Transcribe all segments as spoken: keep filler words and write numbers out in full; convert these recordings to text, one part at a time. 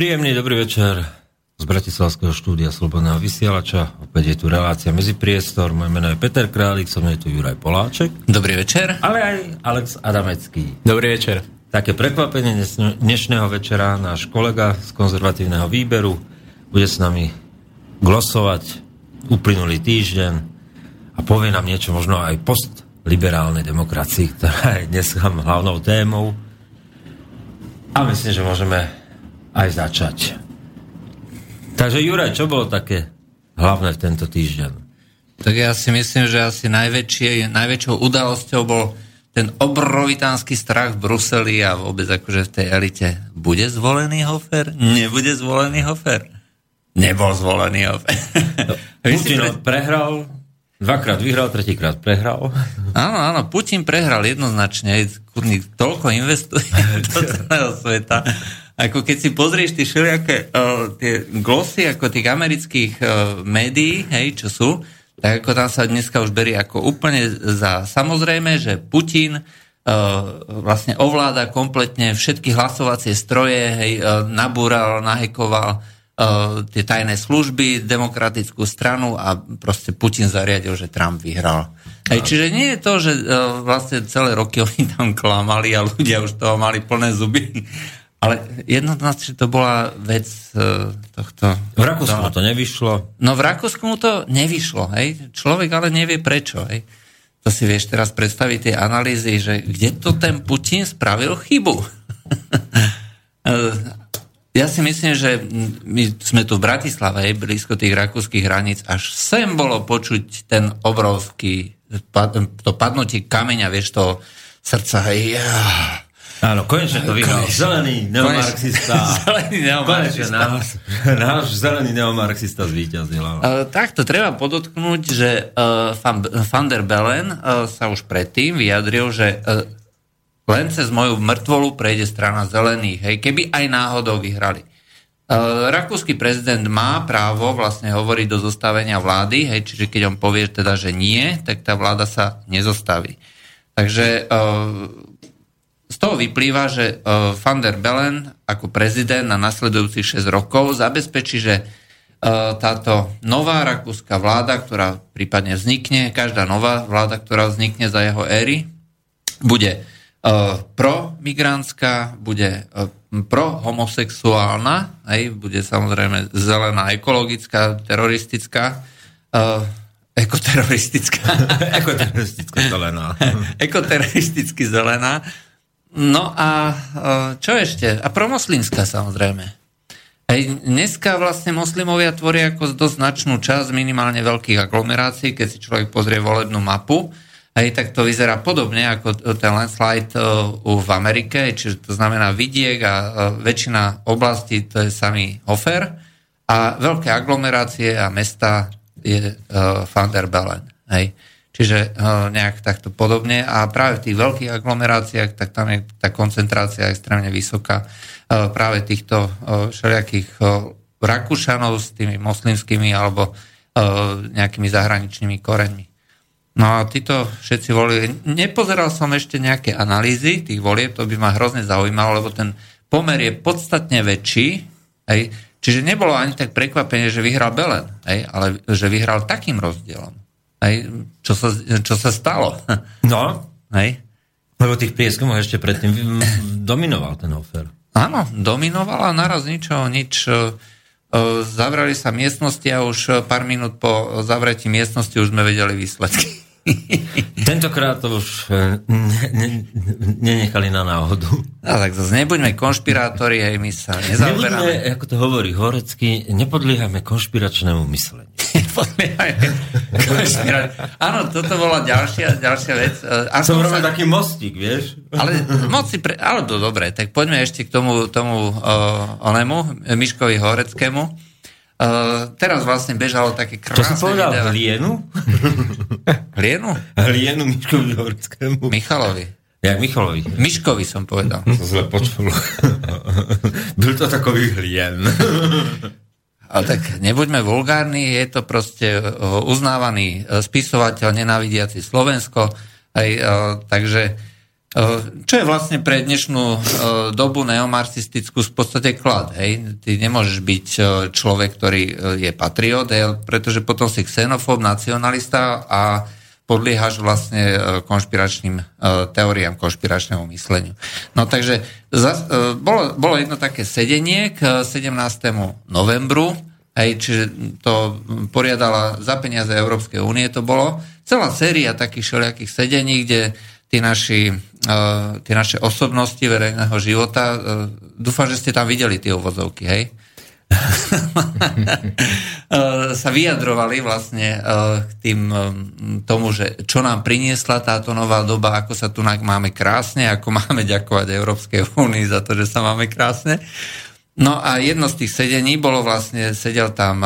Príjemný dobrý večer z Bratislavského štúdia Slobodného vysielača. Opäť je tu relácia Medzipriestor. Moje meno je Peter Králik, som je tu Juraj Poláček. Dobrý večer. Ale aj Alex Adamecký. Dobrý večer. Také prekvapenie dnešného večera. Náš kolega z konzervatívneho výberu bude s nami glosovať uplynulý týždeň a povie nám niečo možno aj postliberálnej demokracii, ktorá je dnes hlavnou témou. A myslím, že môžeme aj začať. Takže Juraj, čo bolo také hlavné v tento týždeň? Tak ja si myslím, že asi najväčšie, najväčšou udalosťou bol ten obrovitánsky strach v Bruseli a vôbec akože v tej elite. Bude zvolený Hofer? Nebude zvolený Hofer? Nebol zvolený Hofer. Putin pre... prehral, dvakrát vyhral, tretíkrát prehral. Áno, áno, Putin prehral jednoznačne. Kurník toľko investuje do celého sveta. Ako keď si pozrieš tie všelijaké uh, tie glosy ako tých amerických uh, médií, hej, čo sú, tak ako tam sa dneska už berie ako úplne za samozrejme, že Putin uh, vlastne ovláda kompletne všetky hlasovacie stroje, hej, uh, nabúral, nahekoval uh, tie tajné služby, demokratickú stranu a proste Putin zariadil, že Trump vyhral. Hej, čiže nie je to, že uh, vlastne celé roky oni tam klamali a ľudia už toho mali plné zuby. Ale jednoznačne to bola vec uh, tohto... V Rakúsku to nevyšlo. No v Rakúsku mu to nevyšlo, hej. Človek ale nevie prečo, hej. To si vieš teraz predstaviť tie analýzy, že kde to ten Putin spravil chybu. Ja si myslím, že my sme tu v Bratislave, hej, blízko tých rakúskych hraníc, až sem bolo počuť ten obrovský, to padnutie kameňa, vieš, to srdca, hej, ja... Áno, konečne to vyhral. Zelený neomarxista. Zelený neomarxista. Náš, náš zelený neomarxista zvíťazil. Uh, takto treba podotknúť, že uh, Van, Van der Bellen uh, sa už predtým vyjadril, že uh, len cez moju mŕtvolu prejde strana zelených. Hej, keby aj náhodou vyhrali. Uh, rakúsky prezident má právo vlastne hovoriť do zostavenia vlády, hej, čiže keď on povie teda, že nie, tak tá vláda sa nezostaví. Takže... Uh, Z toho vyplýva, že uh, Van der Bellen ako prezident na nasledujúcich šesť rokov zabezpečí, že uh, táto nová rakúska vláda, ktorá prípadne vznikne, každá nová vláda, ktorá vznikne za jeho éry, bude uh, pro-migrantská, bude uh, pro-homosexuálna, hej, bude samozrejme zelená, ekologická, teroristická, uh, ekoteroristická. Ekoteroristicky zelená. Ekoteroristicky zelená. No a čo ešte? A promoslimská samozrejme. Aj dneska vlastne moslimovia tvoria ako dosť značnú časť minimálne veľkých aglomerácií, keď si človek pozrie volebnú mapu. Hej, tak to vyzerá podobne ako ten landslide v Amerike, čiže to znamená vidiek a väčšina oblastí to je samý hofer a veľké aglomerácie a mesta je Van der Bellen. Hej. Čiže nejak takto podobne a práve v tých veľkých aglomeráciách tak tam je tá koncentrácia extrémne vysoká práve týchto všelijakých Rakúšanov s tými moslimskými alebo nejakými zahraničnými koreňmi. No a títo všetci volili. Nepozeral som ešte nejaké analýzy tých volieb, to by ma hrozne zaujímalo, lebo ten pomer je podstatne väčší. Hej. Čiže nebolo ani tak prekvapenie, že vyhral Belen, hej, ale že vyhral takým rozdielom. Hej. Čo sa, čo sa stalo? No, hej. Lebo tých prieskumov ešte predtým dominoval ten hofer. Áno, dominoval a naraz ničoho nič. Zavrali sa miestnosti a už pár minút po zavretí miestnosti už sme vedeli výsledky. Tentokrát to už nenechali na náhodu. A tak zase nebuďme konšpirátori, aj my sa nezaoberáme. Nebuďme, ako to hovorí Horecký, nepodliehame konšpiračnému mysleniu. Áno, toto bola ďalšia, ďalšia vec. Som rovno sa... taký mostík, vieš? Ale moci pre... Ale to dobre, tak poďme ešte k tomu, tomu uh, onemu, Miškovi Horeckému. Uh, teraz vlastne bežalo také krásne... To si povedal video. Hlienu? Hlienu? Hlienu Miškovi Horeckému. Michalovi. Jak Michalovi? Miškovi som povedal. To zle počul. Byl to takový hlien. Ale tak nebuďme vulgárni, je to proste uznávaný spisovateľ, nenávidiaci Slovensko. Aj, takže, čo je vlastne pre dnešnú dobu neomarxistickú v podstate klad. Hej? Ty nemôžeš byť človek, ktorý je patriot, hej? Pretože potom si xenofób, nacionalista a podliehaš vlastne konšpiračným teóriám, konšpiračnému mysleniu. No takže za, bolo, bolo jedno také sedenie k sedemnástemu novembru, hej, čiže to poriadala za peniaze Európskej únie, to bolo celá séria takých všelijakých sedení, kde tí naši, tí naše osobnosti verejného života, dúfam, že ste tam videli tie uvozovky, hej? sa vyjadrovali vlastne k tým tomu, že čo nám priniesla táto nová doba, ako sa tu máme krásne, ako máme ďakovať Európskej únii za to, že sa máme krásne. No a jedno z tých sedení bolo vlastne, sedel tam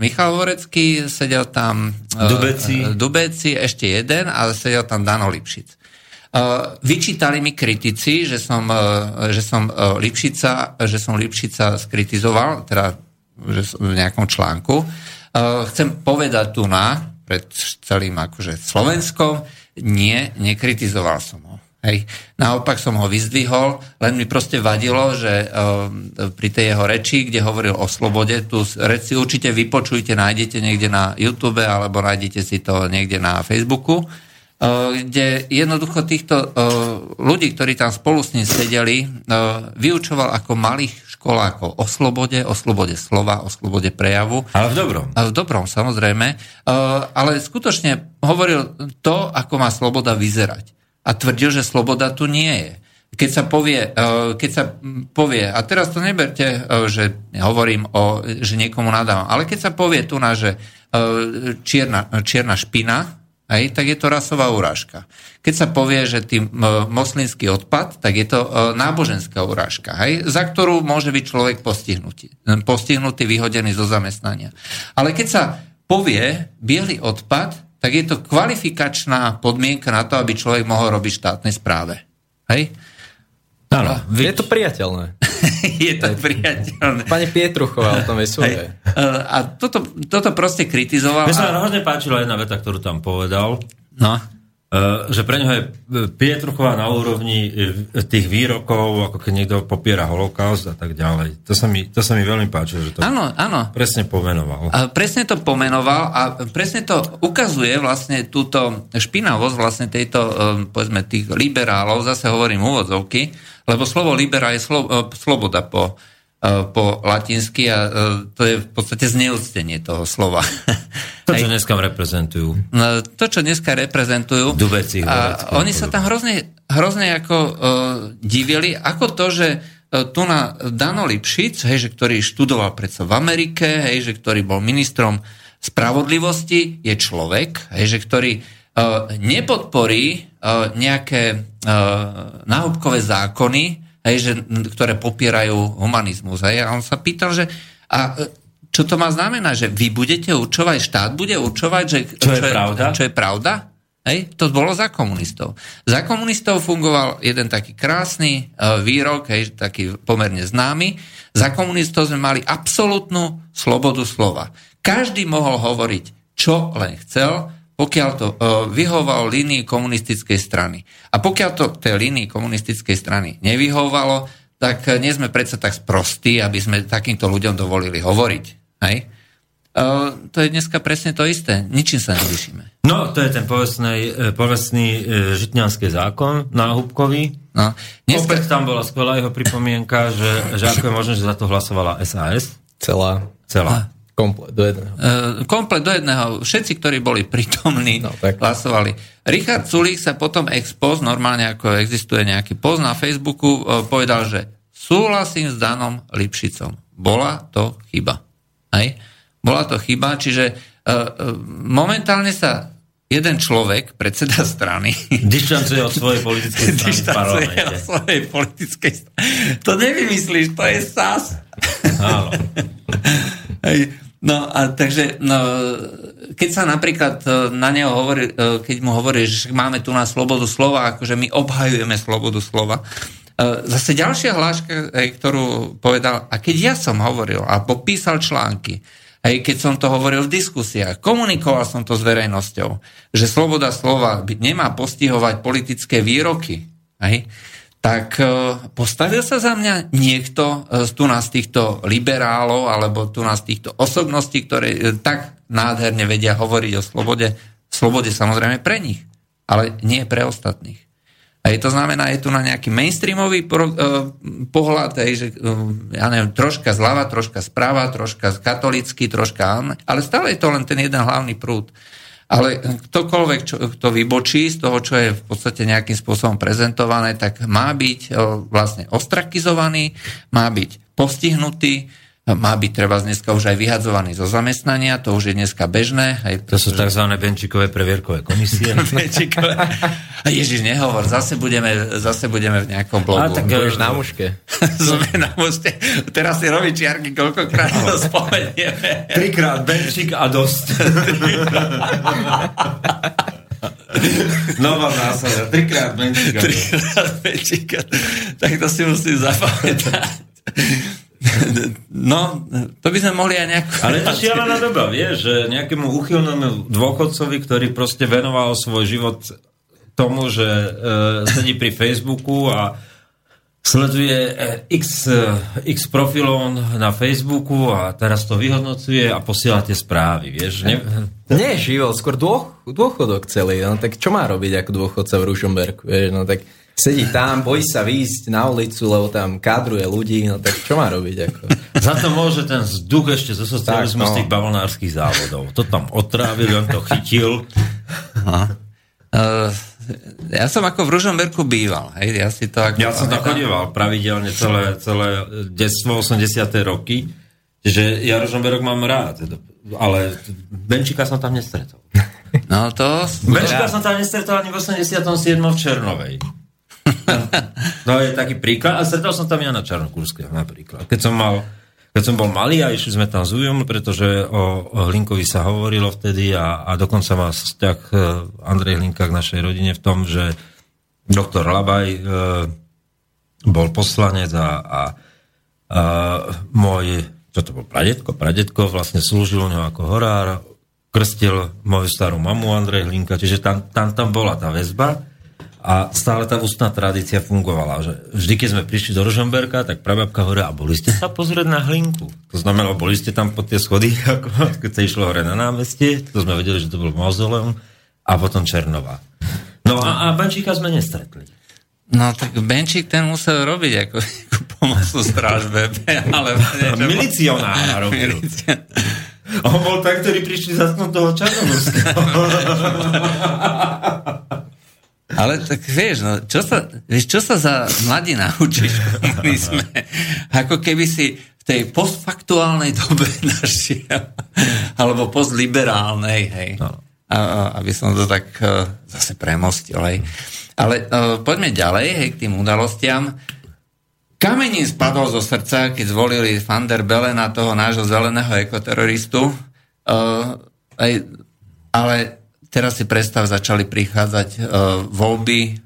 Michal Vorecký, sedel tam Dubeci, Dubeci ešte jeden a sedel tam Dano Lipšic. Uh, vyčítali mi kritici, že som, uh, že som uh, Lipšica, že som Lipšica skritizoval, teda že som v nejakom článku. Uh, chcem povedať tu na, pred celým akože Slovenskom, nie, nekritizoval som ho. Hej. Naopak som ho vyzdvihol, len mi proste vadilo, že uh, pri tej jeho reči, kde hovoril o slobode, tú reč si určite vypočujte, nájdete niekde na YouTube, alebo nájdete si to niekde na Facebooku, kde jednoducho týchto ľudí, ktorí tam spolu s ním sedeli, vyučoval ako malých školákov o slobode, o slobode slova, o slobode prejavu. Ale v dobrom. A v dobrom, samozrejme. Ale skutočne hovoril to, ako má sloboda vyzerať. A tvrdil, že sloboda tu nie je. Keď sa povie, keď sa povie, a teraz to neberte, že hovorím o, že niekomu nadávam, ale keď sa povie tu na, že čierna, čierna špina, hej, tak je to rasová urážka. Keď sa povie, že tým moslimský odpad, tak je to náboženská urážka, hej, za ktorú môže byť človek postihnutý, postihnutý, vyhodený zo zamestnania. Ale keď sa povie biely odpad, tak je to kvalifikačná podmienka na to, aby človek mohol robiť v štátnej správe. Hej? Áno, je to priateľné. je to priateľné. Pani Pietruchová o tom je svoje. A toto, toto proste kritizoval. Mne sa a... hodne páčila jedna veta, ktorú tam povedal. No. Že pre ňoho je Pietruchová na úrovni tých výrokov, ako keď niekto popiera holokaust a tak ďalej. To sa mi, to sa mi veľmi páčilo, že to áno, áno. presne pomenoval. A presne to pomenoval a presne to ukazuje vlastne túto špinavosť vlastne tejto, povedzme, tých liberálov, zase hovorím úvodzovky, lebo slovo libera je slo, sloboda po, po latinsky a to je v podstate zneúctenie toho slova. To, čo dneska reprezentujú. No, to, čo dneska reprezentujú. Dubeci, Horecký. Oni sa tam hrozne, hrozne ako uh, divili, ako to, že uh, tu na Dano Lipšic, hej, že, ktorý študoval predsa v Amerike, hej, že, ktorý bol ministrom spravodlivosti, je človek, hej, že, ktorý nepodporí nejaké náhubkové zákony, ktoré popierajú humanizmus. A on sa pýtal, že a čo to má znamená, že vy budete určovať, štát bude určovať, že, čo, čo, je, pravda? čo je pravda? Hej, to bolo za komunistov. Za komunistov fungoval jeden taký krásny výrok, hej, taký pomerne známy. Za komunistov sme mali absolútnu slobodu slova. Každý mohol hovoriť, čo len chcel, pokiaľ to vyhovalo línii komunistickej strany. A pokiaľ to tej línii komunistickej strany nevyhovalo, tak nie sme predsa tak sprostí, aby sme takýmto ľuďom dovolili hovoriť. Hej? To je dneska presne to isté. Ničím sa nelíšime. No, to je ten povestný, povestný žitňanský zákon náhubkový. No, dneska... Opäť tam bola skvelá jeho pripomienka, že, že ako je možné, že za to hlasovala es a es. Celá. Celá. Komplet do jedného. E, komplet do jedného. Všetci, ktorí boli prítomní, no, hlasovali. Richard Sulich sa potom ex post, normálne ako existuje nejaký post na Facebooku, povedal, že súhlasím s Danom Lipšicom. Bola to chyba. Hej? Bola to chyba, čiže momentálne sa jeden človek, predseda strany, dištancuje od svojej politickej strany v parlamente. Od svojej politickej strany. To nevymyslíš, to je es a es. Áno. No a takže, no, keď sa napríklad na neho hovorí, keď mu hovorí, že máme tu na slobodu slova, akože my obhajujeme slobodu slova. Zase ďalšia hláška, ktorú povedal, a keď ja som hovoril a popísal články, aj keď som to hovoril v diskusiách, komunikoval som to s verejnosťou, že sloboda slova nemá postihovať politické výroky, aj, tak postavil sa za mňa niekto tu nás týchto liberálov alebo tu nás týchto osobností, ktoré tak nádherne vedia hovoriť o slobode, slobode samozrejme pre nich, ale nie pre ostatných. A to znamená, je tu na nejaký mainstreamový pro, e, pohľad, e, že e, ja neviem, troška zľava, troška správa, troška katolícky, troška... Ale stále je to len ten jeden hlavný prúd. Ale ktokoľvek, čo, kto vybočí z toho, čo je v podstate nejakým spôsobom prezentované, tak má byť e, vlastne ostrakizovaný, má byť postihnutý, má byť treba dneska už aj vyhadzovaný zo zamestnania, to už je dneska bežné. Aj to, to sú tzv. Benčíkové previerkové komisie. Benčíkové. Ježiš, nehovor, zase budeme, zase budeme v nejakom blogu. A tak už na muške. na muške. Teraz si robí čiarky, koľkokrát to spomenieme. Trikrát Benčík a dosť. Nová násada, trikrát Benčík a dosť. Trikrát Benčík a dosť. Tak to si musím zapamätať. No, to by sme mohli aj nejak... Ale to šialená doba, vieš, že nejakému uchylnému dôchodcovi, ktorý proste venoval svoj život tomu, že e, sedí pri Facebooku a sleduje x, x profilov na Facebooku a teraz to vyhodnocuje a posiela tie správy, vieš. Ne... Nie je život, skôr dôch, dôchodok celý. No tak čo má robiť ako dôchodca v Ružomberku, vieš, no tak... Sedí tam, bojí sa výjsť na ulicu, lebo tam kádruje ľudí, no tak čo má robiť? Ako? Za to môže ten vzduch ešte zo socializmu z tých bavlnárskych závodov. To tam otrávil, on to chytil. No. Uh, ja som ako v Ružomberku býval. Hej? Ja, si to ako... ja som tam chodíval pravidelne celé, celé detstvo, osemdesiate roky. Že ja Ružomberok mám rád, ale Benčíka som tam nestretol. No to... Benčíka som tam nestretol ani v osemdesiatom siedmom v Černovej. To je taký príklad. A stretol som tam Jana Čarnokúrského napríklad. Keď som, mal, keď som bol malý a išli sme tam s Ujom, pretože o, o Hlinkovi sa hovorilo vtedy a, a dokonca má vzťah Andrej Hlinka k našej rodine v tom, že doktor Labaj e, bol poslanec a, a, a môj, čo to bol, pradetko? Pradetko vlastne slúžil u neho ako horár, krstil moju starú mamu Andrej Hlinka, čiže tam, tam, tam bola tá väzba. A stále tá ústna tradícia fungovala. Že vždy, keď sme prišli do Ružomberka, tak prababka hovorila, a boli ste sa pozrieť na Hlinku. To znamená, boli ste tam pod tie schody, ako, keď sa išlo hore na námestie, to sme vedeli, že to bol mauzoleum, a potom Černová. No a, a Benčíka sme nestretli. No tak Benčík ten musel robiť ako, ako pomocnú stráž bé bé, ale... Milicionára robil. On bol ten, ktorý prišli zatknúť toho Čarnogórského. Ale tak vieš, no, čo, sa, vieš čo sa za mladí naučíš? My sme, ako keby si v tej postfaktuálnej dobe našiel, alebo postliberálnej, hej. No. aby som to tak zase premostil. Hej. Ale poďme ďalej, hej, k tým udalostiam. Kameň im spadol zo srdca, keď zvolili Van der Bellena, toho nášho zeleného ekoteroristu. Hej, ale teraz si predstav, začali prichádzať voľby,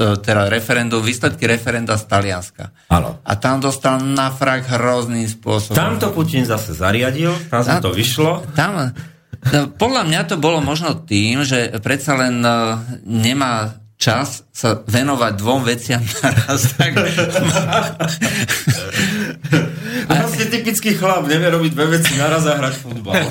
teda referendum, výsledky referenda z Talianska. Áno. A tam dostal na frak hrozným spôsobom. Tam to Putin zase zariadil, tam sa to vyšlo. Tam, podľa mňa to bolo možno tým, že predsa len nemá čas sa venovať dvom veciam naraz. Tak... a... Vlastne typický chlap, nevie robiť dve veci naraz a hrať futbal.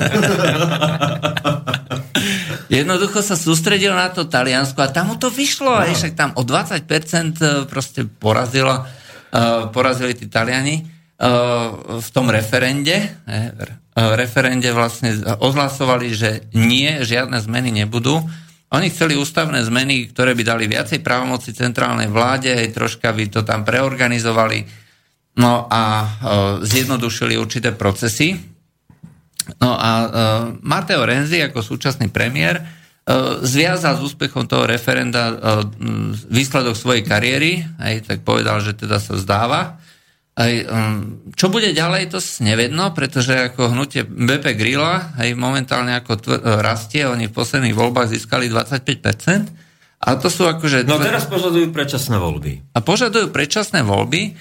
Jednoducho sa sústredil na to Taliansko a tam mu to vyšlo. No. Aj, však tam o dvadsať percent proste porazilo, uh, porazili tí Taliani uh, v tom referende. Eh, referende vlastne odhlasovali, že nie, žiadne zmeny nebudú. Oni chceli ústavné zmeny, ktoré by dali viacej právomoci centrálnej vláde, aj troška by to tam preorganizovali, no a uh, zjednodušili určité procesy. No a uh, Matteo Renzi ako súčasný premiér uh, zviazal s úspechom toho referenda uh, výsledok svojej kariéry, aj tak povedal, že teda sa vzdáva. Aj, um, čo bude ďalej, to nevedno, pretože ako hnutie Beppe Grilla aj momentálne ako tv- rastie, oni v posledných voľbách získali dvadsaťpäť percent a to sú akože... No teraz požadujú predčasné voľby. A požadujú predčasné voľby,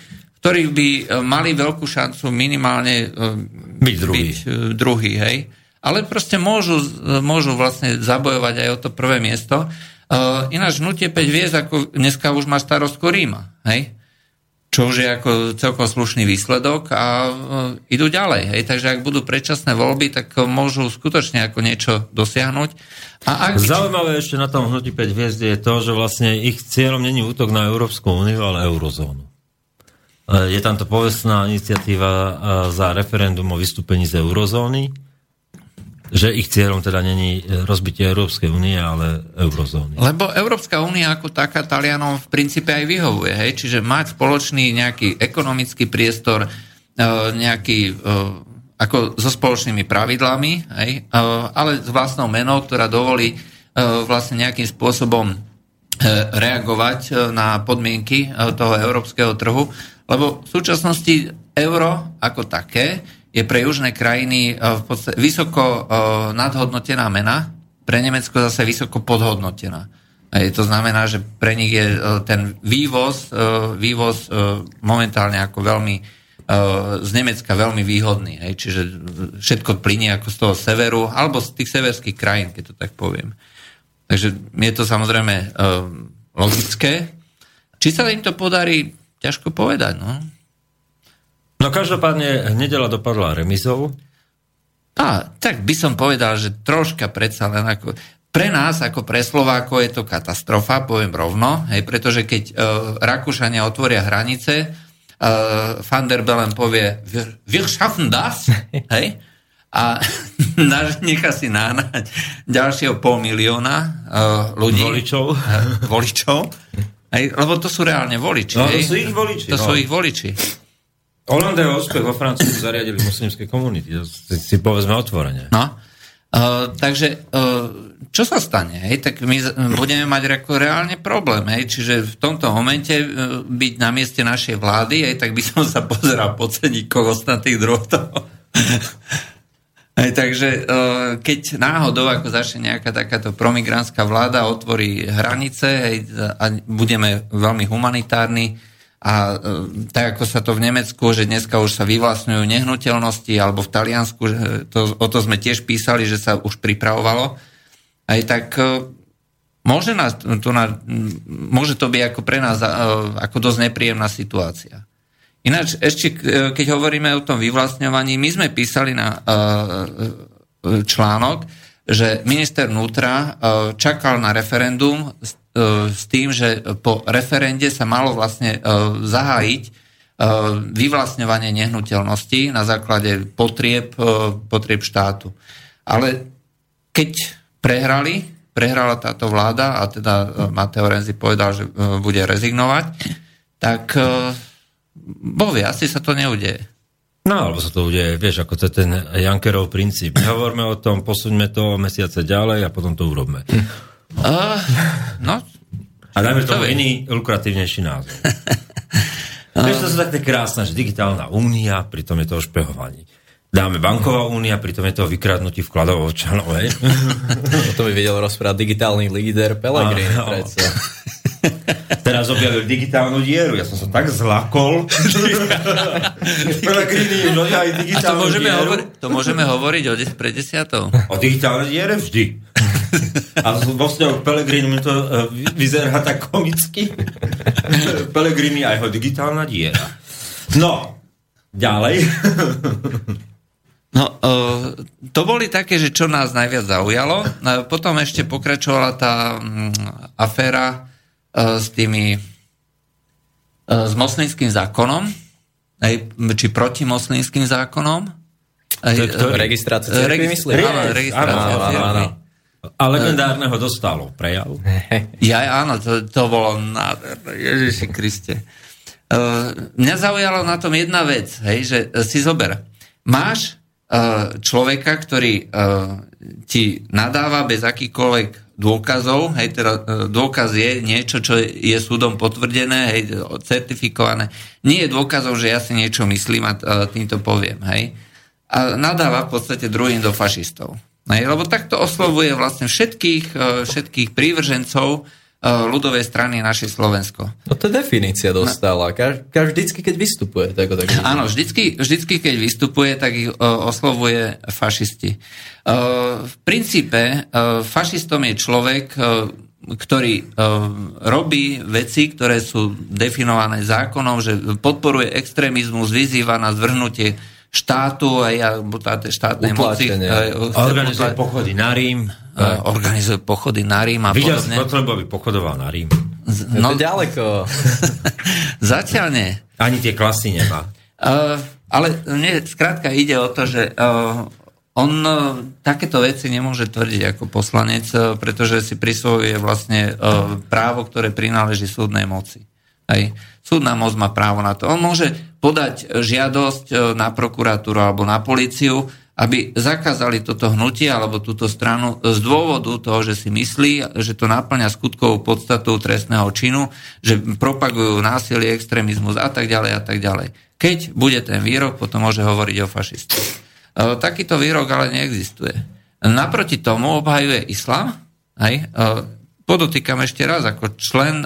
ktorých by mali veľkú šancu minimálne byť druhý. Byť druhý, hej. Ale proste môžu, môžu vlastne zabojovať aj o to prvé miesto. Uh, ináč hnutie päť hviezd, ako dneska už má starostku Ríma, hej. Čo už je ako celkom slušný výsledok a uh, idú ďalej, hej. Takže ak budú predčasné voľby, tak môžu skutočne ako niečo dosiahnuť. A ak... Zaujímavé ešte na tom hnutí päť hviezd je to, že vlastne ich cieľom není útok na Európsku úniu, ale eurozónu. Je tam to povestná iniciatíva za referendum o vystúpení z eurozóny, že ich cieľom teda není rozbitie Európskej únie, ale eurozóny. Lebo Európska únia ako taká Talianom v princípe aj vyhovuje, hej? Čiže mať spoločný nejaký ekonomický priestor, nejaký ako so spoločnými pravidlami, hej? Ale s vlastnou menou, ktorá dovolí vlastne nejakým spôsobom reagovať na podmienky toho európskeho trhu. Lebo v súčasnosti euro ako také je pre južné krajiny v podstate vysoko nadhodnotená mena, pre Nemecko zase vysoko podhodnotená. E, to znamená, že pre nich je ten vývoz, vývoz momentálne ako veľmi z Nemecka veľmi výhodný. E, čiže všetko plynie ako z toho severu alebo z tých severských krajín, keď to tak poviem. Takže je to samozrejme logické. Či sa im to podarí, ťažko povedať, no. No každopádne, nedeľa dopadla remizou. Á, tak by som povedal, že troška predsa len ako... Pre nás, ako pre Slovákov, je to katastrofa, poviem rovno, hej, pretože keď e, Rakúšania otvoria hranice, e, Van der Bellen povie wir, wir schaffen das, hej, a nechá si náhnať ďalšieho pol milióna e, ľudí. Voličov. E, voličov. Hej, lebo to sú reálne voliči. No, to sú ich voliči. To no. sú ich voliči. Hollanda je úspech, vo Francúzsku zariadili muslimské komunity. Si, si povedzme otvorene. No, uh, takže uh, čo sa stane? Hej? Tak my budeme mať ako reálne problém. Hej? Čiže v tomto momente uh, byť na mieste našej vlády, hej, tak by som sa pozeral po ceníkoch ostatných drôtov. Hej, takže uh, keď náhodou ako začne nejaká takáto promigrantská vláda otvorí hranice, hej, a budeme veľmi humanitárni a uh, tak ako sa to v Nemecku, že dneska už sa vyvlastňujú nehnuteľnosti, alebo v Taliansku, že to, o to sme tiež písali, že sa už pripravovalo, aj tak uh, môže, nás, to na, môže to byť ako pre nás uh, ako dosť nepríjemná situácia. Ináč, ešte keď hovoríme o tom vyvlastňovaní, my sme písali na článok, že minister vnútra čakal na referendum s tým, že po referende sa malo vlastne zahájiť vyvlastňovanie nehnuteľností na základe potrieb, potrieb štátu. Ale keď prehrali, prehrala táto vláda, a teda Matteo Renzi povedal, že bude rezignovať, tak... Bohvie, asi sa to neudeje. No, alebo sa to udeje, vieš, ako to je ten Junckerov princíp. Hovorme o tom, posuňme to mesiace ďalej a potom to urobme. Hm. Uh, no. A dajme tomu iný lukratívnejší názor. Vieš, to sú také krásne, že digitálna únia, pritom je to o špehovaní. Dáme banková únia, pritom je to o vykradnutí vkladov občanov. To by vedel rozprávať digitálny líder Pellegrini. No. Teraz objavil digitálnu dieru. Ja som sa tak zlakol. A to môžeme, hovor- to môžeme hovoriť o des- pre desiatou. O digitálnej diere vždy. A vo vzťahu Pellegrini to vyzerá tak komicky. Pellegrini a jeho digitálna diera. No, ďalej. No, to boli také, že čo nás najviac zaujalo. Potom ešte pokračovala tá aféra s tými s moslimským zákonom, či proti moslimským zákonom. Registrácia cirkvi, myslím. Registrácia cirkvi. A legendárneho dostalo prejavu. Ja, áno, to, to bolo nádherné. Ježiši Kriste. Mňa zaujala na tom jedna vec, hej, že si zober. Máš človeka, ktorý ti nadáva bez akýkoľvek dôkazov, hej, teda dôkaz je niečo, čo je súdom potvrdené, hej, certifikované. Nie je dôkazom, že ja si niečo myslím a týmto poviem, hej. A nadáva v podstate druhým do fašistov. Hej, lebo takto oslovuje vlastne všetkých, všetkých prívržencov ľudovej strany naše Slovensko. No to definícia dostala. Kaž, kaž vždycky, keď vystupuje. Tak, tak áno, vždycky, vždycky, keď vystupuje, tak ich uh, oslovuje fašisti. Uh, v princípe uh, fašistom je človek, uh, ktorý uh, robí veci, ktoré sú definované zákonom, že podporuje extrémizmus, vyzýva na zvrhnutie štátu aj štátnej Uplátenie. moci. Organizuje pochody na Rím. Uh, organizuje pochody na Rím a Videl podobne. Videl si potrebu, aby pochodoval na Rím. Z, no, to ďaleko. Zatiaľ nie. Ani tie klasy nemá. Uh, ale mne skrátka ide o to, že uh, on uh, takéto veci nemôže tvrdiť ako poslanec, uh, pretože si prisvojuje vlastne uh, právo, ktoré prináleží súdnej moci. Aj. Súdna moc má právo na to. On môže podať žiadosť uh, na prokuratúru alebo na políciu, aby zakázali toto hnutie alebo túto stranu z dôvodu toho, že si myslí, že to naplňa skutkovú podstatu trestného činu, že propagujú násilie, extrémizmus a tak ďalej a tak ďalej. Keď bude ten výrok, potom môže hovoriť o fašistoch. Takýto výrok ale neexistuje. Naproti tomu obhajuje islám. Hej? Podotýkam ešte raz, ako člen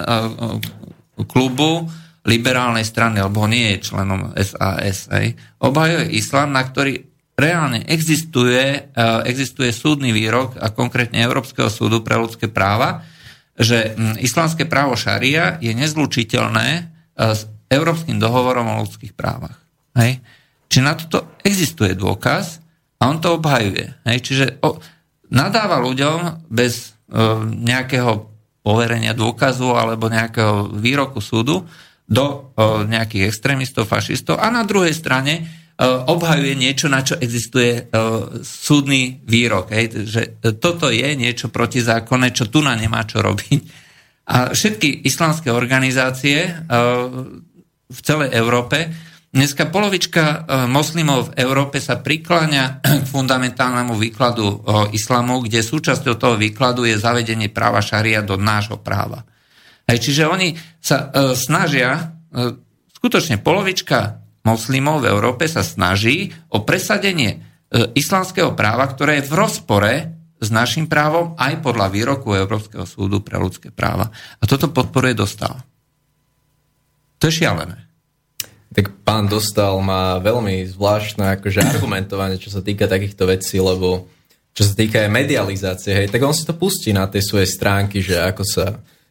klubu liberálnej strany, alebo nie je členom es a es. Hej? Obhajuje islám, na ktorý reálne existuje, existuje súdny výrok a konkrétne Európskeho súdu pre ľudské práva, že islamské právo šaria je nezlučiteľné s Európskym dohovorom o ľudských právach. Hej. Čiže na toto existuje dôkaz a on to obhajuje. Hej. Čiže nadáva ľuďom bez nejakého poverenia dôkazu alebo nejakého výroku súdu do nejakých extrémistov, fašistov a na druhej strane obhajuje niečo, na čo existuje súdny výrok. Hej? Že toto je niečo protizákonné, čo tu na nemá čo robiť. A všetky islamské organizácie v celej Európe, dneska polovička moslimov v Európe sa prikláňa k fundamentálnemu výkladu islamu, kde súčasťou toho výkladu je zavedenie práva šaria do nášho práva. Hej? Čiže oni sa snažia, skutočne polovička moslimov v Európe sa snaží o presadenie islamského práva, ktoré je v rozpore s našim právom aj podľa výroku Európskeho súdu pre ľudské práva. A toto podporuje Dostal. To je šialené. Tak pán Dostal má veľmi zvláštne akože argumentovanie, čo sa týka takýchto vecí, lebo čo sa týka aj medializácie, hej, tak on si to pustí na tej svojej stránky, že ako sa...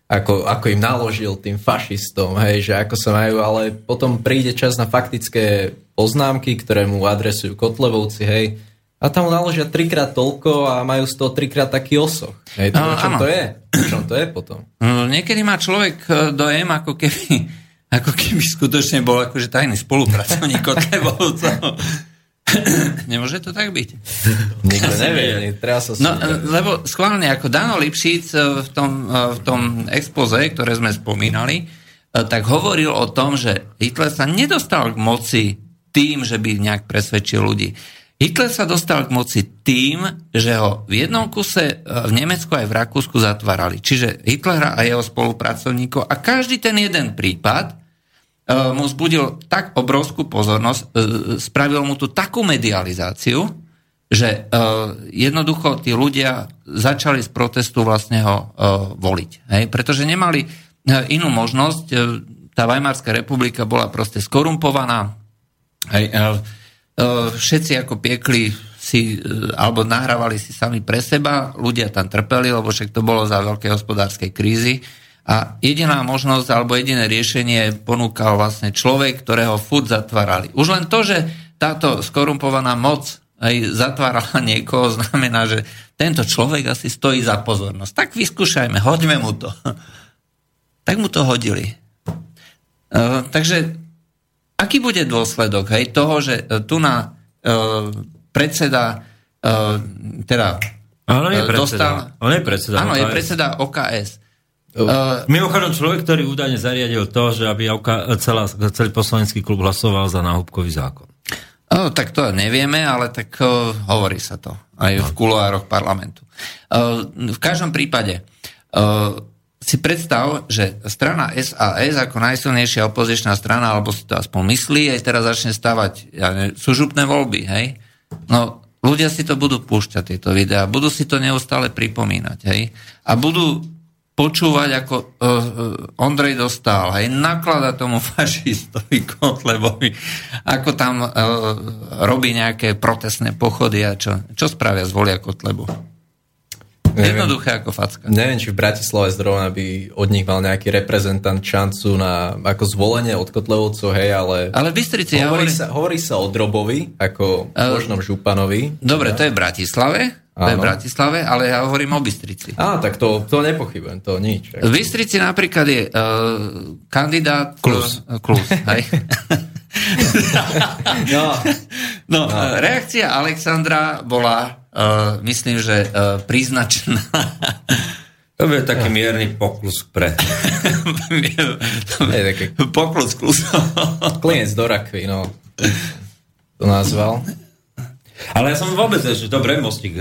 Ako, ako im naložil tým fašistom, hej, že ako sa majú, ale potom príde čas na faktické poznámky, ktoré mu adresujú Kotlevovci, hej, a tam mu naložia trikrát toľko a majú z toho trikrát taký osoch. Hej, to, no, čom to je? Čom to je potom? No, niekedy má človek dojem, ako keby, ako keby skutočne bol akože tajný spolupracovník Kotlevovcov. Nemôže to tak byť. Nikto nevie, treba sa no, lebo schválne, ako Dano Lipšic v tom, v tom expoze, ktoré sme spomínali, tak hovoril o tom, že Hitler sa nedostal k moci tým, že by nejak presvedčil ľudí. Hitler sa dostal k moci tým, že ho v jednom kuse v Nemecku aj v Rakúsku zatvárali. Čiže Hitlera a jeho spolupracovníkov a každý ten jeden prípad mu vzbudil tak obrovskú pozornosť, spravil mu tu takú medializáciu, že jednoducho tí ľudia začali z protestu vlastne ho voliť. Hej? Pretože nemali inú možnosť. Tá Weimarská republika bola proste skorumpovaná. Hej? Všetci ako piekli si, alebo nahrávali si sami pre seba, ľudia tam trpeli, lebo však to bolo za veľkej hospodárskej krízy a jediná možnosť, alebo jediné riešenie ponúkal vlastne človek, ktorého furt zatvárali. Už len to, že táto skorumpovaná moc aj zatvárala niekoho, znamená, že tento človek asi stojí za pozornosť. Tak vyskúšajme, hoďme mu to. Tak mu to hodili. Uh, takže aký bude dôsledok, hej, toho, že tu na uh, predseda uh, teda on je predseda. Dostal... On je predseda. Áno, je predseda ó ká es. Uh, Mimochodom človek, ktorý údajne zariadil to, že aby OK, celá, celý poslanecký klub hlasoval za náhubkový zákon. No, tak to nevieme, ale tak uh, hovorí sa to aj v kuloároch parlamentu. Uh, v každom prípade uh, si predstav, že strana es a es ako najsilnejšia opozičná strana, alebo si to aspoň myslí, aj teraz začne stavať, ja neviem, súžupné voľby, hej? No, ľudia si to budú púšťať, tieto videá, budú si to neustále pripomínať, hej? A budú počúvať, ako uh, uh, Ondrej dostal, hej? Naklada tomu fašistovi Kotlebovi, ako tam uh, robí nejaké protestné pochody a čo, čo spravia, zvolia Kotlebu. Jednoduché ako facka. Neviem, či v Bratislave zrovna by od nich mal nejaký reprezentant šancu na ako zvolenie od Kotlevovcov, hej, ale... Ale v Bystrici hovorí, ja hovorí... Sa, hovorí sa o Drobovi, ako uh, možnom Županovi. Dobre, ja? To je v Bratislave, áno. To je v Bratislave, ale ja hovorím o Bystrici. Á, tak to, to nepochybujem, to nič. Ako... V Bystrici napríklad je uh, kandidát... Klus. Klus, hej. no, no, no. Reakcia Alexandra bola... Uh, myslím, že uh, príznačná. To bude taký mierny poklus pre. taký... Poklus klusov. Klinec do rakvy, no. To nazval. Ale ja som vôbec, že dobre, mostík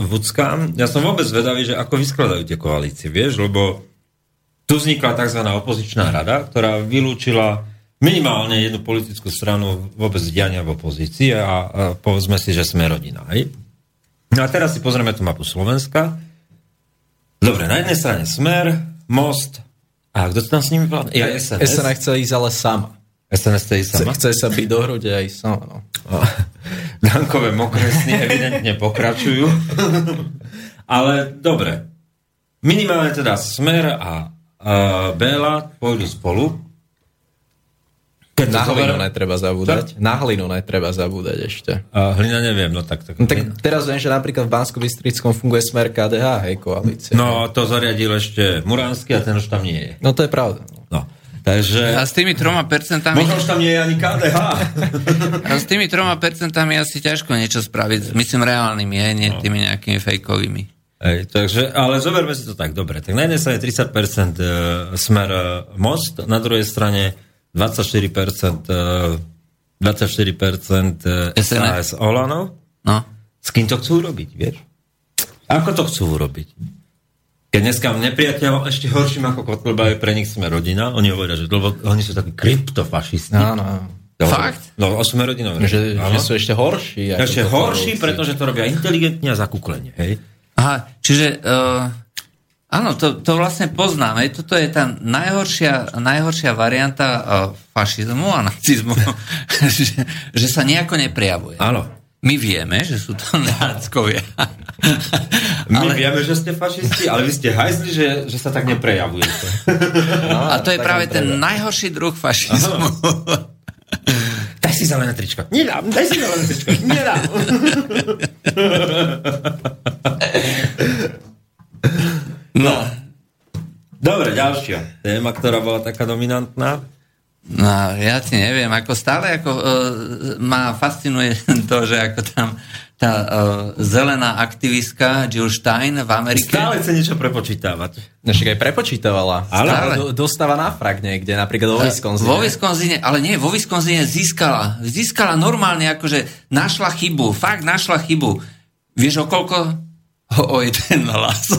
vúckam, ja som vôbec vedavý, že ako vyskladajú tie koalície, vieš, lebo tu vznikla tzv. Opozičná rada, ktorá vylúčila minimálne jednu politickú stranu vôbec diania v opozícii a, a povedzme si, že sme rodina, hej? No a teraz si pozrieme tú mapu Slovenska. Dobre, na jednej strane Smer, Most a kto to tam s nimi vládne? Ja, es en es. es en es chce ísť ale sama. es en es chce ísť sama? Chce sa byť do hrude aj sama, no. Dankové mokresny evidentne pokračujú. Ale dobre. Minimálne teda Smer a uh, Béla pôjdu spolu. Keď na Hlinu hovoril... netreba zabúdať. Tak? Na Hlinu netreba zabúdať ešte. A Hlina neviem, no tak... tak, no, tak teraz viem, že napríklad v Banskobystrickom funguje Smer ká dé há, hej, koalície. No, to zariadil ešte Muránsky a ten už tam nie je. No, to je pravda. No, takže... A s tými troma percentami... Možno už tam nie je ani ká dé há. A s tými troma percentami asi ťažko niečo spraviť. Myslím, reálnymi, hej, nie no. Tými nejakými fejkovými. Hej, takže, ale zoberme si to tak, dobre. Tak na jednej strane tridsať percent Smer Most, na druhej strane... dvadsaťštyri percent es en es Olano. No. S kým to chcú urobiť, vieš? Ako to chcú urobiť? Keď dneska nepriateľ ešte horším ako Kotleba je pre nich Sme rodina. Oni hovoria, že dlho, oni sú takí kryptofašisti. Áno, no. To, fakt? No, Sme rodina. Že, že sú ešte horší. Ešte horší, pretože to robia inteligentne a zakúklenie, hej? Aha, čiže... Uh... Áno, to, to vlastne poznáme. Toto je tá najhoršia, najhoršia varianta fašizmu a nacizmu, že, že sa nejako neprejavuje. Áno. My vieme, že sú to náckovia. My ale... vieme, že ste fašisti, ale vy ste hajzli, že, že sa tak neprejavujete. No, a to je práve ten treba. Najhorší druh fašizmu. Daj si zelené tričko. Nedám, daj si zelené tričko. Nedám. No. no. Dobre, ďalšia téma, ktorá bola taká dominantná. No, ja ti neviem, ako stále, ako e, ma fascinuje to, že ako tam, tá uh, zelená aktivistka Jill Stein v Amerike. Stále chce niečo prepočítavať. Však aj prepočítavala. Ale do, dostáva náfrak niekde, napríklad vo Wisconsine. Vo Wisconsine, ale nie, vo Wisconsine získala. Získala normálne, akože našla chybu, fakt našla chybu. Vieš, o koľko? O, o jeden hlas.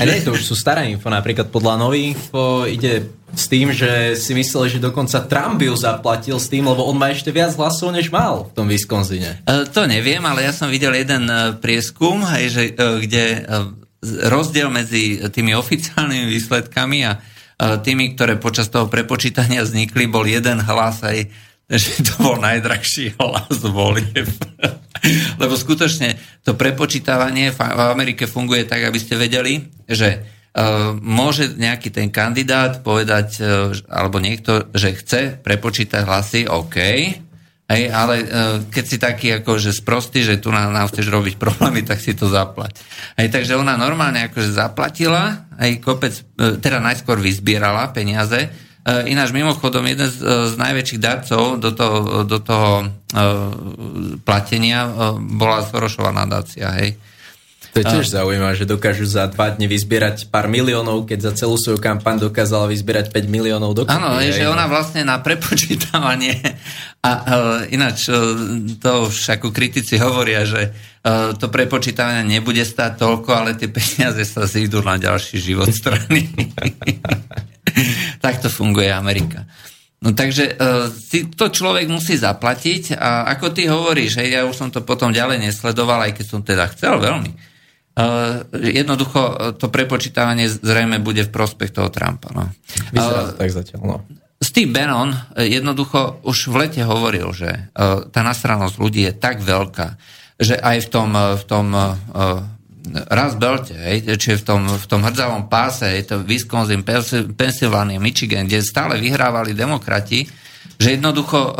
A nie, to už sú staré info. Napríklad podľa nových info ide s tým, že si mysleli, že dokonca Trump ju zaplatil s tým, lebo on má ešte viac hlasov, než mal v tom Wisconsine. E, to neviem, ale ja som videl jeden prieskum, hej, že, kde rozdiel medzi tými oficiálnymi výsledkami a tými, ktoré počas toho prepočítania vznikli, bol jeden hlas, aj že to bol najdrahší hlas volieb. Lebo skutočne to prepočítavanie v Amerike funguje tak, aby ste vedeli, že uh, môže nejaký ten kandidát povedať, uh, alebo niekto, že chce prepočítať hlasy, OK, hej, ale uh, keď si taký akože sprostý, že tu nám, nám chceš robiť problémy, tak si to zaplať. Hej, takže ona normálne akože zaplatila, aj kopec, uh, teda najskôr vyzbierala peniaze. Ináč mimochodom, jeden z, z najväčších darcov do toho, do toho e, platenia e, bola Sorošová nadácia, hej. To je tiež uh, zaujímavé, že dokážu za dva dni vyzbierať pár miliónov, keď za celú svoju kampaň dokázala vyzbierať päť miliónov dokupy. Áno, že ona vlastne na prepočítavanie a uh, ináč uh, to už ako kritici hovoria, že uh, to prepočítavanie nebude stáť toľko, ale tie peniaze sa zídu na ďalší život strany. Tak to funguje Amerika. No takže e, to človek musí zaplatiť a ako ty hovoríš, hej, ja už som to potom ďalej nesledoval, aj keď som teda chcel veľmi. E, jednoducho to prepočítavanie zrejme bude v prospech toho Trumpa. No. Vyzerá to tak zatiaľ, no. Steve Bannon jednoducho už v lete hovoril, že e, tá nasranosť ľudí je tak veľká, že aj v tom, v tom e, Rust Belt, čiže v tom, v tom hrdzavom páse, je to Wisconsin, Pennsylvania, Michigan, kde stále vyhrávali demokrati, že jednoducho uh,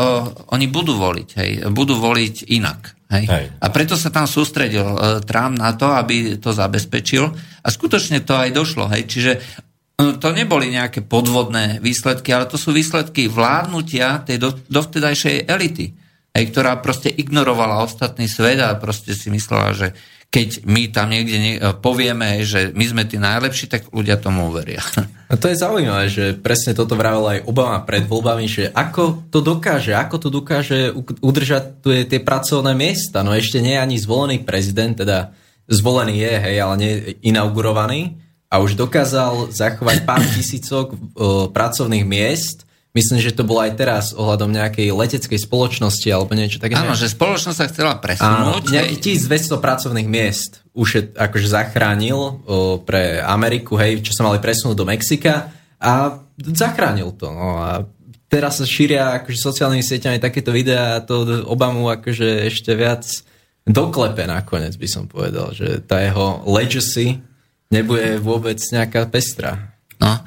oni budú voliť, hej, budú voliť inak. Hej. Hej. A preto sa tam sústredil uh, Trump na to, aby to zabezpečil a skutočne to aj došlo. Hej. Čiže uh, to neboli nejaké podvodné výsledky, ale to sú výsledky vládnutia tej do, dovtedajšej elity, hej, ktorá proste ignorovala ostatný svet a proste si myslela, že keď my tam niekde povieme, že my sme tí najlepší, tak ľudia tomu uveria. A to je zaujímavé, že presne toto vravel aj Obama pred voľbami, že ako to dokáže, ako to dokáže udržať tie pracovné miesta. No ešte nie je ani zvolený prezident, teda zvolený je, hej, ale nie inaugurovaný a už dokázal zachovať pár tisícok pracovných miest. Myslím, že to bolo aj teraz ohľadom nejakej leteckej spoločnosti alebo niečo také. Áno, že spoločnosť sa chcela presunúť. Áno, nejakých tisícdvesto pracovných miest už akože zachránil o, pre Ameriku, hej, čo sa mali presunúť do Mexika a zachránil to. No a teraz sa šíria akože sociálnymi sieťami takéto videá a to Obamu akože ešte viac doklepe nakoniec by som povedal, že tá jeho legacy nebude vôbec nejaká pestrá. No,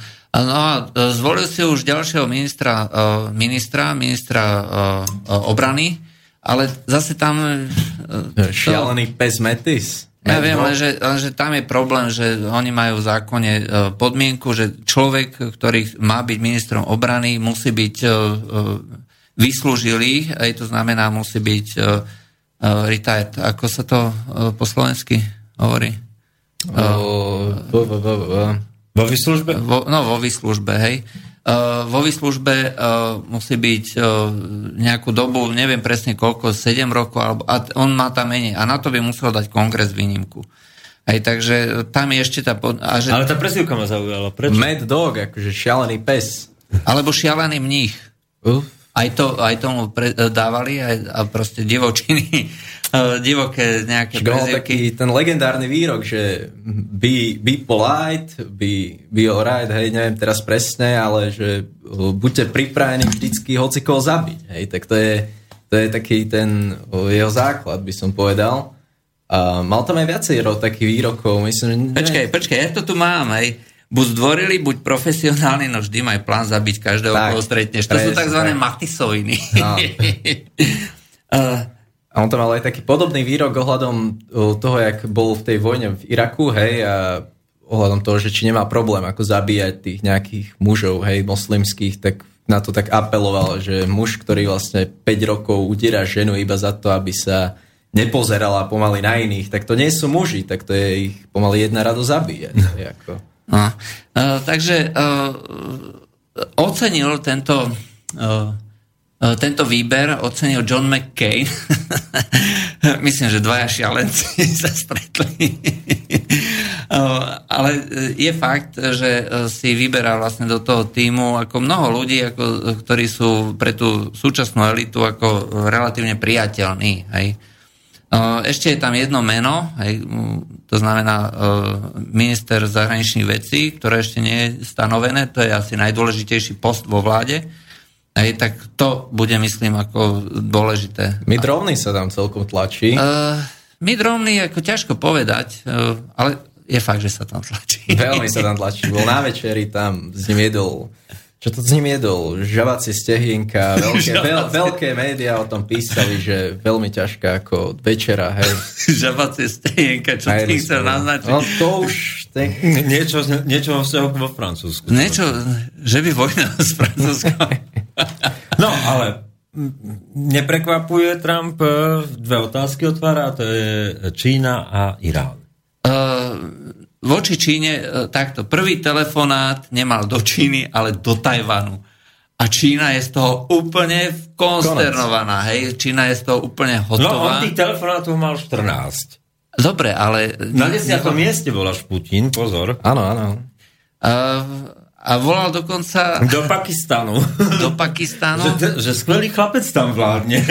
no a zvolil si už ďalšieho ministra, ministra, ministra obrany, ale zase tam... Šialený to, pes Metis. Ja viem, lenže, lenže tam je problém, že oni majú v zákone podmienku, že človek, ktorý má byť ministrom obrany, musí byť vyslúžilý, aj to znamená, musí byť retired. Ako sa to po slovensky hovorí? Oh, bo, bo, bo, bo. Vo výslužbe? Vo, no, vo výslužbe, hej. Uh, vo výslužbe uh, musí byť uh, nejakú dobu, neviem presne koľko, sedem rokov, alebo, a on má tam menej. A na to by musel dať kongres výnimku. Hej, takže tam je ešte tá... Pod, a že, ale tá prezývka ma zaujala. Prečo? Mad dog, akože šialený pes. Alebo šialený mních. Uf. Aj, to, aj tomu pre, dávali aj, a proste divočiny, divoké nejaké prezivky. Ten legendárny výrok, že be, be polite, be, be alright, hej, neviem teraz presne, ale že buďte pripravení vždycky hocikoho zabiť. Hej, tak to je, to je taký ten jeho základ, by som povedal. A mal tam aj viacero takých výrokov. Myslím, že počkaj, počkaj, ja to tu mám, hej. Buď zdvorili, buď profesionálni, no vždy maj plán zabiť každého, koho stretneš. To sú tzv. Matisoviny. No. A on tam mal aj taký podobný výrok ohľadom toho, jak bol v tej vojne v Iraku, hej, a ohľadom toho, že či nemá problém ako zabíjať tých nejakých mužov, hej, moslimských, tak na to tak apeloval, že muž, ktorý vlastne päť rokov udiera ženu iba za to, aby sa nepozerala pomaly na iných, tak to nie sú muži, tak to je ich pomaly jedna rado zabíjať. Ako... No. Uh, takže uh, ocenil tento uh, tento výber ocenil John McCain. Myslím, že dvaja šialenci sa stretli. Ale je fakt, že si vyberá vlastne do toho tímu ako mnoho ľudí, ako, ktorí sú pre tú súčasnú elitu ako relatívne priateľní. Hej. Ešte je tam jedno meno, hej, to znamená minister zahraničných vecí, ktoré ešte nie je stanovené, to je asi najdôležitejší post vo vláde. Aj tak to bude, myslím, ako dôležité. Mitt Romney sa tam celkom tlačí. Uh, Mitt Romney, ako ťažko povedať, uh, ale je fakt, že sa tam tlačí. Veľmi sa tam tlačí. Bol na večeri tam, s ním jedol, čo to s ním jedol? Žavacie stehienka, veľké, veľ, veľké médiá o tom písali, že veľmi ťažká ako večera, hej. Žavacie stehienka, čo ty chcel naznačiť? No to už... Te... Niečo, niečo vo Francúzsku. Niečo, že by vojna s Francúzskom... No, ale neprekvapuje Trump, dve otázky otvára, to je Čína a Irán. Uh, voči Číne takto, prvý telefonát nemal do Číny, ale do Tajvanu. A Čína je z toho úplne konsternovaná, hej? Čína je z toho úplne hotová. No, on tých telefonátov mal štrnásť. Dobre, ale... Na desiatom mieste bol až Putin, pozor. Áno, áno. Uh, A volal dokonca... Do Pakistanu. Do Pakistanu. Že, že skvelý chlapec tam vládne.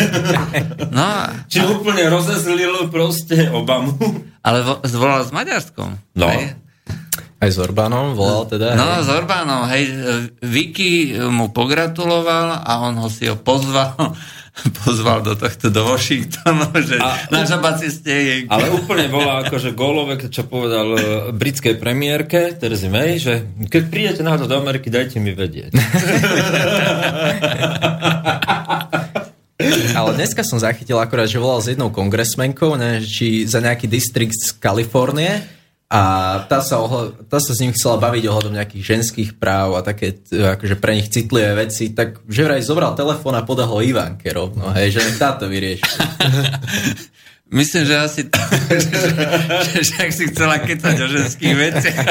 No. Čiže ale... úplne rozezlilo proste Obamu. Ale vo, volal s Maďarskom. No. Hej. Aj s Orbánom volal teda. No, hej. S Orbánom. Hej, Vicky mu pogratuloval a on ho si ho pozval. Pozval do tohto, do Washingtonu, že na žabací stehienke. Ale úplne bola akože gólovek, čo povedal britskej premiérke Theresa May, že keď prídete náhodou do Ameriky, dajte mi vedieť. Ale dneska som zachytil akorát, že volal s jednou kongresmenkou, ne, či za nejaký distrikt z Kalifornie. A tá sa, ohľad, tá sa s ním chcela baviť ohľadom nejakých ženských práv a také akože pre nich citlivé veci, tak že vraj zobral telefón a podal ho Ivanke rovno, hej, že táto vyrieši. Myslím, že asi t- že, že ak si chcela kecať o ženských veciach.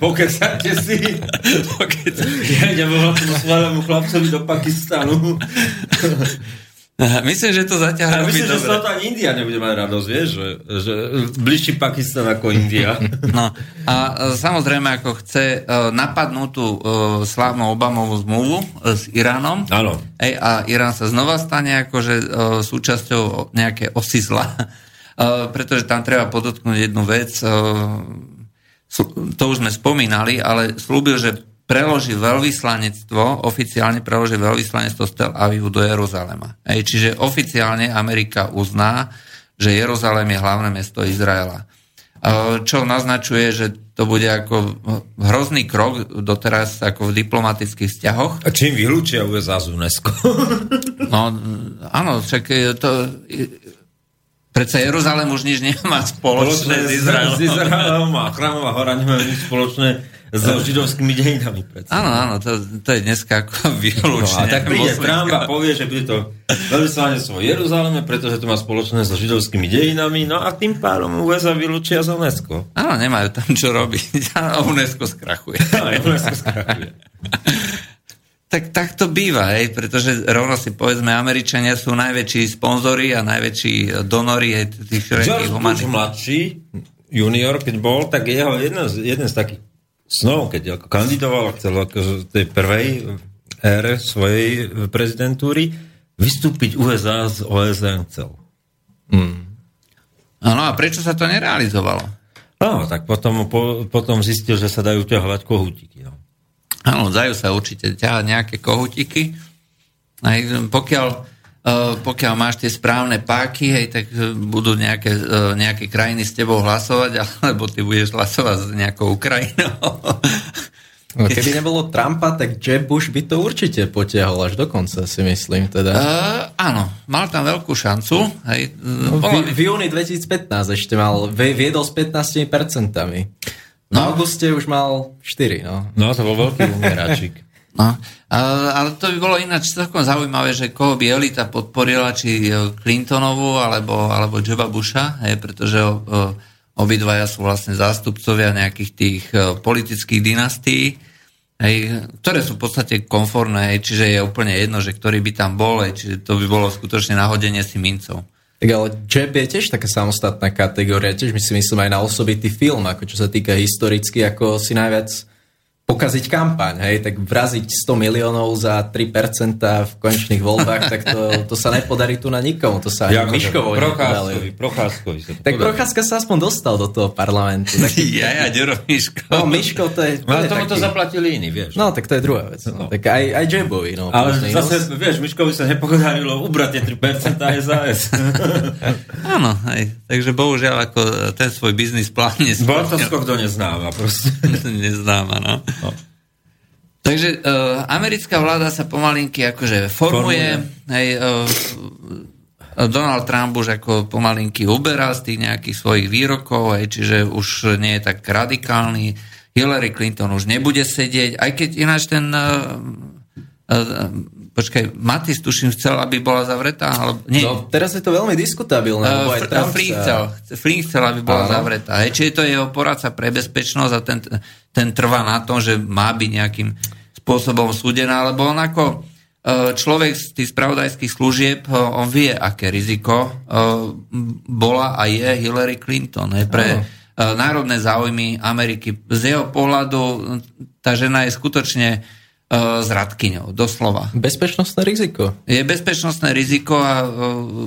Pokecáte si. Pokecáte. Ja idem o svojom chlapcovi do Pakistanu. Myslím, že to zaťahá. Myslím, dobre. Že sa to ani India nebude mať radosť, vieš, že, že bližší Pakistan ako India. No a samozrejme, ako chce napadnúť tú slávnu Obamovú zmluvu s Iránom. Áno. A Irán sa znova stane akože súčasťou nejaké osy zla, pretože tam treba podotknúť jednu vec, to už sme spomínali, ale slúbil, že preloží veľvyslanectvo, oficiálne preloží veľvyslanectvo z Tel Avivu do Jeruzalema. Ej, čiže oficiálne Amerika uzná, že Jeruzalem je hlavné mesto Izraela. Čo naznačuje, že to bude ako hrozný krok doteraz ako v diplomatických vzťahoch. A čím vylúčia ú es á z UNESCO? No, áno, však to... Predsa Jeruzalem už nič nemá spoločné, spoločné s Izraelom. S Izraelom a Chrámová hora nemá nič spoločné s židovskými dejinami. Áno, áno, to, to je dneska ako výlučne. No, a tak príde Trump a povie, že bude to veľvyslanectvo v Jeruzaleme, pretože to má spoločné so židovskými dejinami, no a tým pádom ú es á vylúčia z UNESCO. Áno, nemajú tam čo robiť. A UNESCO skrachuje. Áno, UNESCO skrachuje. Tak, tak to býva, hej, pretože rovno si povedzme, Američania sú najväčší sponzori a najväčší donori, hej, tých všetkých humanitárnych. George Bush mladší, junior, keď bol, tak jeho jeden z, jeden z takých snov, keď kandidoval v tej prvej ére svojej prezidentúry, vystúpiť ú es á z ó es en cel. Mm. No a prečo sa to nerealizovalo? No, tak potom, po, potom zistil, že sa dajú ťahovať kohútiky. Áno, dajú sa určite ťahať nejaké kohútiky. Aj pokiaľ, pokiaľ máš tie správne páky, hej, tak budú nejaké, nejaké krajiny s tebou hlasovať, alebo ty budeš hlasovať s nejakou Ukrajinou. No, keby nebolo Trumpa, tak Jeb Bush by to určite potiahol až do konca, si myslím. Teda. Uh, áno, mal tam veľkú šancu. Hej. No, v, v júni dvetisícpätnásť ešte mal, viedol s pätnástimi percentami. No, v auguste už mal štyri, no. No, to bol veľký umieračik. No, ale to by bolo ináč celkom zaujímavé, že koho by elita podporila, či Clintonovu, alebo, alebo Jeba Busha, hej, pretože obidvaja sú vlastne zástupcovia nejakých tých politických dynastií, hej, ktoré sú v podstate konformné, hej, čiže je úplne jedno, že ktorý by tam bol, hej, čiže to by bolo skutočne nahodenie si mincov. Tak ale Jeb je tiež taká samostatná kategória, tiež my si myslím aj na osobitý film, ako čo sa týka historicky, ako si najviac pokaziť kampaň, hej, tak vraziť sto miliónov za tri percentá v konečných voľbách, tak to, to sa nepodarí tu na nikomu, to sa ja, ani Miškovo nepodarí. Procházkovi sa tak Procházka sa aspoň dostal do toho parlamentu. Taký, ja, ja, Ďuro Miško. No, Miško to je... Ale tomu to zaplatili iní, vieš. No, tak to je druhá vec. No. No. Tak aj, aj Jebovi, no. Ale zase, inos. Vieš, Miškovi sa nepodarilo ubrať tie tri percentá es a es. Áno, aj. Takže bohužiaľ, ako ten svoj biznis plán nesplnil. Bol to skok do neznáma, proste. Neznáma, no. No. Takže uh, americká vláda sa pomalinky akože formuje, formuje. Hej, uh, Donald Trump už ako pomalinky uberá z tých nejakých svojich výrokov, hej, čiže už nie je tak radikálny. Hillary Clinton už nebude sedieť, aj keď ináč ten uh, uh, počkaj, Matis, tuším, chcel, aby bola zavretá, ale nie. No, teraz je to veľmi diskutabilné. Uh, fr- Flink chcel, Flink chcel, aby bola Áno. zavretá. Hej, čiže to je jeho poradca pre bezpečnosť a ten, ten trvá na tom, že má byť nejakým spôsobom súdená, lebo on ako uh, človek z tých spravodajských služieb, uh, on vie, aké riziko uh, bola a je Hillary Clinton. Hej, pre uh, národné záujmy Ameriky. Z jeho pohľadu tá žena je skutočne s radkyňou, doslova. Bezpečnostné riziko. Je bezpečnostné riziko a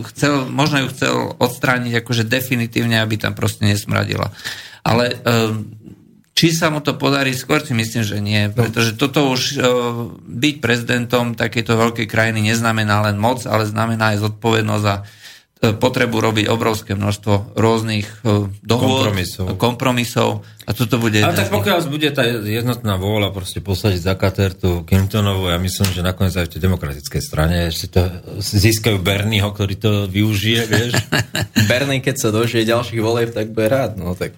chcel, možno ju chcel odstrániť akože definitívne, aby tam proste nesmradila. Ale či sa mu to podarí, skôr si myslím, že nie, pretože toto už byť prezidentom takejto veľkej krajiny neznamená len moc, ale znamená aj zodpovednosť a potrebu robiť obrovské množstvo rôznych dohôd, kompromisov. kompromisov a toto bude... Ale tak pokiaľ bude tá jednotná vôľa proste posadiť za kater tú Clintonovú, ja myslím, že nakoniec aj v tej demokratickej strane ešte to získajú Bernieho, ktorý to využije, vieš. Bernie, keď sa dožije ďalších volieb, tak bude rád, no tak...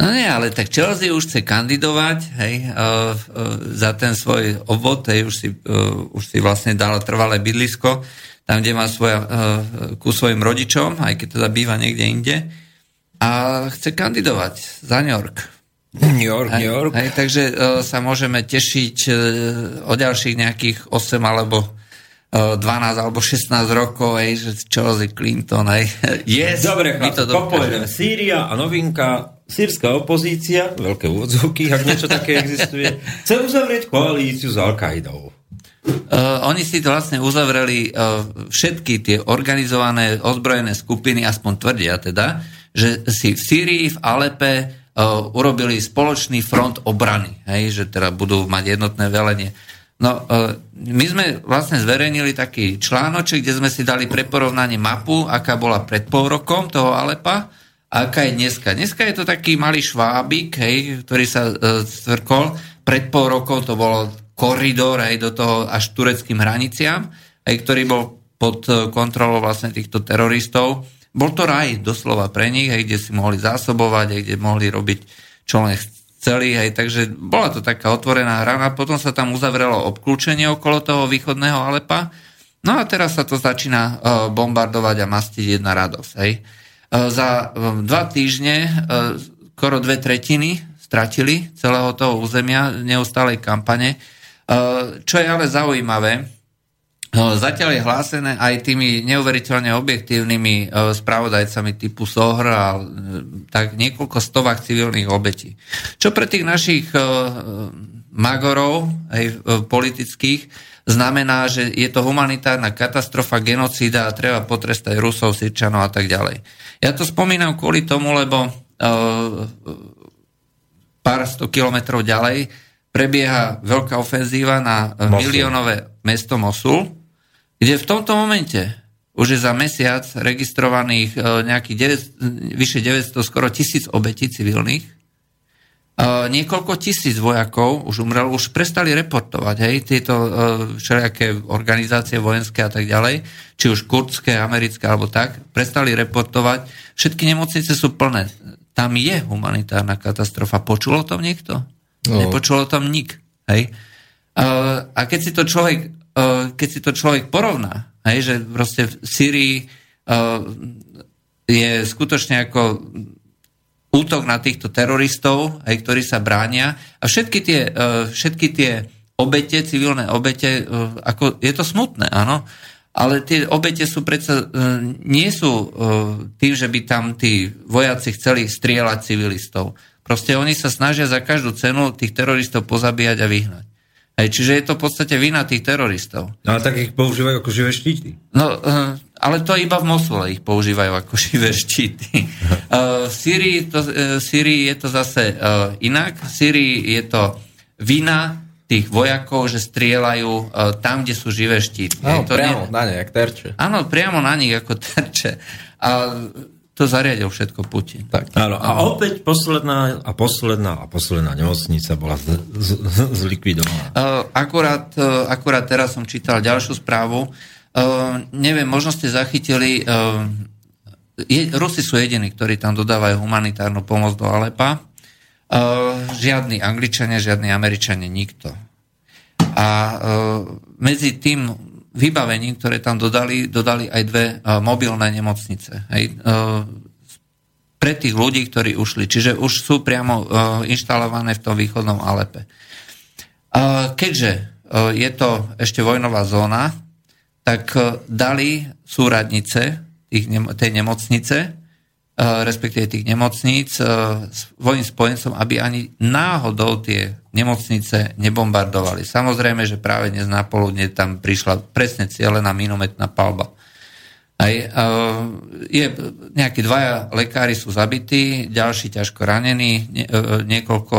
No nie, ale tak Chelsea už chce kandidovať, hej, uh, uh, za ten svoj obvod, hej, už si, uh, už si vlastne dala trvalé bydlisko, tam, kde má svoja, ku svojim rodičom, aj keď teda býva niekde inde. A chce kandidovať za New York. New York, aj, New York. Aj, takže sa môžeme tešiť o ďalších nejakých osem alebo dvanásť alebo šestnásť rokov, aj, že Chelsea Clinton. Aj. Yes, dobre, chlapci, popovedem. Sýria a novinka, sýrska opozícia, veľké úvodzovky, ak niečo také existuje, chce uzavrieť koalíciu s Al-Kaidou. Uh, oni si to vlastne uzavreli uh, všetky tie organizované ozbrojené skupiny, aspoň tvrdia teda, že si v Sýrii, v Alepe uh, urobili spoločný front obrany, hej, že teda budú mať jednotné velenie. No, uh, my sme vlastne zverejnili taký článoček, kde sme si dali pre porovnanie mapu, aká bola pred pol rokom toho Alepa a aká je dneska. Dneska je to taký malý švábik, hej, ktorý sa uh, stvrkol. Pred pol rokom to bolo koridor aj do toho až tureckým hraniciam, aj ktorý bol pod kontrolou vlastne týchto teroristov. Bol to raj doslova pre nich, aj kde si mohli zásobovať, aj kde mohli robiť čo len chceli, aj takže bola to taká otvorená hra. Potom sa tam uzavrelo obklúčenie okolo toho východného Alepa. No a teraz sa to začína bombardovať a mastiť jedna radosť. Aj. Za dva týždne skoro dve tretiny stratili celého toho územia neustálej kampane. Čo je ale zaujímavé, zatiaľ je hlásené aj tými neuveriteľne objektívnymi spravodajcami typu SOHR a tak niekoľko stovák civilných obetí. Čo pre tých našich magorov, aj politických, znamená, že je to humanitárna katastrofa, genocída a treba potrestať Rusov, Sýrčanov a tak ďalej. Ja to spomínam kvôli tomu, lebo pár sto kilometrov ďalej prebieha veľká ofenzíva na Mosul. Miliónové mesto Mosul, kde v tomto momente už je za mesiac registrovaných nejakých vyše deväťsto, skoro tisíc obetí civilných. Niekoľko tisíc vojakov už umrelo, už prestali reportovať, hej, tieto všelijaké organizácie vojenské a tak ďalej, či už kurdské, americké alebo tak, prestali reportovať. Všetky nemocnice sú plné. Tam je humanitárna katastrofa. Počulo to niekto? No. Nepočulo tam nik. Hej. A keď si to človek, keď si to človek porovná, hej, že proste v Syrii je skutočne ako útok na týchto teroristov, aj ktorí sa bránia. A všetky tie, všetky tie obete, civilné obete, ako, je to smutné, áno. Ale tie obete sú predsa, nie sú tým, že by tam tí vojaci chceli strieľať civilistov. Proste oni sa snažia za každú cenu tých teroristov pozabíjať a vyhnať. Hej, čiže je to v podstate vina tých teroristov. No a tak ich používajú ako živé štíty. No, ale to iba v Mosule ich používajú ako živé štíty. V Sýrii, to, v Sýrii je to zase inak. V Sýrii je to vina tých vojakov, že strieľajú tam, kde sú živé štíty. No, to priamo nie... na nej, ako terče. Áno, priamo na nich ako terče. A to zariadil všetko Putin. Tak. Áno, a opäť posledná a posledná a posledná nemocnica bola z, z, z, zlikvidovaná. Akurát, akurát teraz som čítal ďalšiu správu. Uh, neviem, možno ste zachytili, uh, je, Rusi sú jediní, ktorí tam dodávajú humanitárnu pomoc do Alepa. Uh, žiadni Angličania, žiadni Američania, nikto. A uh, medzi tým vybavením, ktoré tam dodali, dodali aj dve uh, mobilné nemocnice. Hej, uh, pre tých ľudí, ktorí ušli. Čiže už sú priamo uh, inštalované v tom východnom Alepe. Uh, keďže uh, je to ešte vojnová zóna, tak dali súradnice tej nemocnice, respektíve tých nemocníc, svojim spojencom, aby ani náhodou tie nemocnice nebombardovali. Samozrejme, že práve dnes na poludne tam prišla presne cielená minometná paľba. Aj, je, nejakí dvaja lekári sú zabití, ďalší ťažko ranení, niekoľko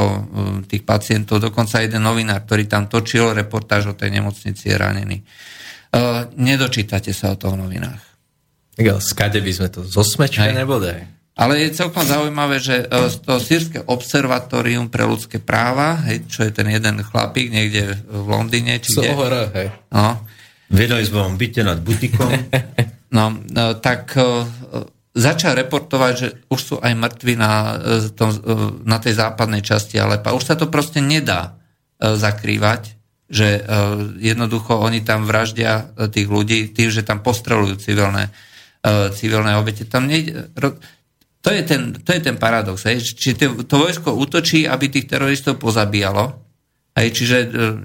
tých pacientov, dokonca jeden novinár, ktorý tam točil reportáž o tej nemocnici, je ranený. Uh, nedočítate sa o toho v novinách. Skade by sme to zosmečili nebodaj. Ale je celkom zaujímavé, že uh, to sýrske observatórium pre ľudské práva, hej, čo je ten jeden chlapík niekde v Londýne, či kde... Sohora, hej. No. Vedali sme vám byte nad butikom. No, uh, tak uh, začal reportovať, že už sú aj mŕtvi na, uh, tom, uh, na tej západnej časti Alepa. Už sa to proste nedá uh, zakrývať, že jednoducho oni tam vraždia tých ľudí tým, že tam postreľujú civilné, civilné obete. Tam nejde, to, je ten, to je ten paradox. Hej? Čiže to vojsko útočí, aby tých teroristov pozabíjalo. Hej? Čiže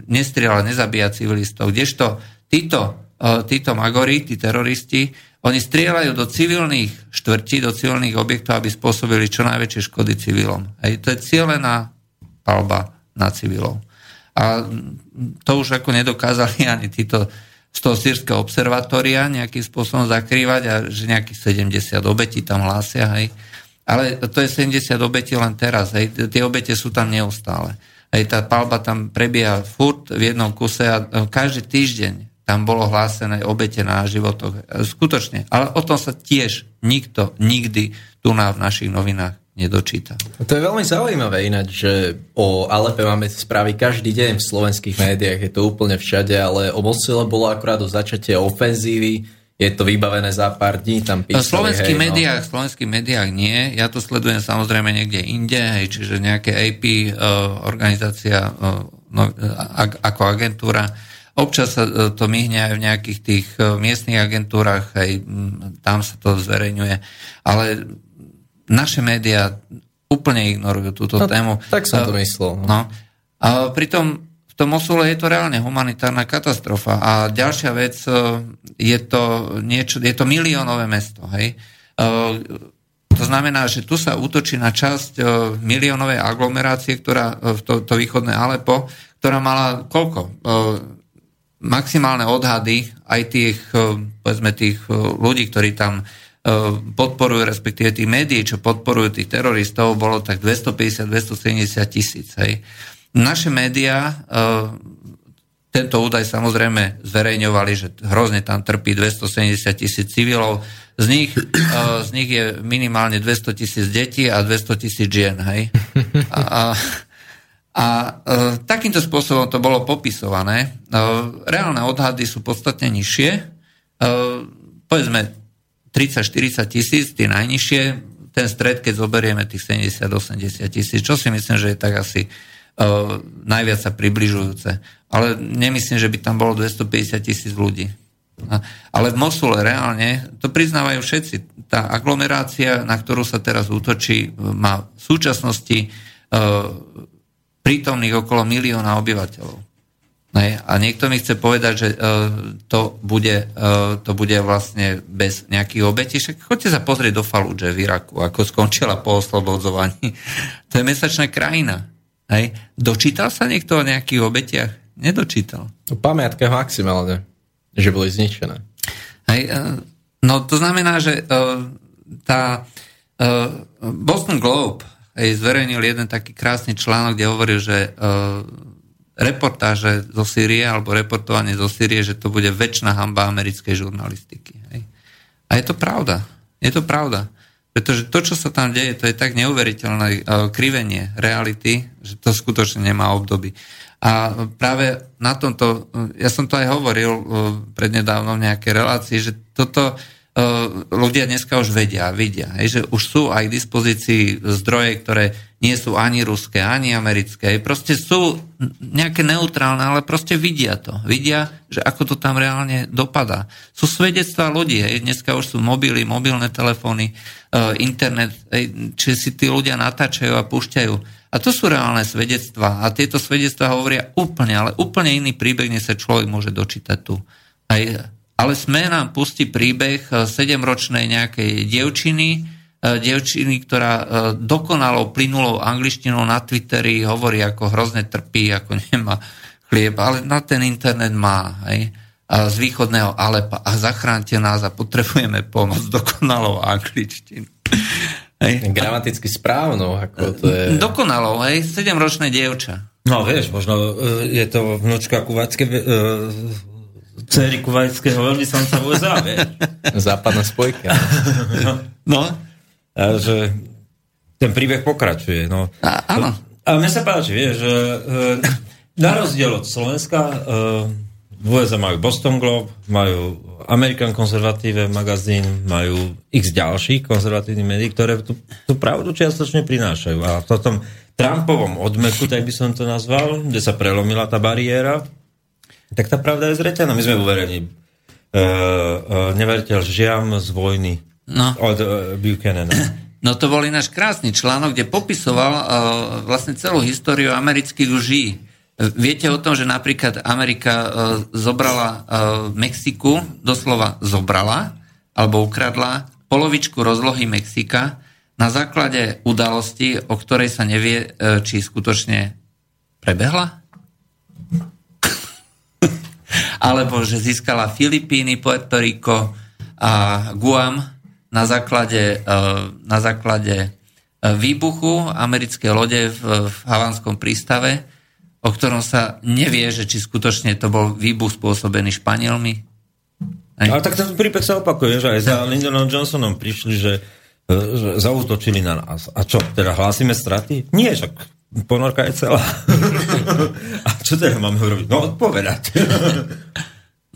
nestrieľa, nezabíja civilistov. Kdežto títo, títo magori, tí teroristi, oni strieľajú do civilných štvrtí, do civilných objektov, aby spôsobili čo najväčšie škody civilom. Hej? To je cielená palba na civilov. A to už ako nedokázali ani títo z toho sýrskeho observatória nejakým spôsobom zakrývať a že nejakých sedemdesiat obetí tam hlásia. Hej. Ale to je sedemdesiat obetí len teraz. Hej. Tie obete sú tam neustále. Hej, tá palba tam prebieha furt v jednom kuse a každý týždeň tam bolo hlásené obete na životoch. Skutočne. Ale o tom sa tiež nikto nikdy tu na v našich novinách nedočíta. To je veľmi zaujímavé ináč, že o Alepe máme správy každý deň v slovenských médiách, je to úplne všade, ale o Mosule bolo akurát do začatia ofenzívy, je to vybavené za pár dní, tam písali. V slovenských médiách, no. slovenských médiách nie, ja to sledujem samozrejme niekde inde, hej, čiže nejaké á pé eh, organizácia eh, no, a, ako agentúra. Občas sa to myhne aj v nejakých tých miestnych agentúrach, hej, tam sa to zverejňuje, ale naše médiá úplne ignorujú túto no, tému. Tak som to myslel. No. No. A pritom v tom Mosule je to reálne humanitárna katastrofa. A ďalšia vec, je to, niečo, je to miliónové mesto. Hej? To znamená, že tu sa útočí na časť miliónovej aglomerácie, ktorá v to, to východné Alepo, ktorá mala koľko? Maximálne odhady aj tých, povedzme, tých ľudí, ktorí tam podporujú, respektíve tí médií, čo podporujú tých teroristov, bolo tak dvestopäťdesiat až dvestosedemdesiat tisíc. Hej. Naše médiá tento údaj samozrejme zverejňovali, že hrozne tam trpí dvestosedemdesiat tisíc civilov. Z nich, z nich je minimálne dvestotisíc detí a dvestotisíc žien. Hej. A, a, a takýmto spôsobom to bolo popisované. Reálne odhady sú podstatne nižšie. Povedzme, tridsať až štyridsať tisíc, tie najnižšie, ten stred, keď zoberieme tých sedemdesiat až osemdesiat tisíc, čo si myslím, že je tak asi uh, najviac sa približujúce. ale nemyslím, že by tam bolo dvestopäťdesiat tisíc ľudí. Ale v Mosule reálne, to priznávajú všetci, tá aglomerácia, na ktorú sa teraz útočí, má v súčasnosti e, prítomných okolo milióna obyvateľov. Ne? A niekto mi chce povedať, že e, to, bude, e, to bude vlastne bez nejakých obetí. Však choďte sa pozrieť do Faludže v Iraku, ako skončila po oslobodzovaní. To je mesačná krajina. Hej. Dočítal sa niekto o nejakých obetiach? Nedočítal. To pamiatke maximálne, že boli zničené. Hej, no to znamená, že tá Boston Globe hej, zverejnil jeden taký krásny článok, kde hovorí, že reportáže zo Sýrie alebo reportovanie zo Sýrie, že to bude večná hanba americkej žurnalistiky. Hej. A je to pravda. Je to pravda. Pretože to, čo sa tam deje, to je tak neuveriteľné krivenie reality, že to skutočne nemá obdoby. A práve na tomto, ja som to aj hovoril prednedávno v nejakej relácii, že toto ľudia dneska už vedia, vidia. Že už sú aj k dispozícii zdroje, ktoré nie sú ani ruské, ani americké. Proste sú nejaké neutrálne, ale proste vidia to. Vidia, že ako to tam reálne dopadá. Sú svedectvá ľudí. Hej. Dneska už sú mobily, mobilné telefóny, internet, hej, či si tí ľudia natáčajú a púšťajú. A to sú reálne svedectvá. A tieto svedectvá hovoria úplne, ale úplne iný príbeh, než sa človek môže dočítať tu. Hej. Ale SME nám pustí príbeh sedemročnej nejakej dievčiny, dievčiny, ktorá dokonalou plynulou angličtinou na Twitteri hovorí, ako hrozne trpí, ako nemá chlieb, ale na ten internet má, hej, a z východného Alepa a zachránte nás a potrebujeme pomoc dokonalou angličtinou. Gramaticky správnou, ako to je... Dokonalou, hej, sedemročné dievča. No vieš, možno je to vnúčka kuvácké... Céry kuvajského veľvyslanca v ú es á, vieš? Západná spojka. No. no. Takže ten príbeh pokračuje. No. A, áno. A mne sa páči, vieš, že na rozdiel od Slovenska v ú es á majú Boston Globe, majú American Conservative magazín, majú x ďalších konzervatívnych médií, ktoré tú, tú pravdu čiastočne prinášajú. A v tom Trumpovom odmeku, tak by som to nazval, kde sa prelomila tá bariéra, tak tá pravda je zreteľná. My sme uverení. Uh, uh, neveriteľ žiam z vojny no. od uh, Buchanana. No to bol ináš krásny článok, kde popisoval uh, vlastne celú históriu amerických lží. Viete o tom, že napríklad Amerika uh, zobrala uh, Mexiku, doslova zobrala, alebo ukradla polovičku rozlohy Mexika na základe udalosti, o ktorej sa nevie, uh, či skutočne prebehla? Alebo že získala Filipíny, Puerto Rico a Guam na základe, na základe výbuchu americkej lode v Havanskom prístave, o ktorom sa nevie, že či skutočne to bol výbuch spôsobený Španielmi. Aj. Ale tak ten prípad sa opakuje, že aj za Lindonom Johnsonom prišli, že, že zaútočili na nás. A čo, teda hlásime straty? Nie, že ponorka je celá. A čo teda máme robiť? No, odpovedať.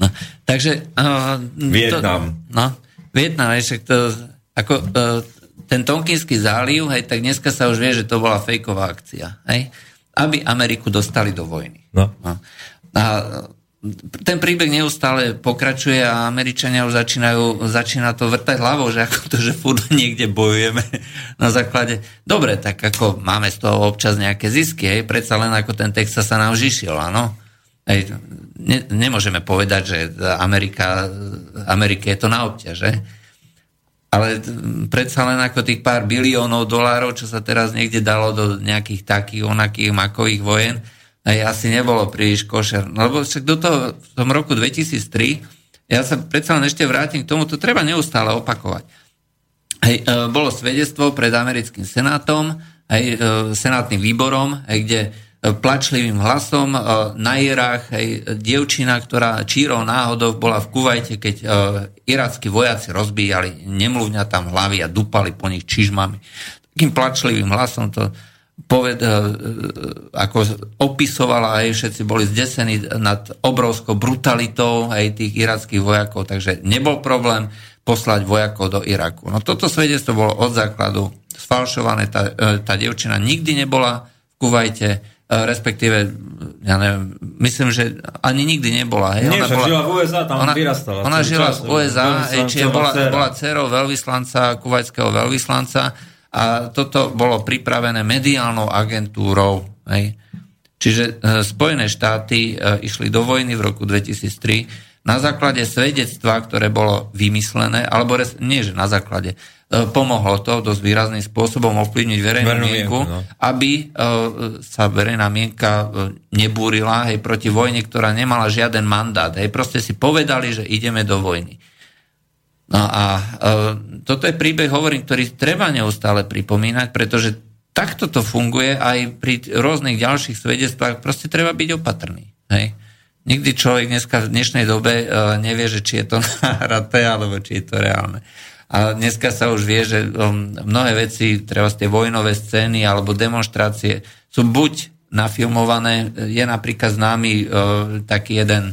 No, takže... Uh, Vietnam. To, no, Vietnam, však to... Ako, uh, ten Tonkinský záliv, hej, tak dneska sa už vie, že to bola fejková akcia, hej? Aby Ameriku dostali do vojny. No. No. A ten príbeh neustále pokračuje a Američania už začínajú, začína to vrtať hlavou, že ako to, že furt niekde bojujeme na základe. Dobre, tak ako máme z toho občas nejaké zisky, hej, predsa len ako ten Texas sa nám žišil, áno. Hej, ne, nemôžeme povedať, že Amerika, Amerike je to na obťaž, hej. Ale predsa len ako tých pár biliónov dolárov, čo sa teraz niekde dalo do nejakých takých onakých makových vojen, aj asi nebolo príliš košer. No, lebo však do toho, v tom roku dvetisíctri, ja sa predsa len ešte vrátim k tomu, to treba neustále opakovať. Hej, e, bolo svedectvo pred americkým senátom, hej, e, senátnym výborom, hej, kde plačlivým hlasom e, na Irách, hej, dievčina, ktorá čírou náhodou bola v Kuvajte, keď e, irackí vojaci rozbíjali nemluvňa tam hlavy a dupali po nich čižmami. Takým plačlivým hlasom to poved, ako opisovala, aj všetci boli zdesení nad obrovskou brutalitou aj tých irackých vojakov, takže nebol problém poslať vojakov do Iraku. No toto svedectvo bolo od základu sfalšované, tá, tá dievčina nikdy nebola v Kuvajte, respektíve, ja neviem, myslím, že ani nikdy nebola. Hej? Ona Nie, bola, žila v U S A, tam ona, vyrastala. Ona žila čas, v U S A, hej, čiže bola, bola dcerou veľvyslanca, kuvajského veľvyslanca a toto bolo pripravené mediálnou agentúrou. Hej? Čiže e, Spojené štáty e, išli do vojny v roku dvetisíctri na základe svedectva, ktoré bolo vymyslené, alebo res, nie, že na základe, pomohlo to dosť výrazným spôsobom ovplyvniť verejnú mienku, no. aby sa verejná mienka nebúrila hej, proti vojne, ktorá nemala žiaden mandát. Hej, proste si povedali, že ideme do vojny. No a toto je príbeh, hovorím, ktorý treba neustále pripomínať, pretože takto to funguje aj pri rôznych ďalších svedectvách. Proste treba byť opatrný. Hej. Nikdy človek dneska v dnešnej dobe nevie, že či je to náhraté, alebo či je to reálne. A dneska sa už vie, že mnohé veci, treba z tie vojnové scény alebo demonštrácie, sú buď nafilmované, je napríklad známy taký jeden,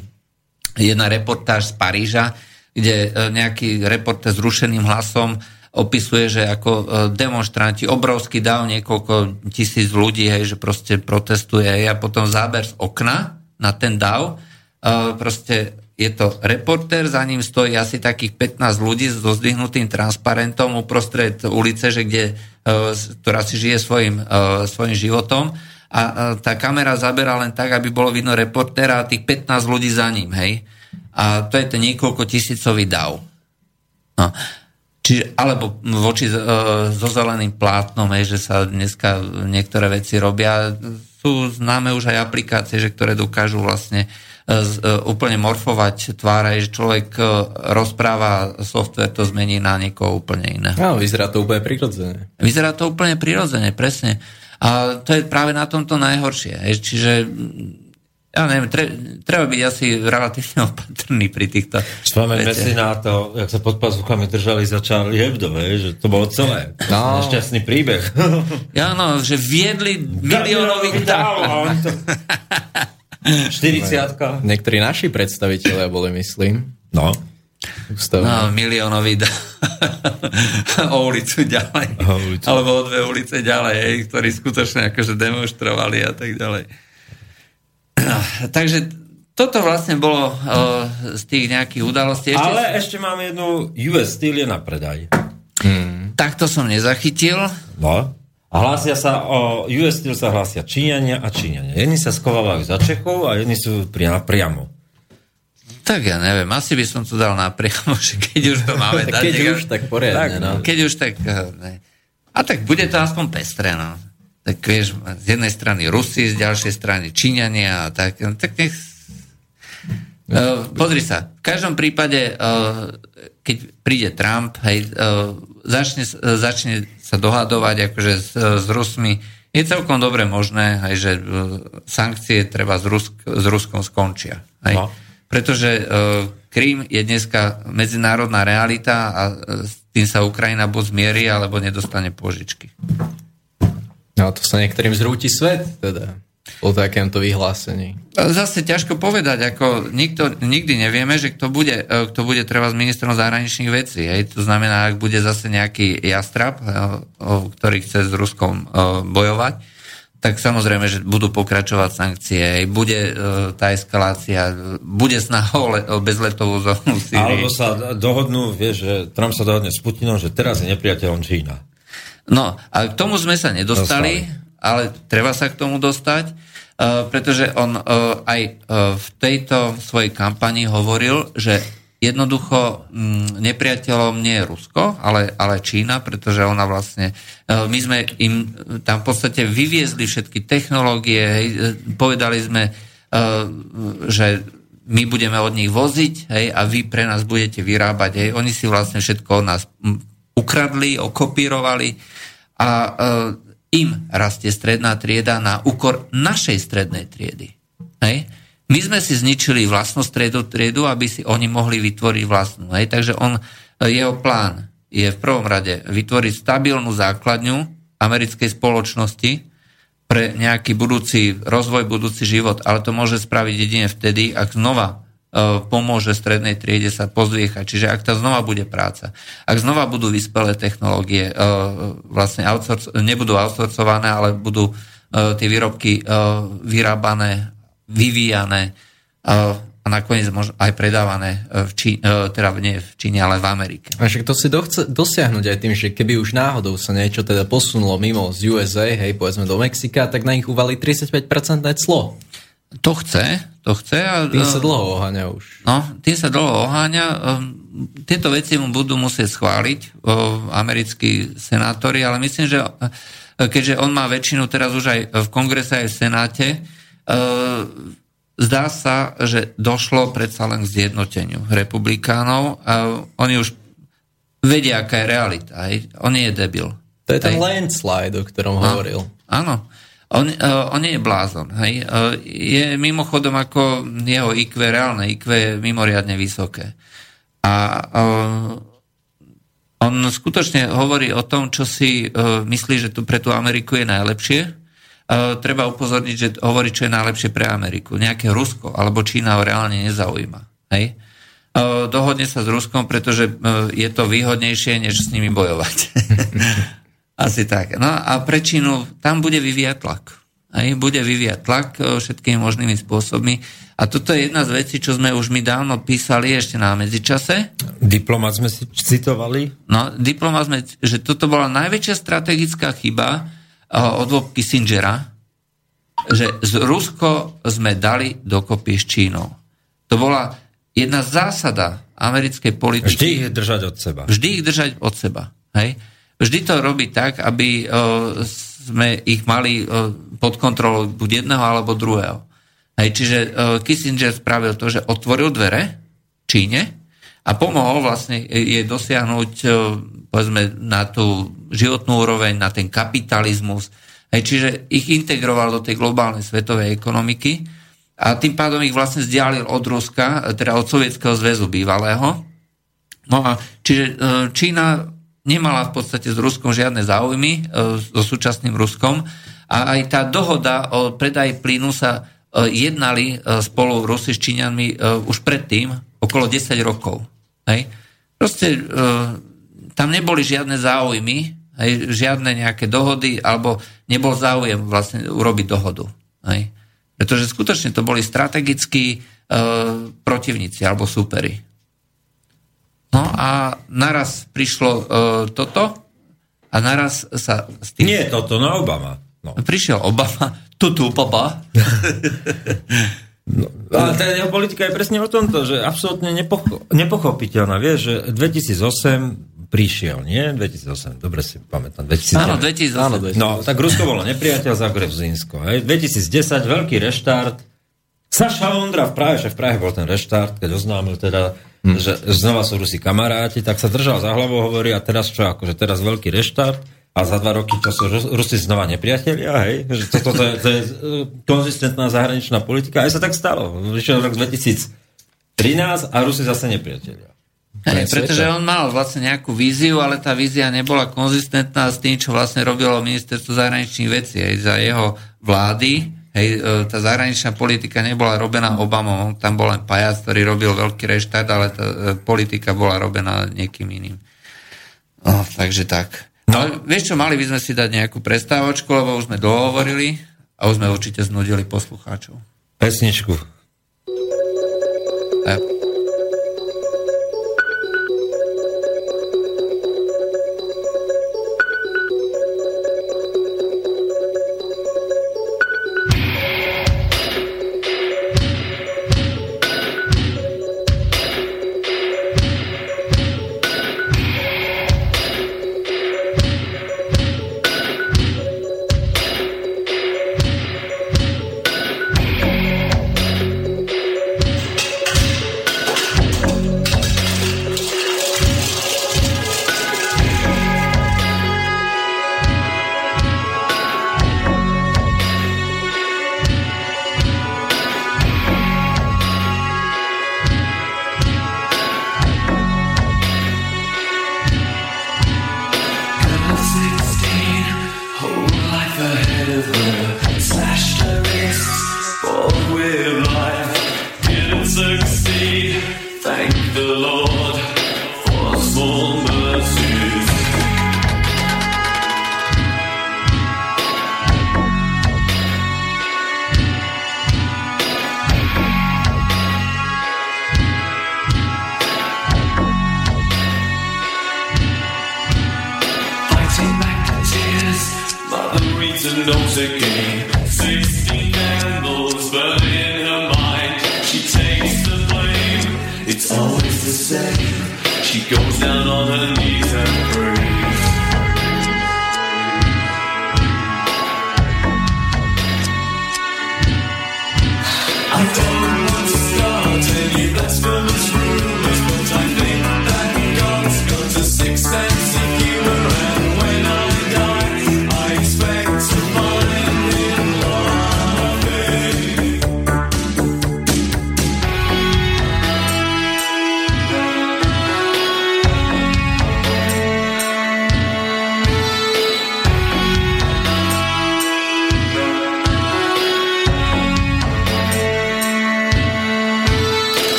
jedna reportáž z Paríža, kde nejaký reportér s rušeným hlasom opisuje, že ako demonstranti, obrovský dáv, niekoľko tisíc ľudí, hej, že proste protestuje hej, a potom záber z okna na ten dav. Proste je to reportér, za ním stojí asi takých pätnásť ľudí s dozdvihnutým transparentom uprostred ulice, že kde, ktorá si žije svojim, svojim životom. A tá kamera zabera len tak, aby bolo vidno reportéra a tých pätnásť ľudí za ním. Hej? A to je ten niekoľko tisícový dav. No. Čiže, alebo voči so zeleným plátnom, hej, že sa dneska niektoré veci robia. Sú známe už aj aplikácie, že ktoré dokážu vlastne úplne morfovať tvár, že človek rozpráva, software to zmení na niekoho úplne iného. No, vyzerá to úplne prirodzene. Vyzerá to úplne prirodzene, presne. A to je práve na tomto najhoršie. Čiže ja neviem, tre, treba byť asi relatívne opatrný pri týchto... Spomeňme si na to, jak sa pod pazúchami držali za Charlie Hebdo, že to bolo celé. No. Nešťastný príbeh. Ja no, že viedli miliónových dál. štyridsiatka. Niektorí naši predstavitelia boli, myslím. No. Ústavne. No, miliónový dál. O ulicu ďalej. O ulicu. Alebo o dve ulice ďalej, ktorí skutočne akože demonstrovali a tak ďalej. No, takže toto vlastne bolo o, z tých nejakých udalostí. Ešte Ale si... ešte mám jednu U S Steel je na predaj. Hmm. Tak to som nezachytil. No. A hlásia sa o U S Steel sa hlásia Číňania a Číňania. Jedni sa schovávajú za Čechov a jedni sú priamo. priamo. Tak ja neviem, asi by som to dal napriamo, že keď už to máme dať. Keď neka... už tak poriadne. Tak, no. Keď už tak... Ne. A tak bude to aspoň pestré, no. Tak vieš, z jednej strany Rusi, z ďalšej strany Číňania, tak, tak nech... Uh, pozri sa, v každom prípade, uh, keď príde Trump, hej, uh, začne, uh, začne sa dohadovať akože s, uh, s Rusmi, je celkom dobre možné, hej, že uh, sankcie treba s, Rusk, s Ruskom skončia. Hej. No. Pretože uh, Krím je dneska medzinárodná realita a uh, s tým sa Ukrajina buď zmierí, alebo nedostane požičky. No to sa niektorým zrúti svet, teda, po takémto vyhlásení. Zase ťažko povedať, ako nikto, nikdy nevieme, že kto bude, kto bude treba s ministrom zahraničných vecí. Hej. To znamená, ak bude zase nejaký jastrab, ktorý chce s Ruskom bojovať, tak samozrejme, že budú pokračovať sankcie. Hej. Bude tá eskalácia, bude snaha o bezletovú zónu v Sýrii. Alebo sa dohodnú, vieš, že Trump sa dohodne s Putinom, že teraz je nepriateľom Čína. No, a k tomu sme sa nedostali, dostali. Ale treba sa k tomu dostať, uh, pretože on uh, aj uh, v tejto svojej kampani hovoril, že jednoducho m, nepriateľom nie je Rusko, ale, ale Čína, pretože ona vlastne, uh, my sme im tam v podstate vyviezli všetky technológie, hej, povedali sme, uh, že my budeme od nich voziť, hej, a vy pre nás budete vyrábať, hej, oni si vlastne všetko od nás ukradli, okopírovali a e, im rastie stredná trieda na úkor našej strednej triedy. Hej? My sme si zničili vlastnú strednú triedu, aby si oni mohli vytvoriť vlastnú. Hej? Takže on, jeho plán je v prvom rade vytvoriť stabilnú základňu americkej spoločnosti pre nejaký budúci rozvoj, budúci život, ale to môže spraviť jedine vtedy, ak znova pomôže strednej triede sa pozdviechať. Čiže ak tá znova bude práca, ak znova budú vyspelé technológie, vlastne outsourc- nebudú outsourcované, ale budú tie výrobky vyrábané, vyvíjané a nakoniec aj predávané v Číne, teda nie v Číne, ale v Amerike. A však to si do, chce dosiahnuť aj tým, že keby už náhodou sa niečo teda posunulo mimo z ú es á, hej, povedzme do Mexika, tak na nich uvalí tridsaťpäť percent clo. To chce, to chce. A tým sa dlho oháňa už. No, tým sa dlho oháňa. Tieto veci mu budú musieť schváliť americkí senátori, ale myslím, že keďže on má väčšinu teraz už aj v kongrese, aj v senáte, zdá sa, že došlo predsa len k zjednoteniu republikánov. Oni už vedia, aká je realita. On nie je debil. To je ten aj landslide, o ktorom no, hovoril. Áno. On, on nie je blázon. Hej. Je mimochodom ako jeho í kvé, reálne í kvé je mimoriadne vysoké. A on skutočne hovorí o tom, čo si myslí, že tu pre tú Ameriku je najlepšie. Treba upozorniť, že hovorí, čo je najlepšie pre Ameriku. Nejaké Rusko alebo Čína ho reálne nezaujíma. Hej. Dohodne sa s Ruskom, pretože je to výhodnejšie, než s nimi bojovať. Asi tak. No a pre Čínu tam bude vyvíjať tlak. Aj bude vyvíjať tlak všetkými možnými spôsobmi. A toto je jedna z vecí, čo sme už my dávno písali ešte na medzičase. Diplomat sme si citovali. No, diplomat sme, že toto bola najväčšia strategická chyba od dôb Kissingera, že z Rusko sme dali dokopy s Čínou. To bola jedna zásada americkej politiky. Vždy ich držať od seba. Vždy ich držať od seba. Hej? Vždy to robí tak, aby sme ich mali pod kontrolou buď jedného alebo druhého. Hej, čiže Kissinger spravil to, že otvoril dvere Číne a pomohol vlastne jej dosiahnuť povedzme, na tú životnú úroveň, na ten kapitalizmus. Hej, čiže ich integroval do tej globálnej svetovej ekonomiky a tým pádom ich vlastne vzdialil od Ruska, teda od Sovietskeho zväzu bývalého. No a čiže Čína nemala v podstate s Ruskom žiadne záujmy, so súčasným Ruskom. A aj tá dohoda o predaji plynu sa jednali spolu Rusi s Číňanmi už predtým, okolo desať rokov. Hej. Proste tam neboli žiadne záujmy, hej, žiadne nejaké dohody, alebo nebol záujem vlastne urobiť dohodu. Hej. Pretože skutočne to boli strategickí protivníci alebo súperi. No a naraz prišlo uh, toto a naraz sa s tým... Nie toto, no Obama. No. Prišiel Obama, tutu, papa. No, ale tá jeho politika je presne o tomto, že absolútne nepocho- nepochopiteľná. Vieš, že dvetisícosem prišiel, nie? dvetisícosem, dobre si pamätám. dvetisícdeväť. Áno, dvetisícosem. No, tak Rusko bolo nepriateľ za Grevzínsko. dvetisícdesať, veľký reštart. Saša Ondra v Prahe, že v Prahe bol ten reštart, keď oznámil teda, hmm. že znova sú Rusi kamaráti, tak sa držal za hlavu, hovorí, a teraz čo, akože teraz veľký reštart a za dva roky to sú Rusi znova nepriatelia, hej, že toto to, to, to je konzistentná zahraničná politika, aj sa tak stalo, vyšiel rok dvetisíctrinásť a Rusi zase nepriatelia. Hej, pretože on mal vlastne nejakú víziu, ale tá vízia nebola konzistentná s tým, čo vlastne robilo ministerstvo zahraničných vecí, aj za jeho vlády. Hej, tá zahraničná politika nebola robená Obamom, tam bol len pajac, ktorý robil veľký reštart, ale tá politika bola robená niekým iným. No, takže tak. No. Ale vieš čo, mali by sme si dať nejakú prestávočku, lebo už sme dohovorili a už sme určite znudili poslucháčov. Pesničku. A- lights and don't decay. Sixteen candles burn in her mind. She takes the blame. It's always the same. She goes down on her knees and prays. I don't want to start any blasphemous rumors, but I think that God's got a sixth sense of humor, and when I die, I expect to find in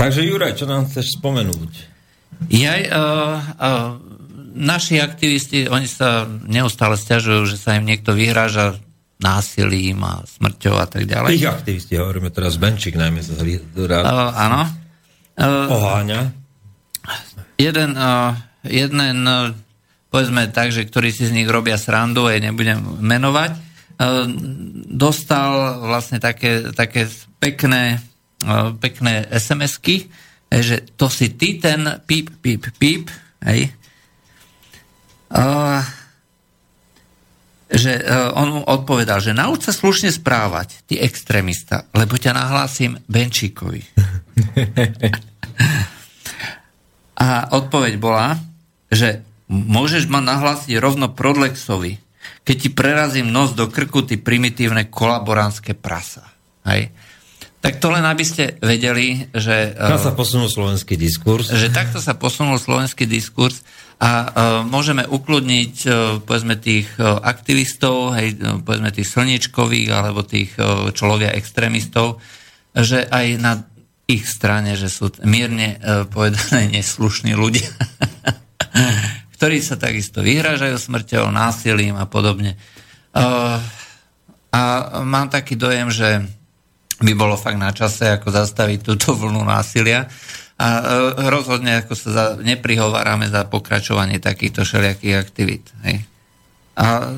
Takže Juraj, čo nám chceš spomenúť? Jaj, uh, uh, naši aktivisti, oni sa neustále sťažujú, že sa im niekto vyhráža násilím a smrťou a tak ďalej. Tých aktivisti, hovoríme teraz Benčík najmä sa rád. Uh, áno. Uh, Poháňa. Jeden, uh, jeden uh, povedzme tak, že ktorí si z nich robia srandu, aj nebudem menovať, uh, dostal vlastne také, také pekné pekné SMSky, že to si ty ten píp, píp, píp, hej. A, že on odpovedal, že nauč sa slušne správať, ty extrémista, lebo ťa nahlásim Benčíkovi. A odpoveď bola, že môžeš ma nahlásiť rovno Prodlexovi, keď ti prerazím nos do krku, ty primitívne kolaboránske prasa. Hej. Tak to len, aby ste vedeli, že... Tak sa posunul slovenský diskurs. Že takto sa posunul slovenský diskurs a uh, môžeme ukludniť uh, povedzme tých uh, aktivistov, hej, uh, povedzme tých slniečkových alebo tých uh, čo lovia extrémistov, že aj na ich strane, že sú mierne povedané neslušní ľudia, ktorí sa takisto vyhrážajú smrťou, násilím a podobne. A mám taký dojem, že by bolo fakt na čase, ako zastaviť túto vlnu násilia. A rozhodne ako sa za, neprihovárame za pokračovanie takýchto všelijakých aktivít. Hej. A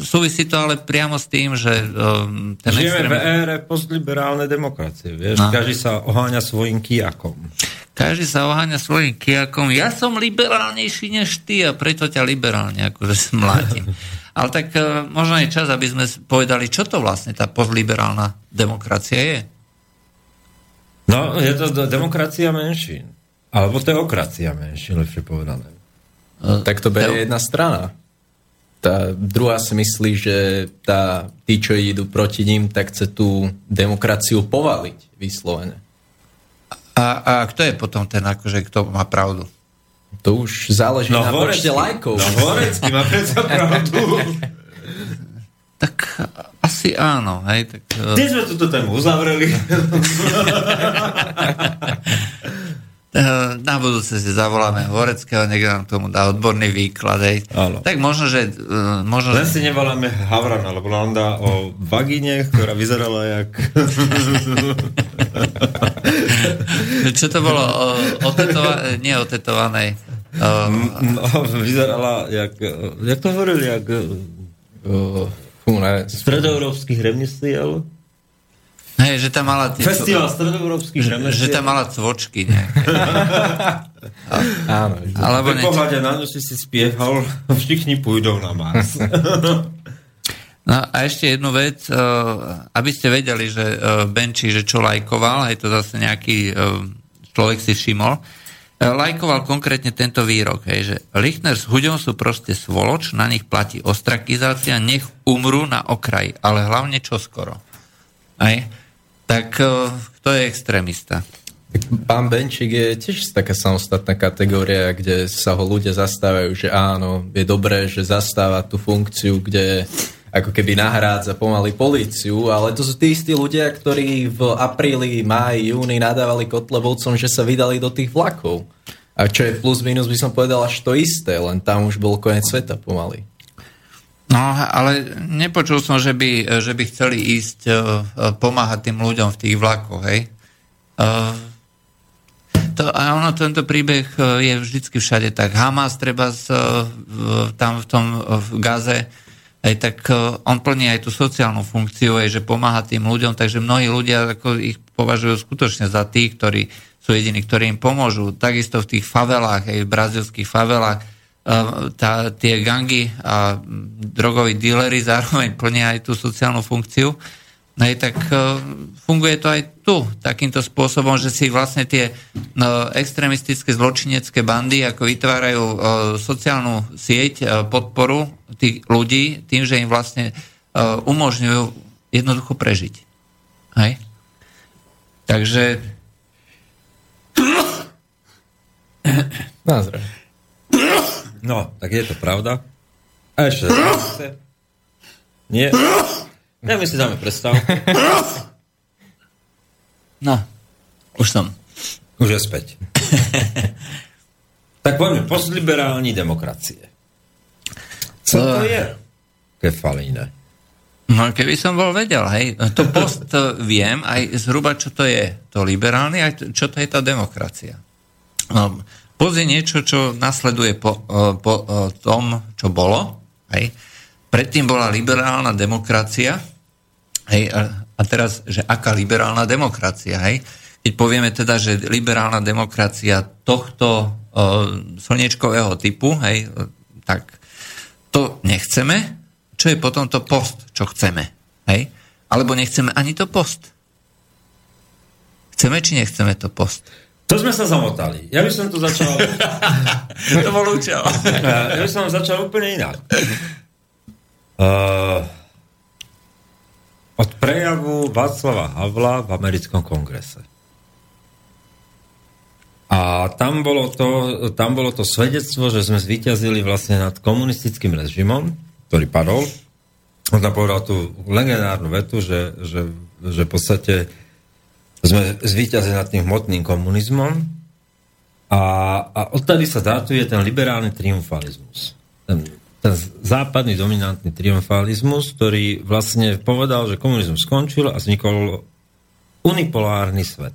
súvisí to ale priamo s tým, že... Um, ten Žijeme extrém... v ére postliberálnej demokracie, vieš? No. Každý sa oháňa svojím kijakom. Každý sa oháňa svojím kijakom. Ja som liberálnejší než ty a preto ťa liberálne akože smlátim. Ale tak uh, možno je čas, aby sme povedali, čo to vlastne tá postliberálna demokracia je. No, je to demokracia menšín. Alebo teokracia menšín, lepšie povedané. Tak to berie jedna strana. Tá druhá si myslí, že tá, tí, čo idú proti ním, tak chce tú demokraciu povaliť vyslovene. A, a kto je potom ten, akože kto má pravdu? To už záleží no, na počte lajkov. No Vorecký má predsa pravdu. Tak asi áno. Hej, tak... Kde sme túto tému uzavreli? Na budúce si zavoláme Voreckého, niekto nám tomu dá odborný výklad. Hej. Tak možno, že... Možno, Len že... si nevoláme Havrana, lebo nám dá o vagíne, ktorá vyzerala jak... Čo to bolo? O, o tetova... Nie o tetovanej. O... No, vyzerala jak... Jak to hovorili? Jak... O... stredoeurópskych remesiel. Hej, že tam mala... Tie, Festival stredoeurópskych remesiel. Že tam mala cvočky nejaké. Áno. Alebo niečo. Pohľade na ňu si si spieval, všichni pôjdou na Mars. No a ešte jednu vec, aby ste vedeli, že Benči, že čo lajkoval, hej, to zase nejaký človek si všimol, lajkoval konkrétne tento výrok, hej, že Lichtner s Huďom sú proste svoloč, na nich platí ostrakizácia, nech umrú na okraji, ale hlavne čoskoro. Hej. Tak kto je extrémista? Pán Benčík je tiež taká samostatná kategória, kde sa ho ľudia zastávajú, že áno, je dobré, že zastáva tú funkciu, kde ako keby nahrádza pomaly políciu, ale to sú tí istí ľudia, ktorí v apríli, máji, júni nadávali Kotlebovcom, že sa vydali do tých vlakov. A čo je plus minus, by som povedal až to isté, len tam už bol koniec sveta pomaly. No, ale nepočul som, že by, že by chceli ísť uh, pomáhať tým ľuďom v tých vlakoch, hej? Uh, to, a ono, tento príbeh je vždycky všade tak. Hamas treba z, uh, tam v tom uh, v Gaze, aj tak on plní aj tú sociálnu funkciu, aj, že pomáha tým ľuďom, takže mnohí ľudia ako ich považujú skutočne za tých, ktorí sú jediní, ktorí im pomôžu. Takisto v tých favelách, aj v brazílskych favelách, tá, tie gangy a drogoví díleri zároveň plnia aj tú sociálnu funkciu. Aj tak funguje to aj tu takýmto spôsobom, že si vlastne tie extrémistické zločinecké bandy ako vytvárajú sociálnu sieť podporu tých ľudí tým, že im vlastne umožňujú jednoducho prežiť. Hej? Takže... Názor. No, tak je to pravda. A ešte... Nie... Ja my si dáme predstavku. No, už som. Už je späť. Tak poďme, postliberálni demokracie. Co to je? Kefalíne. No, keby som bol vedel, hej. To post viem aj zhruba, čo to je. To liberálne, aj čo to je tá demokracia. No, post je niečo, čo nasleduje po, po tom, čo bolo, hej. Predtým bola liberálna demokracia, hej, a teraz, že aká liberálna demokracia, hej? Keď povieme teda, že liberálna demokracia tohto uh, slniečkového typu, hej, tak to nechceme, čo je potom to post, čo chceme, hej? Alebo nechceme ani to post. Chceme, či nechceme to post? To sme sa zamotali. Ja by som to začal... To bol účel. Ja by som začal úplne inak. Uh, od prejavu Václava Havla v americkom kongrese. A tam bolo to, tam bolo to svedectvo, že sme zvíťazili vlastne nad komunistickým režimom, ktorý padol. On tam povedal tú legendárnu vetu, že, že, že v podstate sme zvíťazili nad tým hmotným komunizmom a, a odtedy sa dátuje ten liberálny triumfalizmus. Ten, ten západný dominantný triumfalizmus, ktorý vlastne povedal, že komunizmus skončil a vznikol unipolárny svet.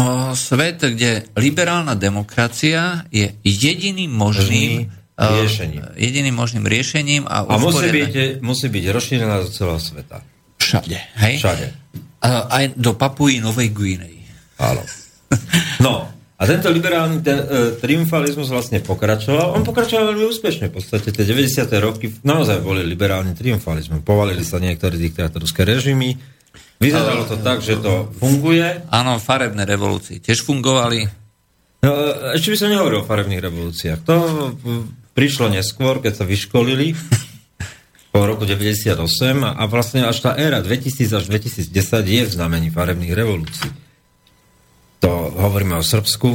O svet, kde liberálna demokracia je jediným možným riešením. Jediným možným riešením a, a musí, byť, musí byť rozšírená do celého sveta. Všade. Hej? Všade. Aj do Papuji Novej Guinei. Áno. No, a tento liberálny ten, e, triumfalizmus vlastne pokračoval. On pokračoval veľmi úspešne. V podstate tie deväťdesiate roky naozaj boli liberálnym triumfalizmom. Povalili sa niektoré diktátorské režimy. Vyzeralo to tak, že to funguje. Áno, farebné revolúcie tiež fungovali. No, ešte by som nehovoril o farebných revolúciách. To prišlo neskôr, keď sa vyškolili po roku deväťdesiatosem a vlastne až tá éra dvetisíc až dvetisícdesať je v znamení farebných revolúcií. To hovoríme o Srbsku.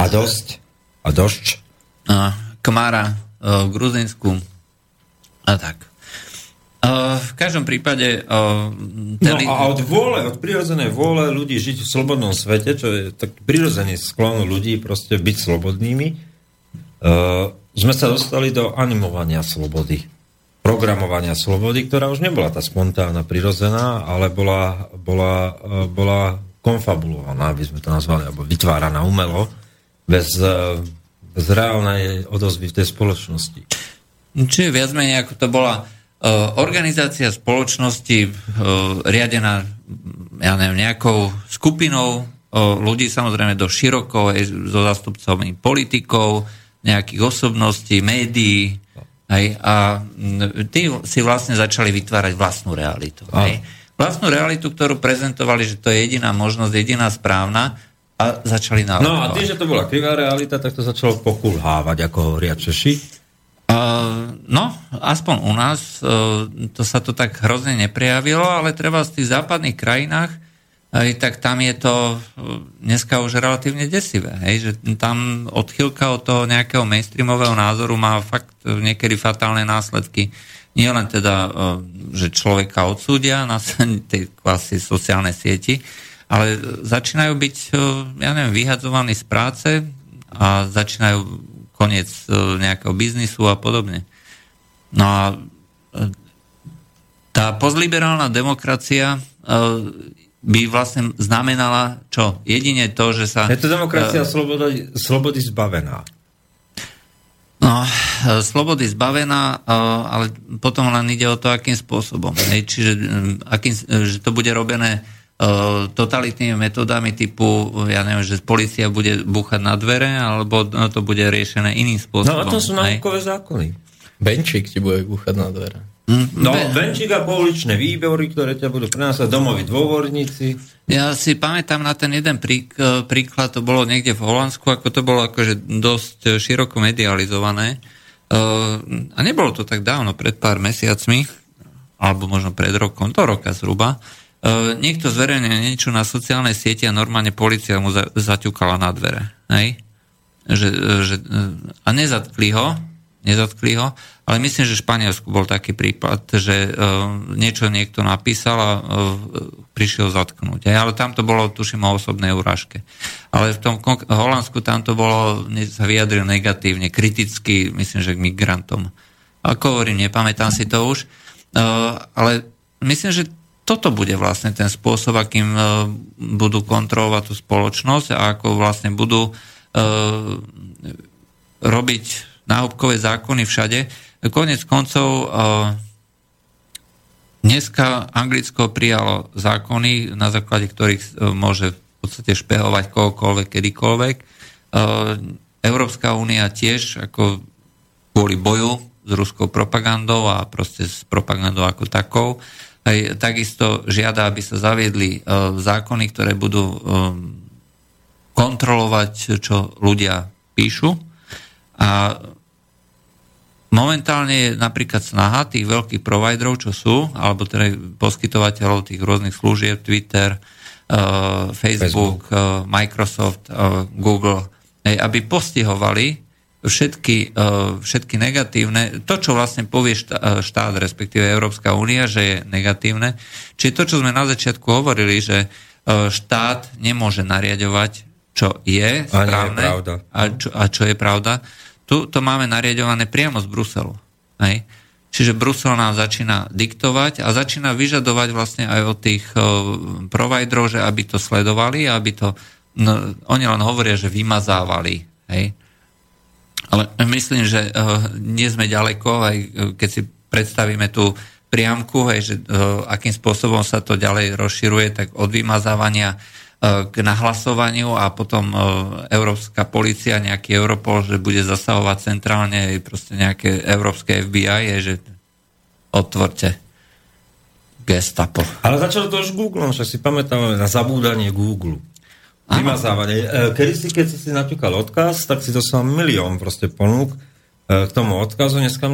A dosť. A došč. A Kmára v Gruzinsku. A tak. Uh, v každom prípade... Uh, teli... No a od vôle, od prirodzenej vôle ľudí žiť v slobodnom svete, čo je taký prirodzený sklon ľudí proste byť slobodnými, uh, sme sa dostali do animovania slobody. Programovania slobody, ktorá už nebola tá spontánna, prirodzená, ale bola, bola, uh, bola konfabulovaná, by sme to nazvali, alebo vytváraná umelo, bez, uh, bez reálnej odozvy v tej spoločnosti. Čiže viac menej, ako to bola organizácia spoločnosti riadená, ja neviem, nejakou skupinou ľudí, samozrejme do široko, so zástupcami politikov, nejakých osobností, médií, hej, a tí si vlastne začali vytvárať vlastnú realitu. Hej. Vlastnú realitu, ktorú prezentovali, že to je jediná možnosť, jediná správna, a začali naopak. No a tým, že to bola krivá realita, tak to začalo pokulhávať, ako hovoria Češi. Uh, no, aspoň u nás uh, to sa to tak hrozne neprejavilo, ale treba v tých západných krajinách, aj, tak tam je to uh, dneska už relatívne desivé, hej? Že tam odchýlka od toho nejakého mainstreamového názoru má fakt niekedy fatálne následky. Nie len teda, uh, že človeka odsúdia na tej klasy sociálnej sieti, ale začínajú byť, uh, ja neviem, vyhadzovaní z práce a začínajú koniec nejakého biznisu a podobne. No a tá postliberálna demokracia by vlastne znamenala čo? Jedine to, že sa... Je to demokracia uh, slobody, slobody zbavená. No, slobody zbavená, uh, ale potom len ide o to, akým spôsobom. Hej? Čiže akým, že to bude robené totalitnými metodami typu, ja neviem, že polícia bude búchať na dvere, alebo to bude riešené iným spôsobom. No a to sú náukové zákony. Benčík ti bude búchať na dvere. No, Be- Benčík a pouličné výbory, ktoré ťa budú prenásať, domoví dôvorníci. Ja si pamätám na ten jeden prík, príklad, to bolo niekde v Holandsku, ako to bolo akože dosť široko medializované. A nebolo to tak dávno, pred pár mesiacmi, alebo možno pred rokom, to roka zhruba, Uh, niekto zverejne niečo na sociálnej siete a normálne polícia mu za, zaťukala na dvere. Hej? Že, že, a nezatkli ho, nezatkli ho, ale myslím, že v Španielsku bol taký prípad, že uh, niečo niekto napísal a uh, prišiel zatknúť. Hej? Ale tam to bolo, tuším, o osobnej urážke. Ale v tom konk- Holandsku tam to bolo, sa vyjadril negatívne, kriticky, myslím, že k migrantom. Ako hovorím, nepamätám si to už. Uh, ale myslím, že toto bude vlastne ten spôsob, akým budú kontrolovať tú spoločnosť a ako vlastne budú e, robiť náhubkové zákony všade. Koniec koncov e, dneska Anglicko prijalo zákony, na základe ktorých môže v podstate špehovať kohokoľvek, kedykoľvek. E, Európska únia tiež ako kvôli boju s ruskou propagandou a proste s propagandou ako takou aj takisto žiada, aby sa zaviedli uh, zákony, ktoré budú um, kontrolovať, čo ľudia píšu. A momentálne je napríklad snaha tých veľkých providerov, čo sú, alebo teda poskytovateľov tých rôznych služieb, Twitter, uh, Facebook, Facebook. Uh, Microsoft, uh, Google, aj, aby postihovali všetky, všetky negatívne, to, čo vlastne povie štát, respektíve Európska únia, že je negatívne. Čiže to, čo sme na začiatku hovorili, že štát nemôže nariadovať, čo je správne a, je a, čo, a čo je pravda. Tu to máme nariadované priamo z Bruselu. Hej? Čiže Brusel nám začína diktovať a začína vyžadovať vlastne aj od tých providerov, že aby to sledovali, aby to, no, oni len hovoria, že vymazávali. Hej? Ale myslím, že nie sme ďaleko, aj keď si predstavíme tú priamku, hej, že akým spôsobom sa to ďalej rozširuje, tak od vymazávania k nahlasovaniu a potom Európska polícia, nejaký Europol, že bude zasahovať centrálne proste nejaké európske F B I, je, že otvorte gestapo. Ale začalo to už Google, však si pamätáme na zabúdanie Google. Vymazávanie. Kedy si, keď si naťukal odkaz, tak si dostal milión proste ponúk k tomu odkazu. Dneska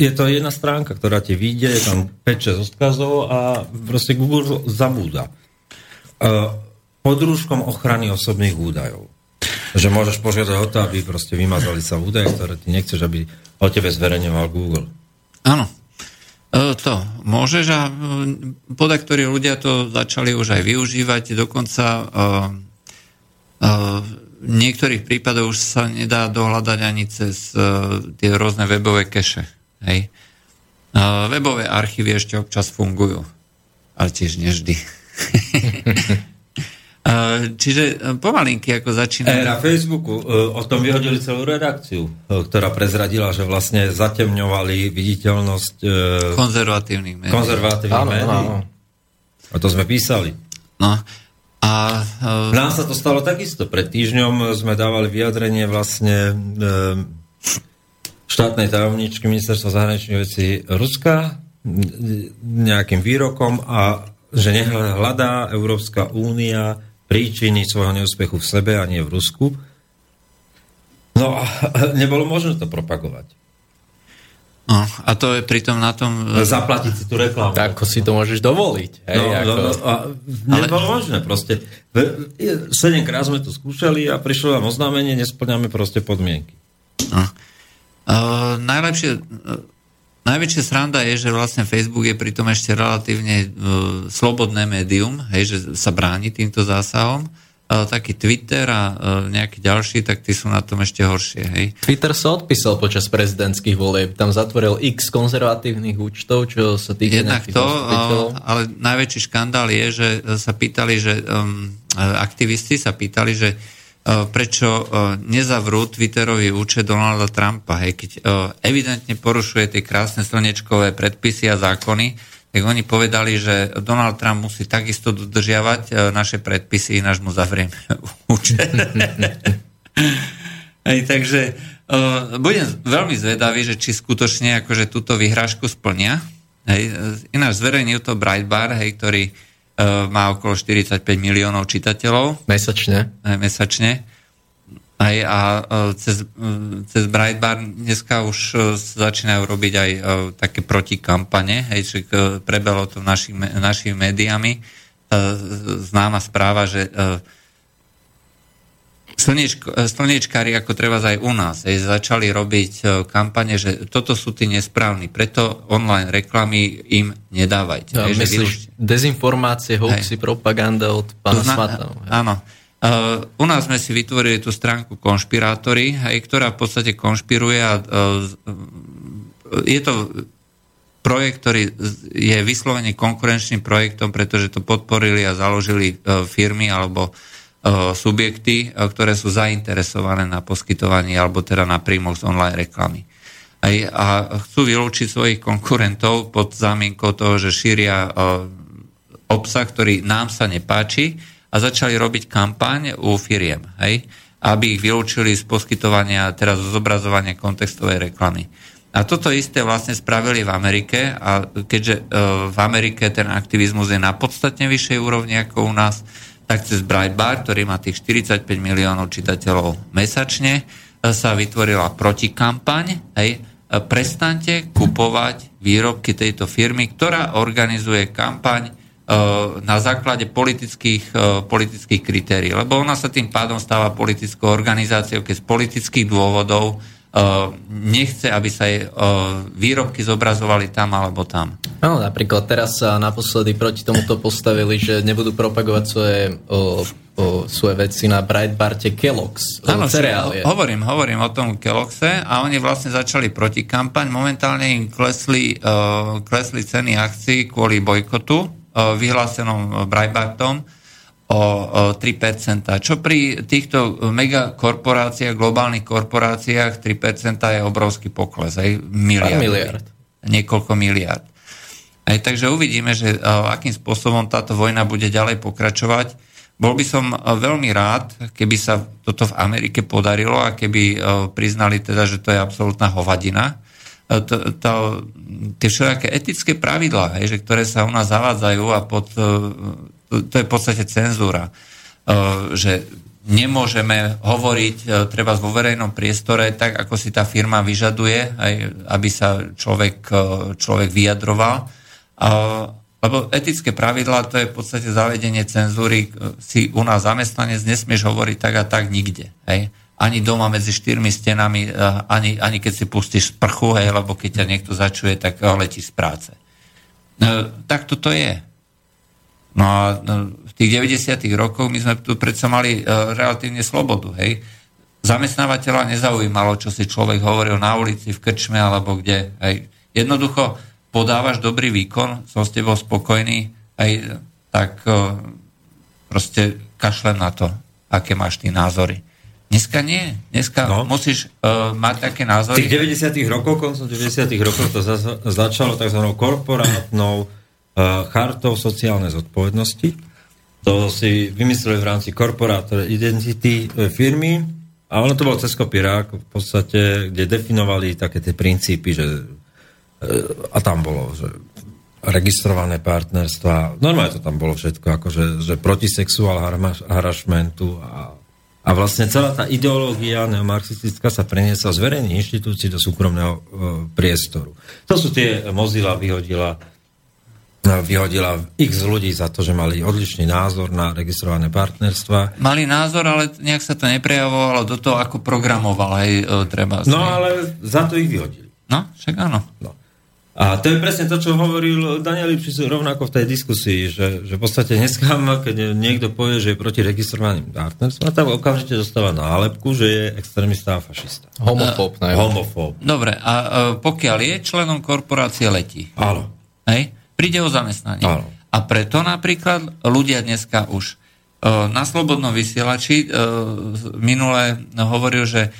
je to jedna stránka, ktorá ti vyjde, je tam päť šesť odkazov a proste Google zabúda. Pod rúškom ochrany osobných údajov. Že môžeš požiadať o to, aby proste vymazali sa údaje, ktoré ty nechceš, aby o tebe zverejňoval Google. Áno. E, to môžeš a podaktorí ľudia to začali už aj využívať. Dokonca e, e, v niektorých prípadoch už sa nedá dohľadať ani cez e, tie rôzne webové keše. Hej. E, webové archívy ešte občas fungujú. Ale tiež nie vždy. Čiže pomalinky ako začíname. Na Facebooku o tom vyhodili celú redakciu, ktorá prezradila, že vlastne zatemňovali viditeľnosť konzervatívnych médií. Konzervatívnych médií. A to sme písali. No. A nám sa to stalo takisto. Pred týždňom sme dávali vyjadrenie vlastne štátnej tajomničky ministerstva zahraničných vecí Ruska nejakým výrokom a že nehľadá Európska únia príčiny svojho neúspechu v sebe a nie v Rusku. No a nebolo možné to propagovať. No, a to je pritom na tom... Zaplatiť si tú reklamu. Tak ako si to môžeš dovoliť. Hej, no, ako... no, no, nebolo ale... možné proste. sedemkrát sme to skúšali a prišlo nám oznámenie, nespĺňame proste podmienky. No. Uh, najlepšie... Najväčšia sranda je, že vlastne Facebook je pritom ešte relatívne e, slobodné médium, hej, že sa bráni týmto zásahom. E, taký Twitter a e, nejaký ďalší, tak tí sú na tom ešte horšie. Hej. Twitter sa odpísal počas prezidentských volieb. Tam zatvoril x konzervatívnych účtov, čo sa týka jednak to, o, ale najväčší škandál je, že sa pýtali, že um, aktivisti sa pýtali, že prečo nezavrú Twitterový účet Donalda Trumpa, hej, keď evidentne porušuje tie krásne slnečkové predpisy a zákony, tak oni povedali, že Donald Trump musí takisto dodržiavať naše predpisy, ináč mu zavrieme účet. Hej, takže budem veľmi zvedavý, že či skutočne akože túto vyhrážku splnia. Hej, ináč zverejnil to Breitbart, hej, ktorý má okolo štyridsaťpäť miliónov čitateľov. Mesačne. Aj mesačne. Aj a cez, cez Breitbart dneska už začínajú robiť aj také protikampane. Hej, čiže prebelo to naši, našimi médiami. Známa správa, že slniečkári, ako treba aj u nás, hej, začali robiť kampane, že toto sú tí nesprávni, preto online reklamy im nedávajte. Ja, hej, myslíš, dezinformácie, hoaxy, propaganda od pána zna- Svatého. Áno. Uh, u nás sme si vytvorili tú stránku Konšpirátory, hej, ktorá v podstate konšpiruje a uh, je to projekt, ktorý je vyslovene konkurenčným projektom, pretože to podporili a založili uh, firmy alebo subjekty, ktoré sú zainteresované na poskytovaní alebo teda na príjmoch z online reklamy. A chcú vylúčiť svojich konkurentov pod zámienkou toho, že šíria obsah, ktorý nám sa nepáči a začali robiť kampaň u firiem, hej? Aby ich vylúčili z poskytovania, teraz zobrazovania kontextovej reklamy. A toto isté vlastne spravili v Amerike a keďže v Amerike ten aktivizmus je na podstatne vyššej úrovni ako u nás, tak cez Breitbart, ktorý má tých štyridsaťpäť miliónov čitateľov mesačne, sa vytvorila protikampaň. Hej. Prestaňte kupovať výrobky tejto firmy, ktorá organizuje kampaň na základe politických, politických kritérií. Lebo ona sa tým pádom stáva politickou organizáciou, keď z politických dôvodov nechce, aby sa jej výrobky zobrazovali tam alebo tam. No, napríklad teraz sa naposledy proti tomuto postavili, že nebudú propagovať svoje, o, o, svoje veci na Breitbarte Kellogg's. Áno, hovorím, hovorím o tom Kellogg'se a oni vlastne začali protikampaň. Momentálne im klesli, uh, klesli ceny akcií kvôli bojkotu, uh, vyhlásenom Breitbartom, o tri percentá. Čo pri týchto megakorporáciách, globálnych korporáciách tri percentá je obrovský pokles. Aj miliard. miliard. Niekoľko miliard. Aj, takže uvidíme, že akým spôsobom táto vojna bude ďalej pokračovať. Bol by som veľmi rád, keby sa toto v Amerike podarilo a keby priznali teda, že to je absolútna hovadina. To, to, tie všetké etické pravidlá, hej, že, ktoré sa u nás zavádzajú a pod, to je v podstate cenzúra, že nemôžeme hovoriť treba vo verejnom priestore tak, ako si tá firma vyžaduje, aj aby sa človek, človek vyjadroval. Lebo etické pravidlá, to je v podstate zavedenie cenzúry. Si u nás zamestnanec, nesmieš hovoriť tak a tak nikde. Hej? Ani doma medzi štyrmi stenami, ani, ani keď si pustíš sprchu, hej, lebo keď ťa niekto začuje, tak letíš z práce. No, tak toto je. No a v tých deväťdesiatych rokoch my sme tu predsa mali uh, relatívne slobodu, hej. Zamestnávateľa nezaujímalo, čo si človek hovoril na ulici, v krčme alebo kde, hej. Jednoducho podávaš dobrý výkon, som s tebou spokojný, hej, tak uh, proste kašlem na to, aké máš ty názory. Dneska nie. Dneska no. musíš uh, mať také názory. V tých deväťdesiatych rokoch, koncom deväťdesiatych rokov to za- začalo takzvanou korporátnou chartou sociálnej zodpovednosti. To si vymysleli v rámci korporátor identity firmy a ono to bolo cez kopírák v podstate, kde definovali také tie princípy, že a tam bolo, že registrované partnerstva, normálne to tam bolo všetko, akože že proti sexuál harašmentu a, a vlastne celá tá ideológia neomarxistická sa preniesla z verejných inštitúcií do súkromného e, priestoru. To sú tie Mozilla vyhodila vyhodila x ľudí za to, že mali odlišný názor na registrované partnerstva. Mali názor, ale nejak sa to neprejavovalo do toho, ako programoval. Hej, treba no, ale za to ich vyhodili. No, však áno. No. A to je presne to, čo hovoril Daniel Lipšic rovnako v tej diskusii, že, že v podstate dneska, keď niekto povie, že je proti registrovaným partnerstvom, tak okamžite dostáva nálepku, že je extrémista a fašista. Homofób. Uh, homofób. Dobre, a uh, pokiaľ je členom korporácie, letí. Áno. Hej? Príde o zamestnanie. Áno. A preto napríklad ľudia dneska už na Slobodnom vysielači minule hovoril, že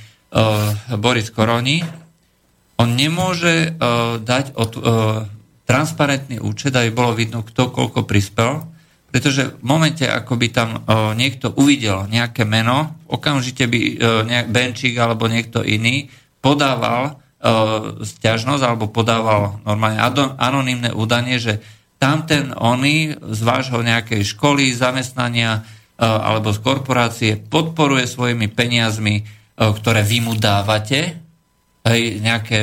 Boris Koroni, on nemôže dať od, transparentný účet, aby bolo vidno, kto koľko prispel, pretože v momente, ako by tam niekto uvidel nejaké meno, okamžite by Benčík alebo niekto iný podával sťažnosť alebo podával normálne anonymné údanie, že tamten oný z vášho nejakej školy, zamestnania alebo z korporácie podporuje svojimi peniazmi, ktoré vy mu dávate, aj nejaké,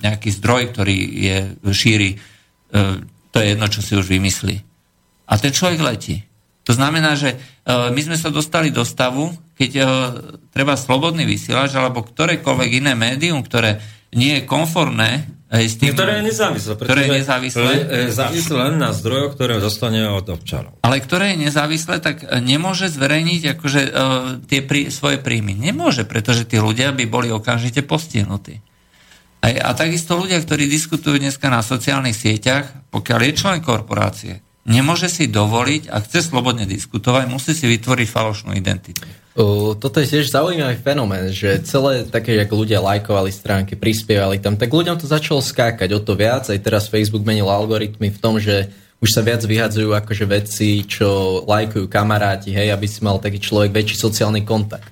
nejaký zdroj, ktorý je šíri, to je jedno, čo si už vymyslí. A ten človek letí. To znamená, že my sme sa dostali do stavu, keď treba Slobodný vysielač alebo ktorékoľvek iné médium, ktoré nie je konformné s tým... Ktoré je nezávislé. Ktoré je nezávislé. Závislé len na zdrojoch, ktoré dostane od občanov. Ale ktoré je nezávislé, tak nemôže zverejniť akože, uh, tie prí, svoje príjmy. Nemôže, pretože tí ľudia by boli okamžite postihnutí. A, a takisto ľudia, ktorí diskutujú dneska na sociálnych sieťach, pokiaľ je člen korporácie, nemôže si dovoliť a chce slobodne diskutovať, musí si vytvoriť falošnú identitu. Uh, toto je tiež zaujímavý fenomén, že celé také, ako ľudia lajkovali stránky, prispievali tam, tak ľuďom to začalo skákať o to viac. Aj teraz Facebook menil algoritmy v tom, že už sa viac vyhadzujú akože veci, čo lajkujú kamaráti, hej, aby si mal taký človek väčší sociálny kontakt.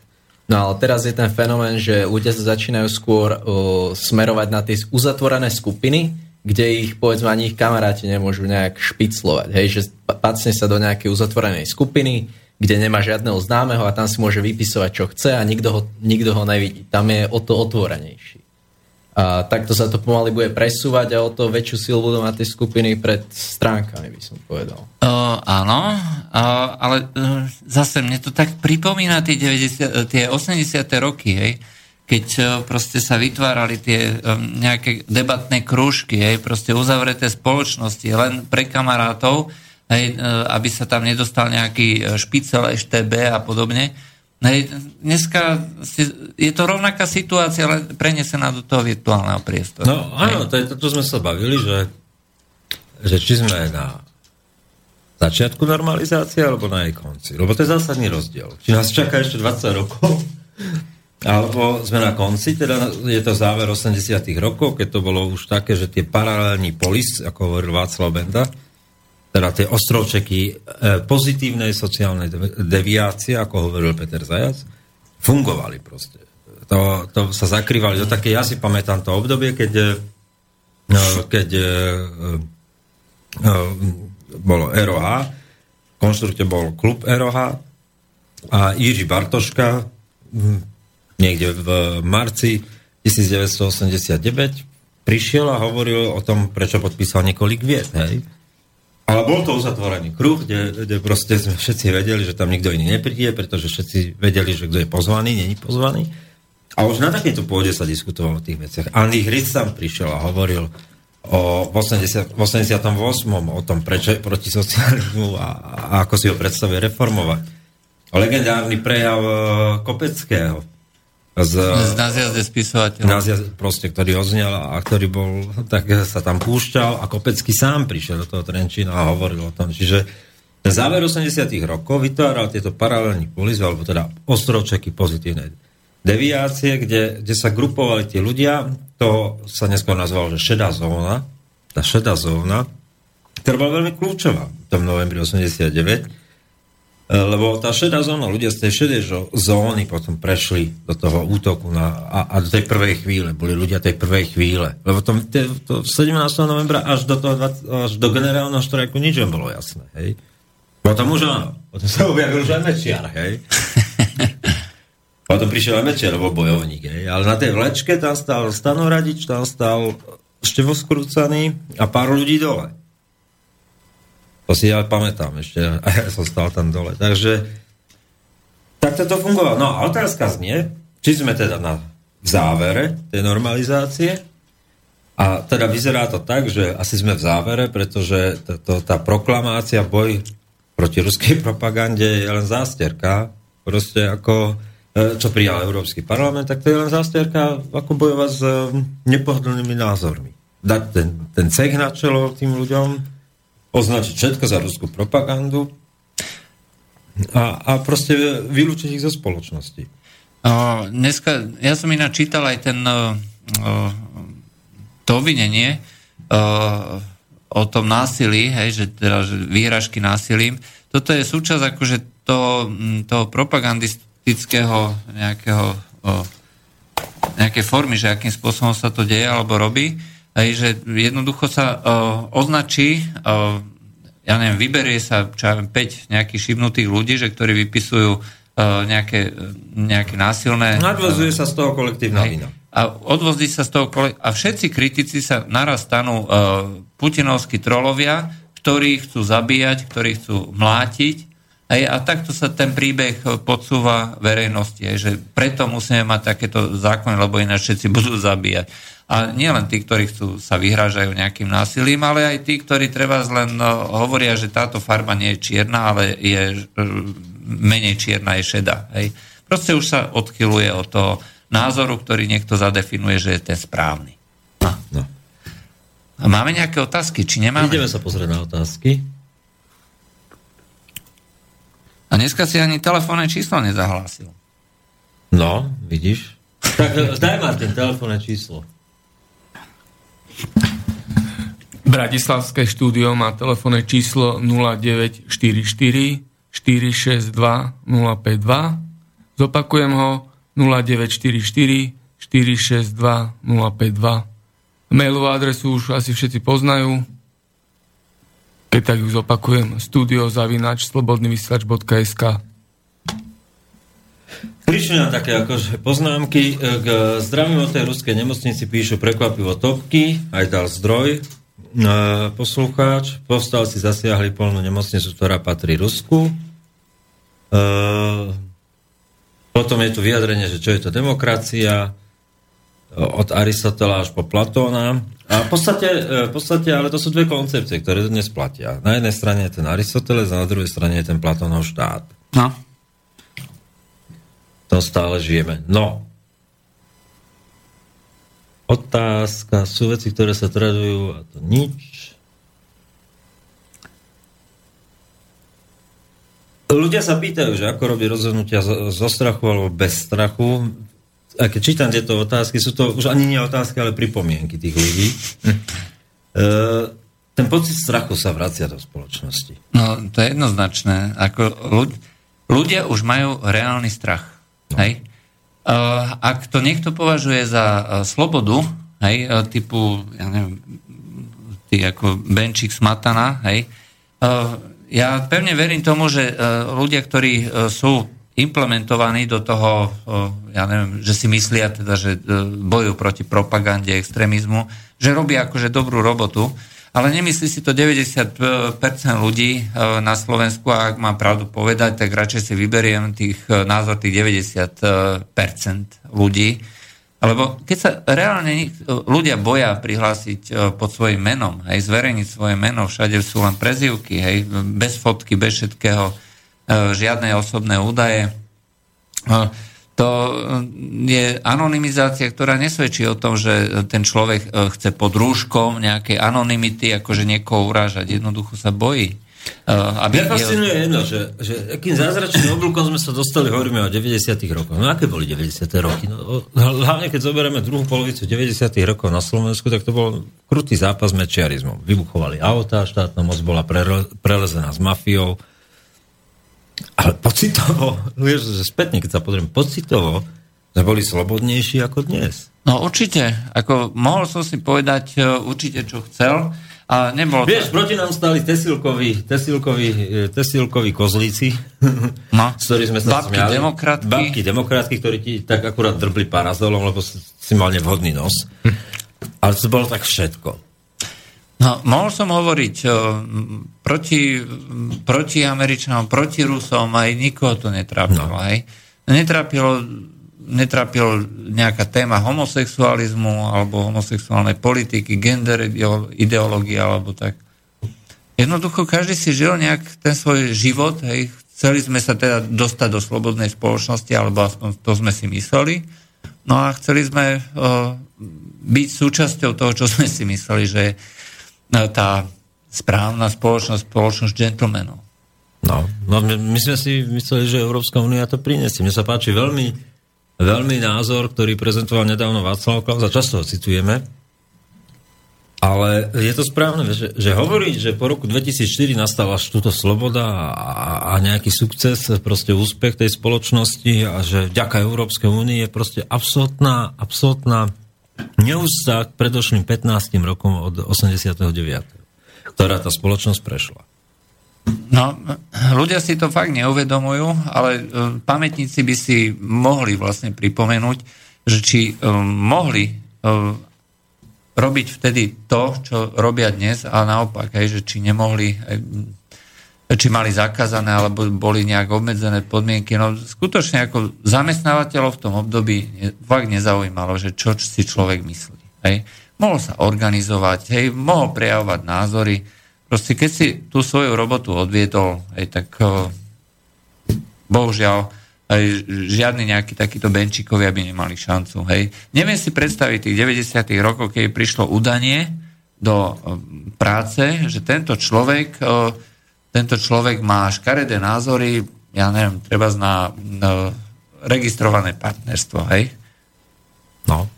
No ale teraz je ten fenomén, že ľudia sa začínajú skôr uh, smerovať na tie uzatvorené skupiny, kde ich, povedzme, ani ich kamaráti nemôžu nejak špiclovať, hej, že pacne sa do nejakej uzatvorenej skupiny, kde nemá žiadneho známeho a tam si môže vypisovať, čo chce a nikto ho, nikto ho nevidí. Tam je o to otvorenejší. A A takto sa to pomaly bude presúvať a o to väčšiu silu budú mať tie skupiny pred stránkami, by som povedal. Uh, áno, uh, ale uh, zase mne to tak pripomína tie, deväťdesiate, tie osemdesiate roky, hej, keď uh, proste sa vytvárali tie um, nejaké debatné krúžky, hej, proste uzavreté spoločnosti len pre kamarátov, hej, uh, aby sa tam nedostal nejaký špicel eš té bé a podobne. Hej, dneska je to rovnaká situácia, ale prenesená do toho virtuálneho priestoru. No áno, to, je, to, to sme sa bavili, že, že či sme na začiatku normalizácie, alebo na jej konci. Lebo to je zásadný rozdiel. Či nás čaká ešte dvadsať rokov, alebo sme na konci, teda je to záver osemdesiatych rokov, keď to bolo už také, že tie paralelní polis, ako hovoril Václav Benda, teda tie ostrovčeky pozitívnej sociálnej deviácie, ako hovoril Peter Zajac, fungovali proste. To, to sa zakrývali do také, ja si pamätám to obdobie, keď, keď bolo er o há, konštruktor bol klub er o há a Jiří Bartoška niekde v marci devätnásťstoosemdesiatdeväť prišiel a hovoril o tom, prečo podpísal niekoľko viet, hej. Ale bol to uzatvorený kruh, kde, kde proste sme všetci vedeli, že tam nikto iný nepríde, pretože všetci vedeli, že kto je pozvaný, není pozvaný. A už na takejto pôde sa diskutovalo o tých veciach. Andy Hric tam prišiel a hovoril o osemdesiatom ôsmom o tom prečo, proti socializmu a, a ako si ho predstavuje reformovať. Legendárny prejav Kopeckého. Z, na zjazde spisovateľov. Na zjazde, proste, ktorý odzniel a ktorý bol, tak sa tam púšťal a Kopecký sám prišiel do toho Trenčína a hovoril o tom. Čiže záver osemdesiatych rokov vytváral tieto paralelní polis, alebo teda ostrovčeky pozitívnej deviácie, kde, kde sa grupovali tí ľudia, to sa neskôr nazvalo, že šedá zóna, tá šedá zóna, ktorá bola veľmi kľúčová v tom novembri osemdesiatdeväť, lebo tá šedá zóna, ľudia z tej šedej zóny potom prešli do toho útoku na, a, a do tej prvej chvíle, boli ľudia tej prvej chvíle, lebo to, to, to sedemnásteho novembra až do, toho, až do generálneho štrajku nič nebolo jasné, hej. Potom už áno, potom sa objavil už aj Mečiar, hej. Potom prišiel aj Mečiar, bol bojovník, hej, ale na tej vlečke tam stál Stano Radič, tam stál Števo Skrúcaný a pár ľudí dole. To si ja pamätám ešte, a ja som stál tam dole. Takže tak to fungovalo. No a otázka znie, či sme teda na závere tej normalizácie a teda vyzerá to tak, že asi sme v závere, pretože to, to, tá proklamácia boj proti ruskej propagande je len zástierka. Proste ako, čo prijal Európsky parlament, tak to je len zástierka, ako bojovať s nepohodlnými názormi. Dať ten, ten cech na čelo tým ľuďom, označiť všetko za ruskú propagandu a, a proste vylúčiť ich zo spoločnosti. Uh, dneska, ja som ináč čítal aj ten uh, to obvinenie uh, o tom násilí, hej, že, teda, že výhražky násilím. Toto je súčasť akože to, toho propagandistického nejakého uh, nejaké formy, že akým spôsobom sa to deje alebo robí. Hej, že jednoducho sa uh, označí, uh, ja neviem, vyberie sa čo neviem, päť nejakých šibnutých ľudí, že ktorí vypisujú uh, nejaké, nejaké násilné... Nadvozuje uh, sa z toho kolektívna vina. A odvozdí sa z toho kolek... A všetci kritici sa naraz stanú uh, putinovskí trolovia, ktorí chcú zabíjať, ktorí chcú mlátiť. Hej, a takto sa ten príbeh podsúva verejnosti. Hej, že preto musíme mať takéto zákony, lebo ináč všetci budú zabíjať. A nielen tí, ktorí chcú, sa vyhrážajú nejakým násilím, ale aj tí, ktorí treba len hovoria, že táto farba nie je čierna, ale je menej čierna, je šedá. Hej. Proste už sa odchyluje od toho názoru, ktorý niekto zadefinuje, že je ten správny. No. No. A máme nejaké otázky? Či nemáme? Ideme sa pozrieť na otázky. A dneska si ani telefónne číslo nezahlásil. No, vidíš? Tak daj ma ten telefónne číslo. Bratislavské štúdio má telefónne číslo nula deväť štyri štyri štyri šesť dva nula päť dva. Zopakujem ho nula deväť štyri štyri štyri šesť dva nula päť dva. Mailovú adresu už asi všetci poznajú. Keď tak ju zopakujem, studio zavináč slobodnyvysielač bodka es ká. Prišli nám také akože poznámky. K zdravím od tej ruskej nemocnici píšu prekvapivo topky, aj dal zdroj. Poslucháč, povstalci zasiahli polnú nemocnicu, ktorá patrí Rusku. Potom je tu vyjadrenie, že čo je to demokracia, od Aristotela až po Platóna. A v podstate, v podstate, ale to sú dve koncepcie, ktoré dnes platia. Na jednej strane je ten Aristoteles, a na druhej strane je ten Platónov štát. No. To stále žijeme. No. Otázka. Sú veci, ktoré sa tradujú a to nič. Ľudia sa pýtajú, že ako robí rozhodnutia zo strachu alebo bez strachu. A keď čítam tieto otázky, sú to už ani nie otázky, ale pripomienky tých ľudí. E, ten pocit strachu sa vracia do spoločnosti. No, to je jednoznačné. Ako ľud- ľudia už majú reálny strach. No. Hej? E, ak to niekto považuje za slobodu, hej, typu, ja neviem, ty ako Benčík Smatana, hej, e, ja pevne verím tomu, že ľudia, ktorí sú implementovaní do toho, ja neviem, že si myslia teda, že bojujú proti propagande, extrémizmu, že robia akože dobrú robotu, ale nemyslí si to deväťdesiat percent ľudí na Slovensku a ak mám pravdu povedať, tak radšej si vyberiem tých názor tých deväťdesiat percent ľudí, lebo keď sa reálne ľudia boja prihlásiť pod svojim menom, hej, zverejniť svoje meno, všade sú len prezývky, hej, bez fotky, bez všetkého, žiadne osobné údaje. To je anonymizácia, ktorá nesvedčí o tom, že ten človek chce pod rúškom nejakej anonymity, akože niekoho urážať. Jednoducho sa bojí. Aby ja fascinuje je... jedno, že, že akým zázračným oblúkom sme sa dostali, hovoríme o deväťdesiatych rokoch. No aké boli deväťdesiate roky? No, hlavne keď zoberieme druhú polovicu deväťdesiatych rokov na Slovensku, tak to bol krutý zápas s mečiarizmom. Vybuchovali autá, štátna moc bola prelezená s mafiou. Ale pocitovo, vieš, že spätne, keď sa pozriem, pocitovo sme boli slobodnejší ako dnes. No určite, ako mohol som si povedať určite, čo chcel a nebolo... Vieš, to... proti nám stali tesílkoví, tesílkoví, tesílkoví kozlíci, no. S ktorými sme sa babky smiali. Demokratky. Babky demokratky, ktorí ti tak akurát drbli parazolom, lebo si mal nevhodný nos. Hm. Ale to bolo tak všetko. No, mohol som hovoriť o, proti, proti Američanom, proti Rusom, aj nikoho to netrápilo. No. Aj. Netrápilo, netrápilo nejaká téma homosexualizmu alebo homosexuálnej politiky, gender ideológie alebo tak. Jednoducho každý si žil nejak ten svoj život. Hej. Chceli sme sa teda dostať do slobodnej spoločnosti, alebo aspoň to sme si mysleli. No a chceli sme o, byť súčasťou toho, čo sme si mysleli, že tá správna spoločnosť, spoločnosť gentlemanov. No, no my, my sme si mysleli, že Európska únia to priniesie. Mne sa páči veľmi, veľmi názor, ktorý prezentoval nedávno Václav Klaus, často ho citujeme, ale je to správne, že, že hovorí, že po roku dvetisícštyri nastala až túto sloboda a, a nejaký sukces, proste úspech tej spoločnosti a že vďaka Európskej únii je proste absolútna, absolútna neústa k predošlým pätnástym rokom od osemdesiateho deviateho ktorá tá spoločnosť prešla. No, ľudia si to fakt neuvedomujú, ale pamätníci by si mohli vlastne pripomenúť, že či um, mohli um, robiť vtedy to, čo robia dnes a naopak, aj, že či nemohli, aj, či mali zakázané alebo boli nejak obmedzené podmienky. No skutočne ako zamestnávateľov v tom období fakt nezaujímalo, že čo si človek myslí. Hej. Mohol sa organizovať, hej, mohol prejavovať názory. Proste keď si tú svoju robotu odviedol, hej, tak oh, bohužiaľ aj žiadny nejaký takýto benčíkovia by nemali šancu. Hej. Neviem si predstaviť tých deväťdesiatych rokov, keď prišlo udanie do práce, že tento človek... Oh, Tento človek má škaredé názory, ja neviem, treba zná no, registrované partnerstvo, hej? No.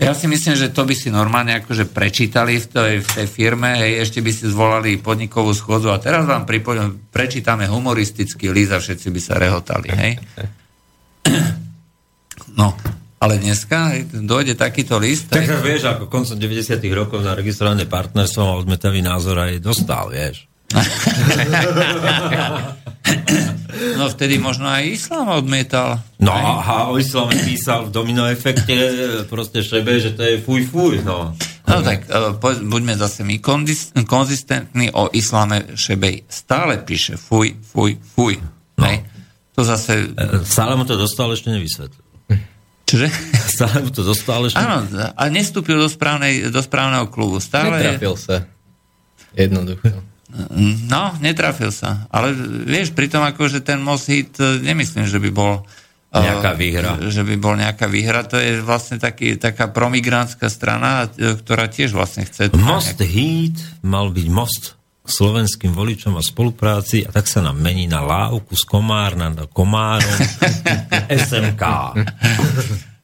Ja si myslím, že to by si normálne akože prečítali v tej, v tej firme, hej, ešte by si zvolali podnikovú schôdzu a teraz vám pripoň, prečítame humoristický list a všetci by sa rehotali, hej? No, ale dneska hej, dojde takýto list. Tak sa vieš, ako koncom deväťdesiatych rokov na registrované partnerstvo a odmetavý názor aj dostal, vieš? No no vtedy možno aj Islám odmietal. No aha, o Islame písal v domino efekte proste šebe, že to je fuj fuj, no. No tak, buďme zase my konzistentní, o Islame šebej stále píše fuj, fuj, fuj. No. To zase... Stále mu to dostal, ešte nevysvetlil. Čože? Stále mu to dostal, ešte Áno, a nestúpil do, správnej, do správneho klubu. Stále... Netrafil sa. Jednoducho. No, netrafil sa. Ale vieš, pritom akože ten most hit, nemyslím, že by bol... Nejaká výhra. Že by bol nejaká výhra. To je vlastne taký, taká promigránska strana, ktorá tiež vlastne chce... Most nejak... hit mal byť most slovenským voličom a spolupráci, a tak sa nám mení na lávku z Komárna na Komárom es em ká.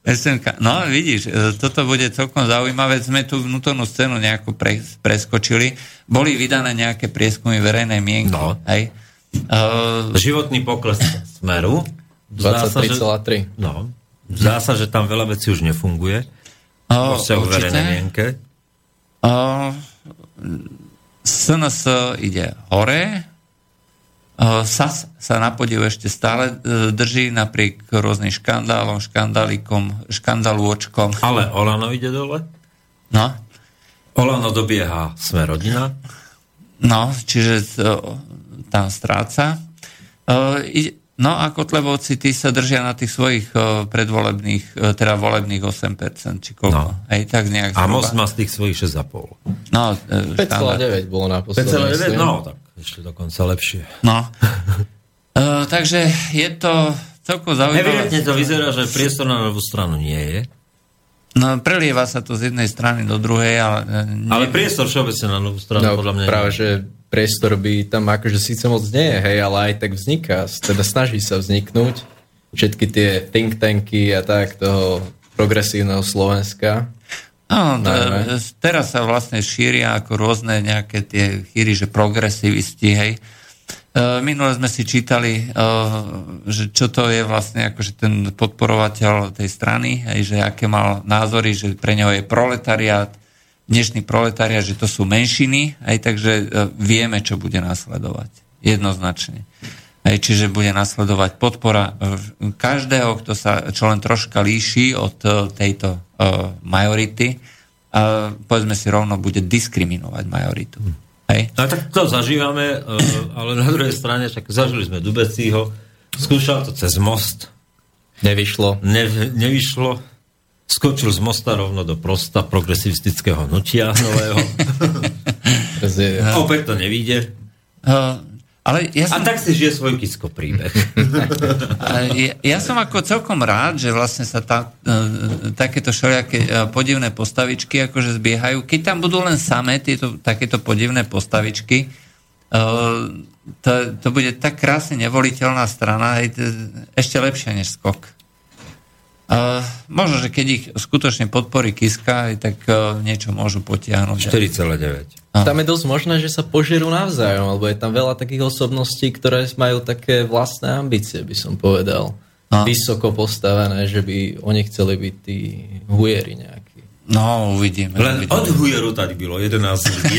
es em ká. No, vidíš, toto bude celkom zaujímavé. Sme tu vnútornú scénu nejako pre, preskočili. Boli vydané nejaké prieskumy verejnej mienky. No. Hej. Uh, Životný pokles Smeru. dvadsaťtri celá tri. No. Zdá sa, že tam veľa vecí už nefunguje. Uh, Proste o verejnej mienke. Uh, es en es ide hore. es a es sa na podiv ešte stále drží napriek rôznym škandálom, škandálikom, škandalôčkom. Ale Olano ide dole? No. Olano dobieha Sme rodina. No, čiže tam stráca. No a Kotlebovci, tí sa držia na tých svojich predvolebných, teda volebných osem percent, či koľko. No. Hej, tak nejak a Most má z tých svojich šesť celá päť. No, päť celá deväť bolo na posledný. päť celá deväť, no tak. Ešte dokonca lepšie. No. uh, takže je to celkom zaujímavé. Evidentne to vyzerá, že priestor na novú stranu nie je. No, prelieva sa to z jednej strany do druhej, ale... Ne... Ale priestor všeobecne na novú stranu, no, podľa mňa... Práve, že priestor by tam akože síce moc nie je, hej, ale aj tak vzniká. Teda snaží sa vzniknúť všetky tie think tanky a tak toho progresívneho Slovenska. No, t- teraz sa vlastne šíria ako rôzne nejaké tie chýry, že progresivisti, hej. E, minule sme si čítali, e, že čo to je vlastne akože ten podporovateľ tej strany, hej, že aké mal názory, že pre neho je proletariát, dnešný proletariát, že to sú menšiny, hej, takže e, vieme, čo bude nasledovať. Jednoznačne. Hej, čiže bude nasledovať podpora každého, kto sa čo len troška líši od tejto majority, a povedzme si rovno, bude diskriminovať majoritu. Hej? No tak to zažívame, ale na druhej strane však zažili sme Dubecího, skúšal to cez most. Nevyšlo. Ne, nevyšlo. Skočil z Mosta rovno do prosta progresivistického hnutia nového. Opäť to nevíde. Ale ja som... A tak si žije svoj Kisko príbeh. ja, ja som ako celkom rád, že vlastne sa tá, e, takéto šelijaké podivné postavičky akože zbiehajú. Keď tam budú len samé tieto, takéto podivné postavičky, e, to, to bude tak krásne nevoliteľná strana, hej, ešte lepšie než Skok. E, možno, že keď ich skutočne podporí Kiska, hej, tak e, niečo môžu potiahnuť. štyri celá deväť. A. Tam je dosť možné, že sa požerú navzájom, lebo je tam veľa takých osobností, ktoré majú také vlastné ambície, by som povedal. A. Vysoko postavené, že by oni chceli byť tí hujeri nejakí. No, uvidíme. Len uvidíme. Od hujeru tak bylo, jedenásť ľudí.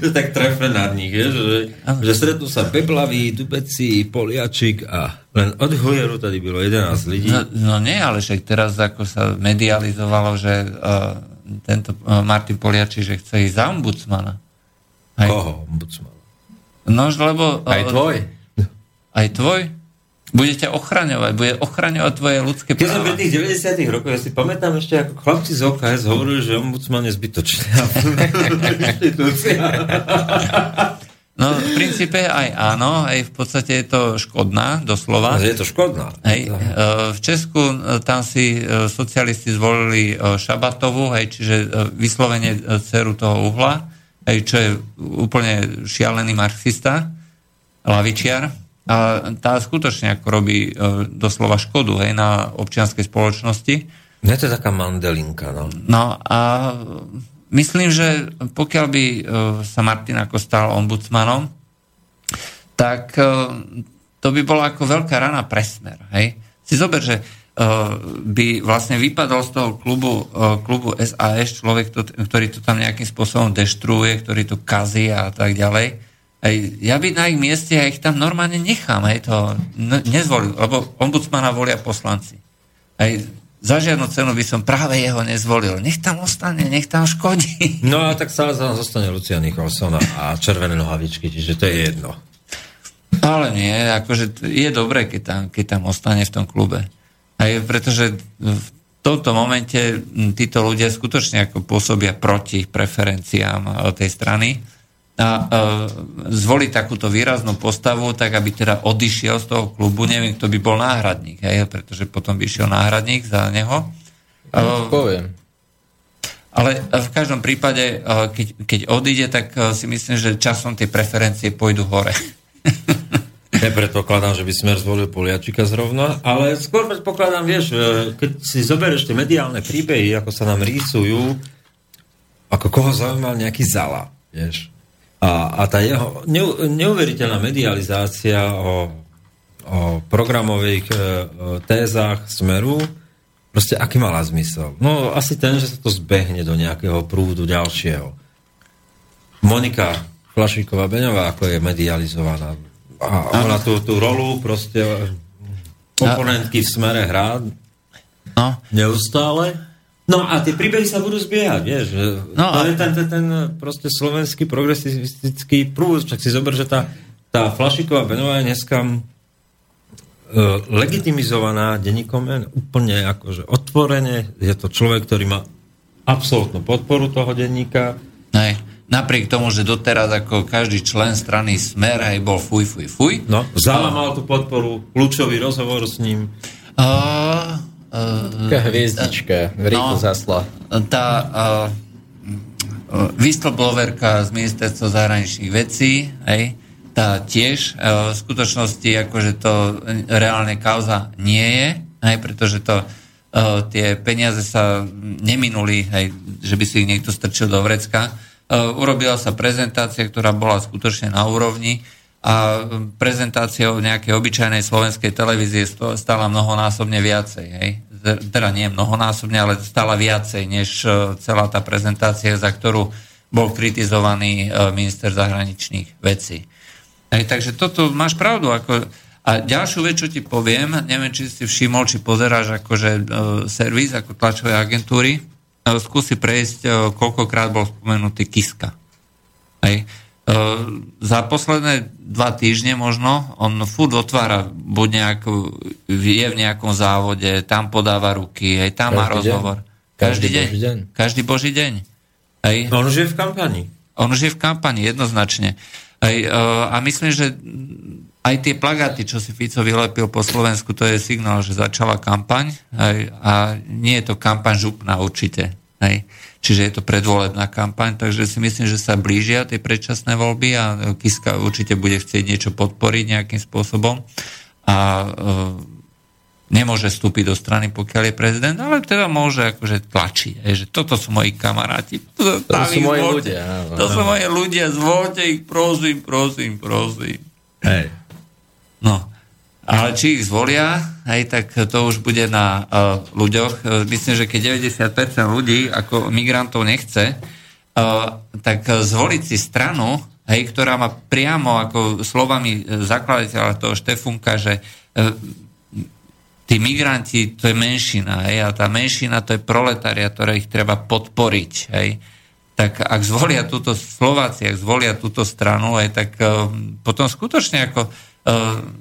To tak trefne na nich, je, že, že stretnú sa Beblaví, Dubeci, Poliačik a len od hujeru tady bylo jedenásť ľudí. No, no nie, ale však teraz ako sa medializovalo, že... Uh, tento Martin Poliačik, že chce ísť za ombudsmana. Aj... Koho ombudsmana? Nož, lebo... Aj tvoj. Aj tvoj? Bude ťa ochraňovať, bude ochraňovať tvoje ľudské práva. Keď som v tých deväťdesiatych rokoch, ja si pamätám ešte, ako chlapci z ó ká es hovorili, že ombudsman je zbytočný. No, v princípe aj áno, aj v podstate je to škodná, doslova. Je to škodná. Hej, v Česku tam si socialisti zvolili Šabatovú, hej, čiže vyslovene dceru toho Uhla, hej, čo je úplne šialený marxista, lavičiar. A tá skutočne ako robí doslova škodu, hej, na občianskej spoločnosti. Je to taká mandelinka, no. No a myslím, že pokiaľ by sa Martin ako stal ombudsmanom, tak to by bola ako veľká rana pre Smer, hej. Si zober, že by vlastne vypadol z toho klubu, klubu es a es človek, ktorý to tam nejakým spôsobom deštruuje, ktorý to kazí a tak ďalej. Aj, ja by na ich mieste, ja ich tam normálne nechám, aj to n- nezvolil, lebo ombudsmana volia poslanci. Aj za žiadnu cenu by som práve jeho nezvolil. Nech tam ostane, nech tam škodí. No a tak stále tam zostane Luciana Nicholsonová a červené nohavičky, čiže to je jedno. Ale nie, akože je dobré, keď tam, keď tam ostane v tom klube. Aj pretože v tomto momente títo ľudia skutočne ako pôsobia proti preferenciám tej strany. A e, zvoliť takúto výraznú postavu, tak aby teda odišiel z toho klubu, neviem, kto by bol náhradník, hej, pretože potom by išiel náhradník za neho. Ja e, poviem. Ale v každom prípade, keď, keď odíde, tak si myslím, že časom tie preferencie pôjdu hore. Nepredpokladám, že by Smer zvolil Poliačika zrovna, ale skôr predpokladám, vieš, keď si zoberieš tie mediálne príbehy, ako sa nám rýsujú, ako koho zaujímal nejaký Zala, vieš. A, a tá jeho neuveriteľná medializácia o, o programových e, tézach Smeru, proste aký mala zmysel? No asi ten, že sa to zbehne do nejakého prúdu ďalšieho. Monika Flašíková-Beňová, ako je medializovaná. A ona tú, tú rolu proste oponentky v Smere hrá neustále. No a tie príbehy sa budú zbiehať, vieš. No a ten, ten, ten proste slovenský progresivistický prúd, však si zober, že tá, tá Flašíková Benová je dneska e, legitimizovaná denníkom N, úplne akože otvorene. Je to človek, ktorý má absolútnu podporu toho denníka. Nej. Napriek tomu, že doteraz ako každý člen strany Smer aj bol fuj, fuj, fuj. No, Zala mal tú podporu, kľúčový rozhovor s ním. A... Uh, taká hviezdička, rýchlo no, zasla. Tá uh, whistleblowerka z ministerstva zahraničných vecí, hej, tá tiež uh, v skutočnosti akože to reálne kauza nie je, hej, pretože to, uh, tie peniaze sa neminuli, hej, že by si ich niekto strčil do vrecka. Uh, urobila sa prezentácia, ktorá bola skutočne na úrovni, a prezentáciou nejakej obyčajnej slovenskej televízie stála mnohonásobne viacej. Hej? Teda nie mnohonásobne, ale stála viacej, než celá tá prezentácia, za ktorú bol kritizovaný minister zahraničných vecí. Hej, takže toto máš pravdu. Ako... A ďalšiu vec, čo ti poviem, neviem, či si všimol, či pozeráš akože servis ako tlačovej agentúry, skúsi prejsť, koľkokrát bol spomenutý Kiska. Hej. Uh, za posledné dva týždne možno, on furt otvára, buď nejakú, je v nejakom závode, tam podáva ruky, hej, tam každý má rozhovor. Deň. Každý, každý deň. deň. Každý boží deň. Hej. On už je v kampani. On už je v kampani, jednoznačne. Hej, uh, a myslím, že aj tie plagáty, čo si Fico vylepil po Slovensku, to je signál, že začala kampaň, hej, a nie je to kampaň župná určite. Hej. Čiže je to predvolebná kampaň, takže si myslím, že sa blížia tie predčasné voľby a Kiska určite bude chcieť niečo podporiť nejakým spôsobom a e, nemôže vstúpiť do strany, pokiaľ je prezident, ale teda môže akože tlačiť, že toto sú moji kamaráti, to, to sú moji ľudia, áno, to áno. Sú moji ľudia, zvoľte ich, prosím, prosím, prosím. Hej. No. Ale či ich zvolia, hej, tak to už bude na uh, ľuďoch. Myslím, že keď deväťdesiat percent ľudí ako migrantov nechce, uh, tak zvoliť si stranu, hej, ktorá má priamo ako slovami zakladateľa toho Štefunka, že uh, tí migranti, to je menšina, hej, a tá menšina to je proletária, ktoré ich treba podporiť, hej. Tak ak zvolia túto Slováci, ak zvolia túto stranu, hej, tak uh, potom skutočne ako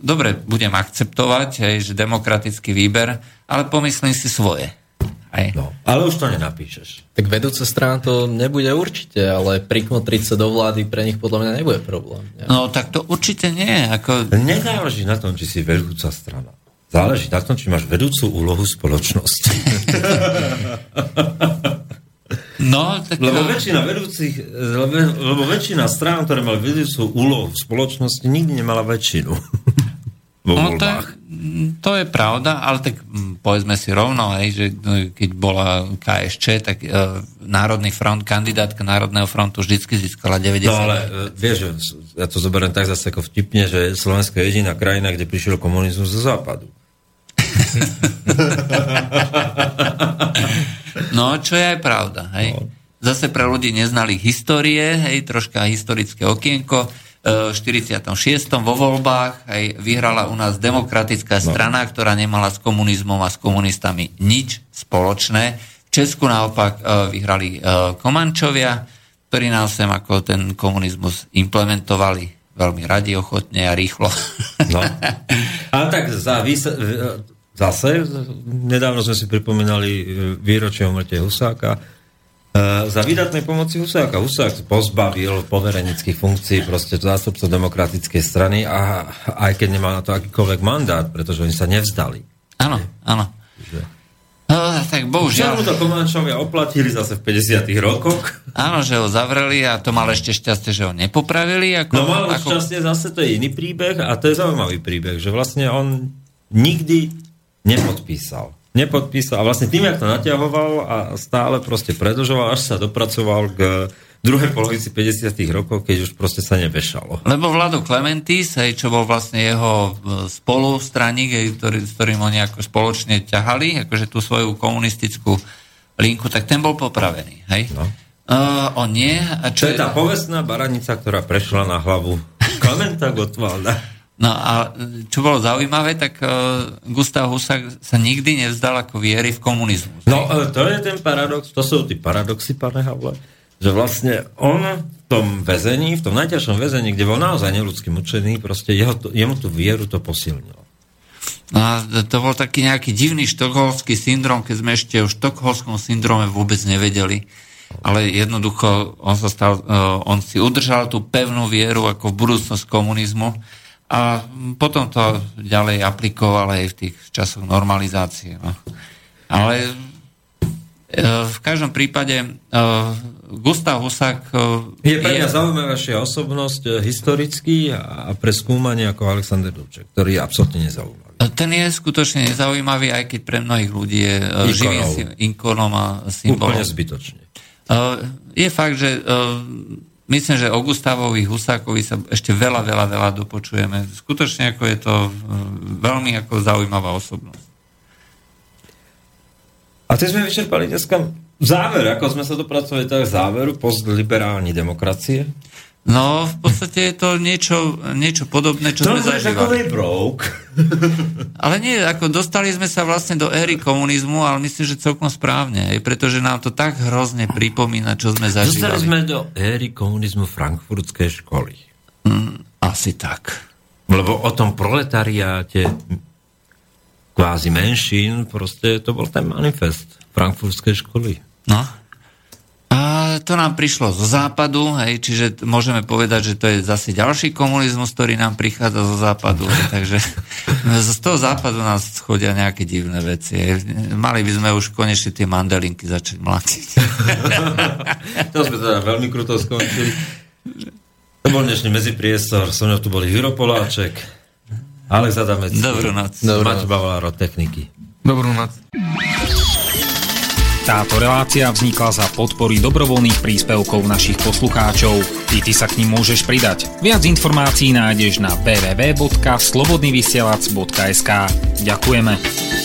dobre, budem akceptovať, hej, že demokratický výber, ale pomyslím si svoje. No, ale už to nenapíšeš. Tak vedúca strana to nebude určite, ale prikmotriť sa do vlády pre nich podľa mňa nebude problém. Ne? No tak to určite nie. Ako... Nezáleží na tom, či si vedúca strana. Záleží na tom, či máš vedúcu úlohu spoločnosti. No, tak... Lebo väčšina vedúcich, lebo, lebo väčšina strán, ktoré mali vedúcu úlohu v spoločnosti, nikdy nemala väčšinu vo no, voľbách. To, to je pravda, ale tak povedzme si rovno, hej, že keď bola KSČ, tak e, Národný front, kandidátka Národného frontu vždycky získala deväťdesiat. No ale vieš, ja to zoberiem tak zase ako vtipne, že Slovensko je jediná krajina, kde prišiel komunizmus zo západu. No, čo je aj pravda, hej. Zase pre ľudí neznali histórie, hej, troška historické okienko. štyridsiatom šiestom vo voľbách, aj vyhrala u nás demokratická strana, no. ktorá nemala s komunizmom a s komunistami nič spoločné. V Česku naopak vyhrali Komančovia, ktorí nás sem ako ten komunizmus implementovali veľmi radi, ochotne a rýchlo. No. Ale tak za výsa... zase, nedávno sme si pripomínali výročie umrtia Husáka. Za výdatnej pomoci Husáka. Husák pozbavil povereneckých funkcií proste zástupcov demokratickej strany, a aj keď nemal na to akýkoľvek mandát, pretože oni sa nevzdali. Áno, áno. No, tak bohužiaľ. Čo mu to Komančovia oplatili zase v päťdesiatych rokoch? Áno, že ho zavreli, a to mal ešte šťastie, že ho nepopravili. Ako, no mal ako... šťastie, zase to je iný príbeh, a to je zaujímavý príbeh, že vlastne on nikdy nepodpísal. Nepodpísal. A vlastne tým, jak to naťahoval a stále proste predĺžoval, až sa dopracoval k druhej polovici päťdesiatych rokov, keď už proste sa nevešalo. Lebo Vlado Klementis, hej, čo bol vlastne jeho spolustraník, hej, ktorý, s ktorým oni ako spoločne ťahali, akože tú svoju komunistickú linku, tak ten bol popravený. Hej? No. Uh, on nie. A čo to je tá povestná baranica, ktorá prešla na hlavu Klementa Gottwalda. No a čo bolo zaujímavé, tak uh, Gustav Husák sa nikdy nevzdal ako viery v komunizmus. No to je ten paradox, to sú tí paradoxy, pane Havle, že vlastne on v tom väzení, v tom najťažšom väzení, kde bol naozaj neľudský mučený, proste jeho, jemu tú vieru to posilnilo. No a to bol taký nejaký divný štokholmský syndrom, keď sme ešte o štokholmskom syndrome vôbec nevedeli. Ale jednoducho on, sa stal, uh, on si udržal tú pevnú vieru ako v budúcnosť komunizmu. A potom to ďalej aplikoval aj v tých časoch normalizácie. No. Ale v každom prípade Gustav Husák... Je pre mňa je... zaujímavejšia osobnosť historicky a pre skúmanie ako Alexander Dubček, ktorý je absolútne nezaujímavý. Ten je skutočne nezaujímavý, aj keď pre mnohých ľudí je Ikonov. živým ikonom a symbolom. Úplne zbytočne. Je fakt, že... Myslím, že o Gustavovi Husákovi sa ešte veľa, veľa, veľa dopočujeme. Skutočne ako je to veľmi ako zaujímavá osobnosť. A tým sme vyčerpali dneska záver, ako sme sa dopracovali tak záveru postliberálnej demokracie. No, v podstate je to niečo, niečo podobné, čo to sme zažívali. Ale nie, ako dostali sme sa vlastne do éry komunizmu, ale myslím, že celkom správne, pretože nám to tak hrozne pripomína, čo sme zažívali. Dostali sme do éry komunizmu Frankfurtskej školy. Mm, asi tak. Lebo o tom proletariáte kvázi menšín, proste to bol ten manifest Frankfurtskej školy. No. A to nám prišlo zo západu, hej, čiže môžeme povedať, že to je zase ďalší komunizmus, ktorý nám prichádza zo západu. Hej, takže z toho západu nás chodia nejaké divné veci. Hej. Mali by sme už konečne tie mandelinky začať mlátiť. To sme teda veľmi kruto skončili. To bol dnešný medzipriestor. So mnou tu boli Juraj Poláček, Alex Adamecký. Dobrú noc. Maťo Bavalárov techniky. Dobrú noc. Táto relácia vznikla za podpory dobrovoľných príspevkov našich poslucháčov. I ty sa k nim môžeš pridať. Viac informácií nájdeš na w w w bodka slobodnyvysielac bodka es ka. Ďakujeme.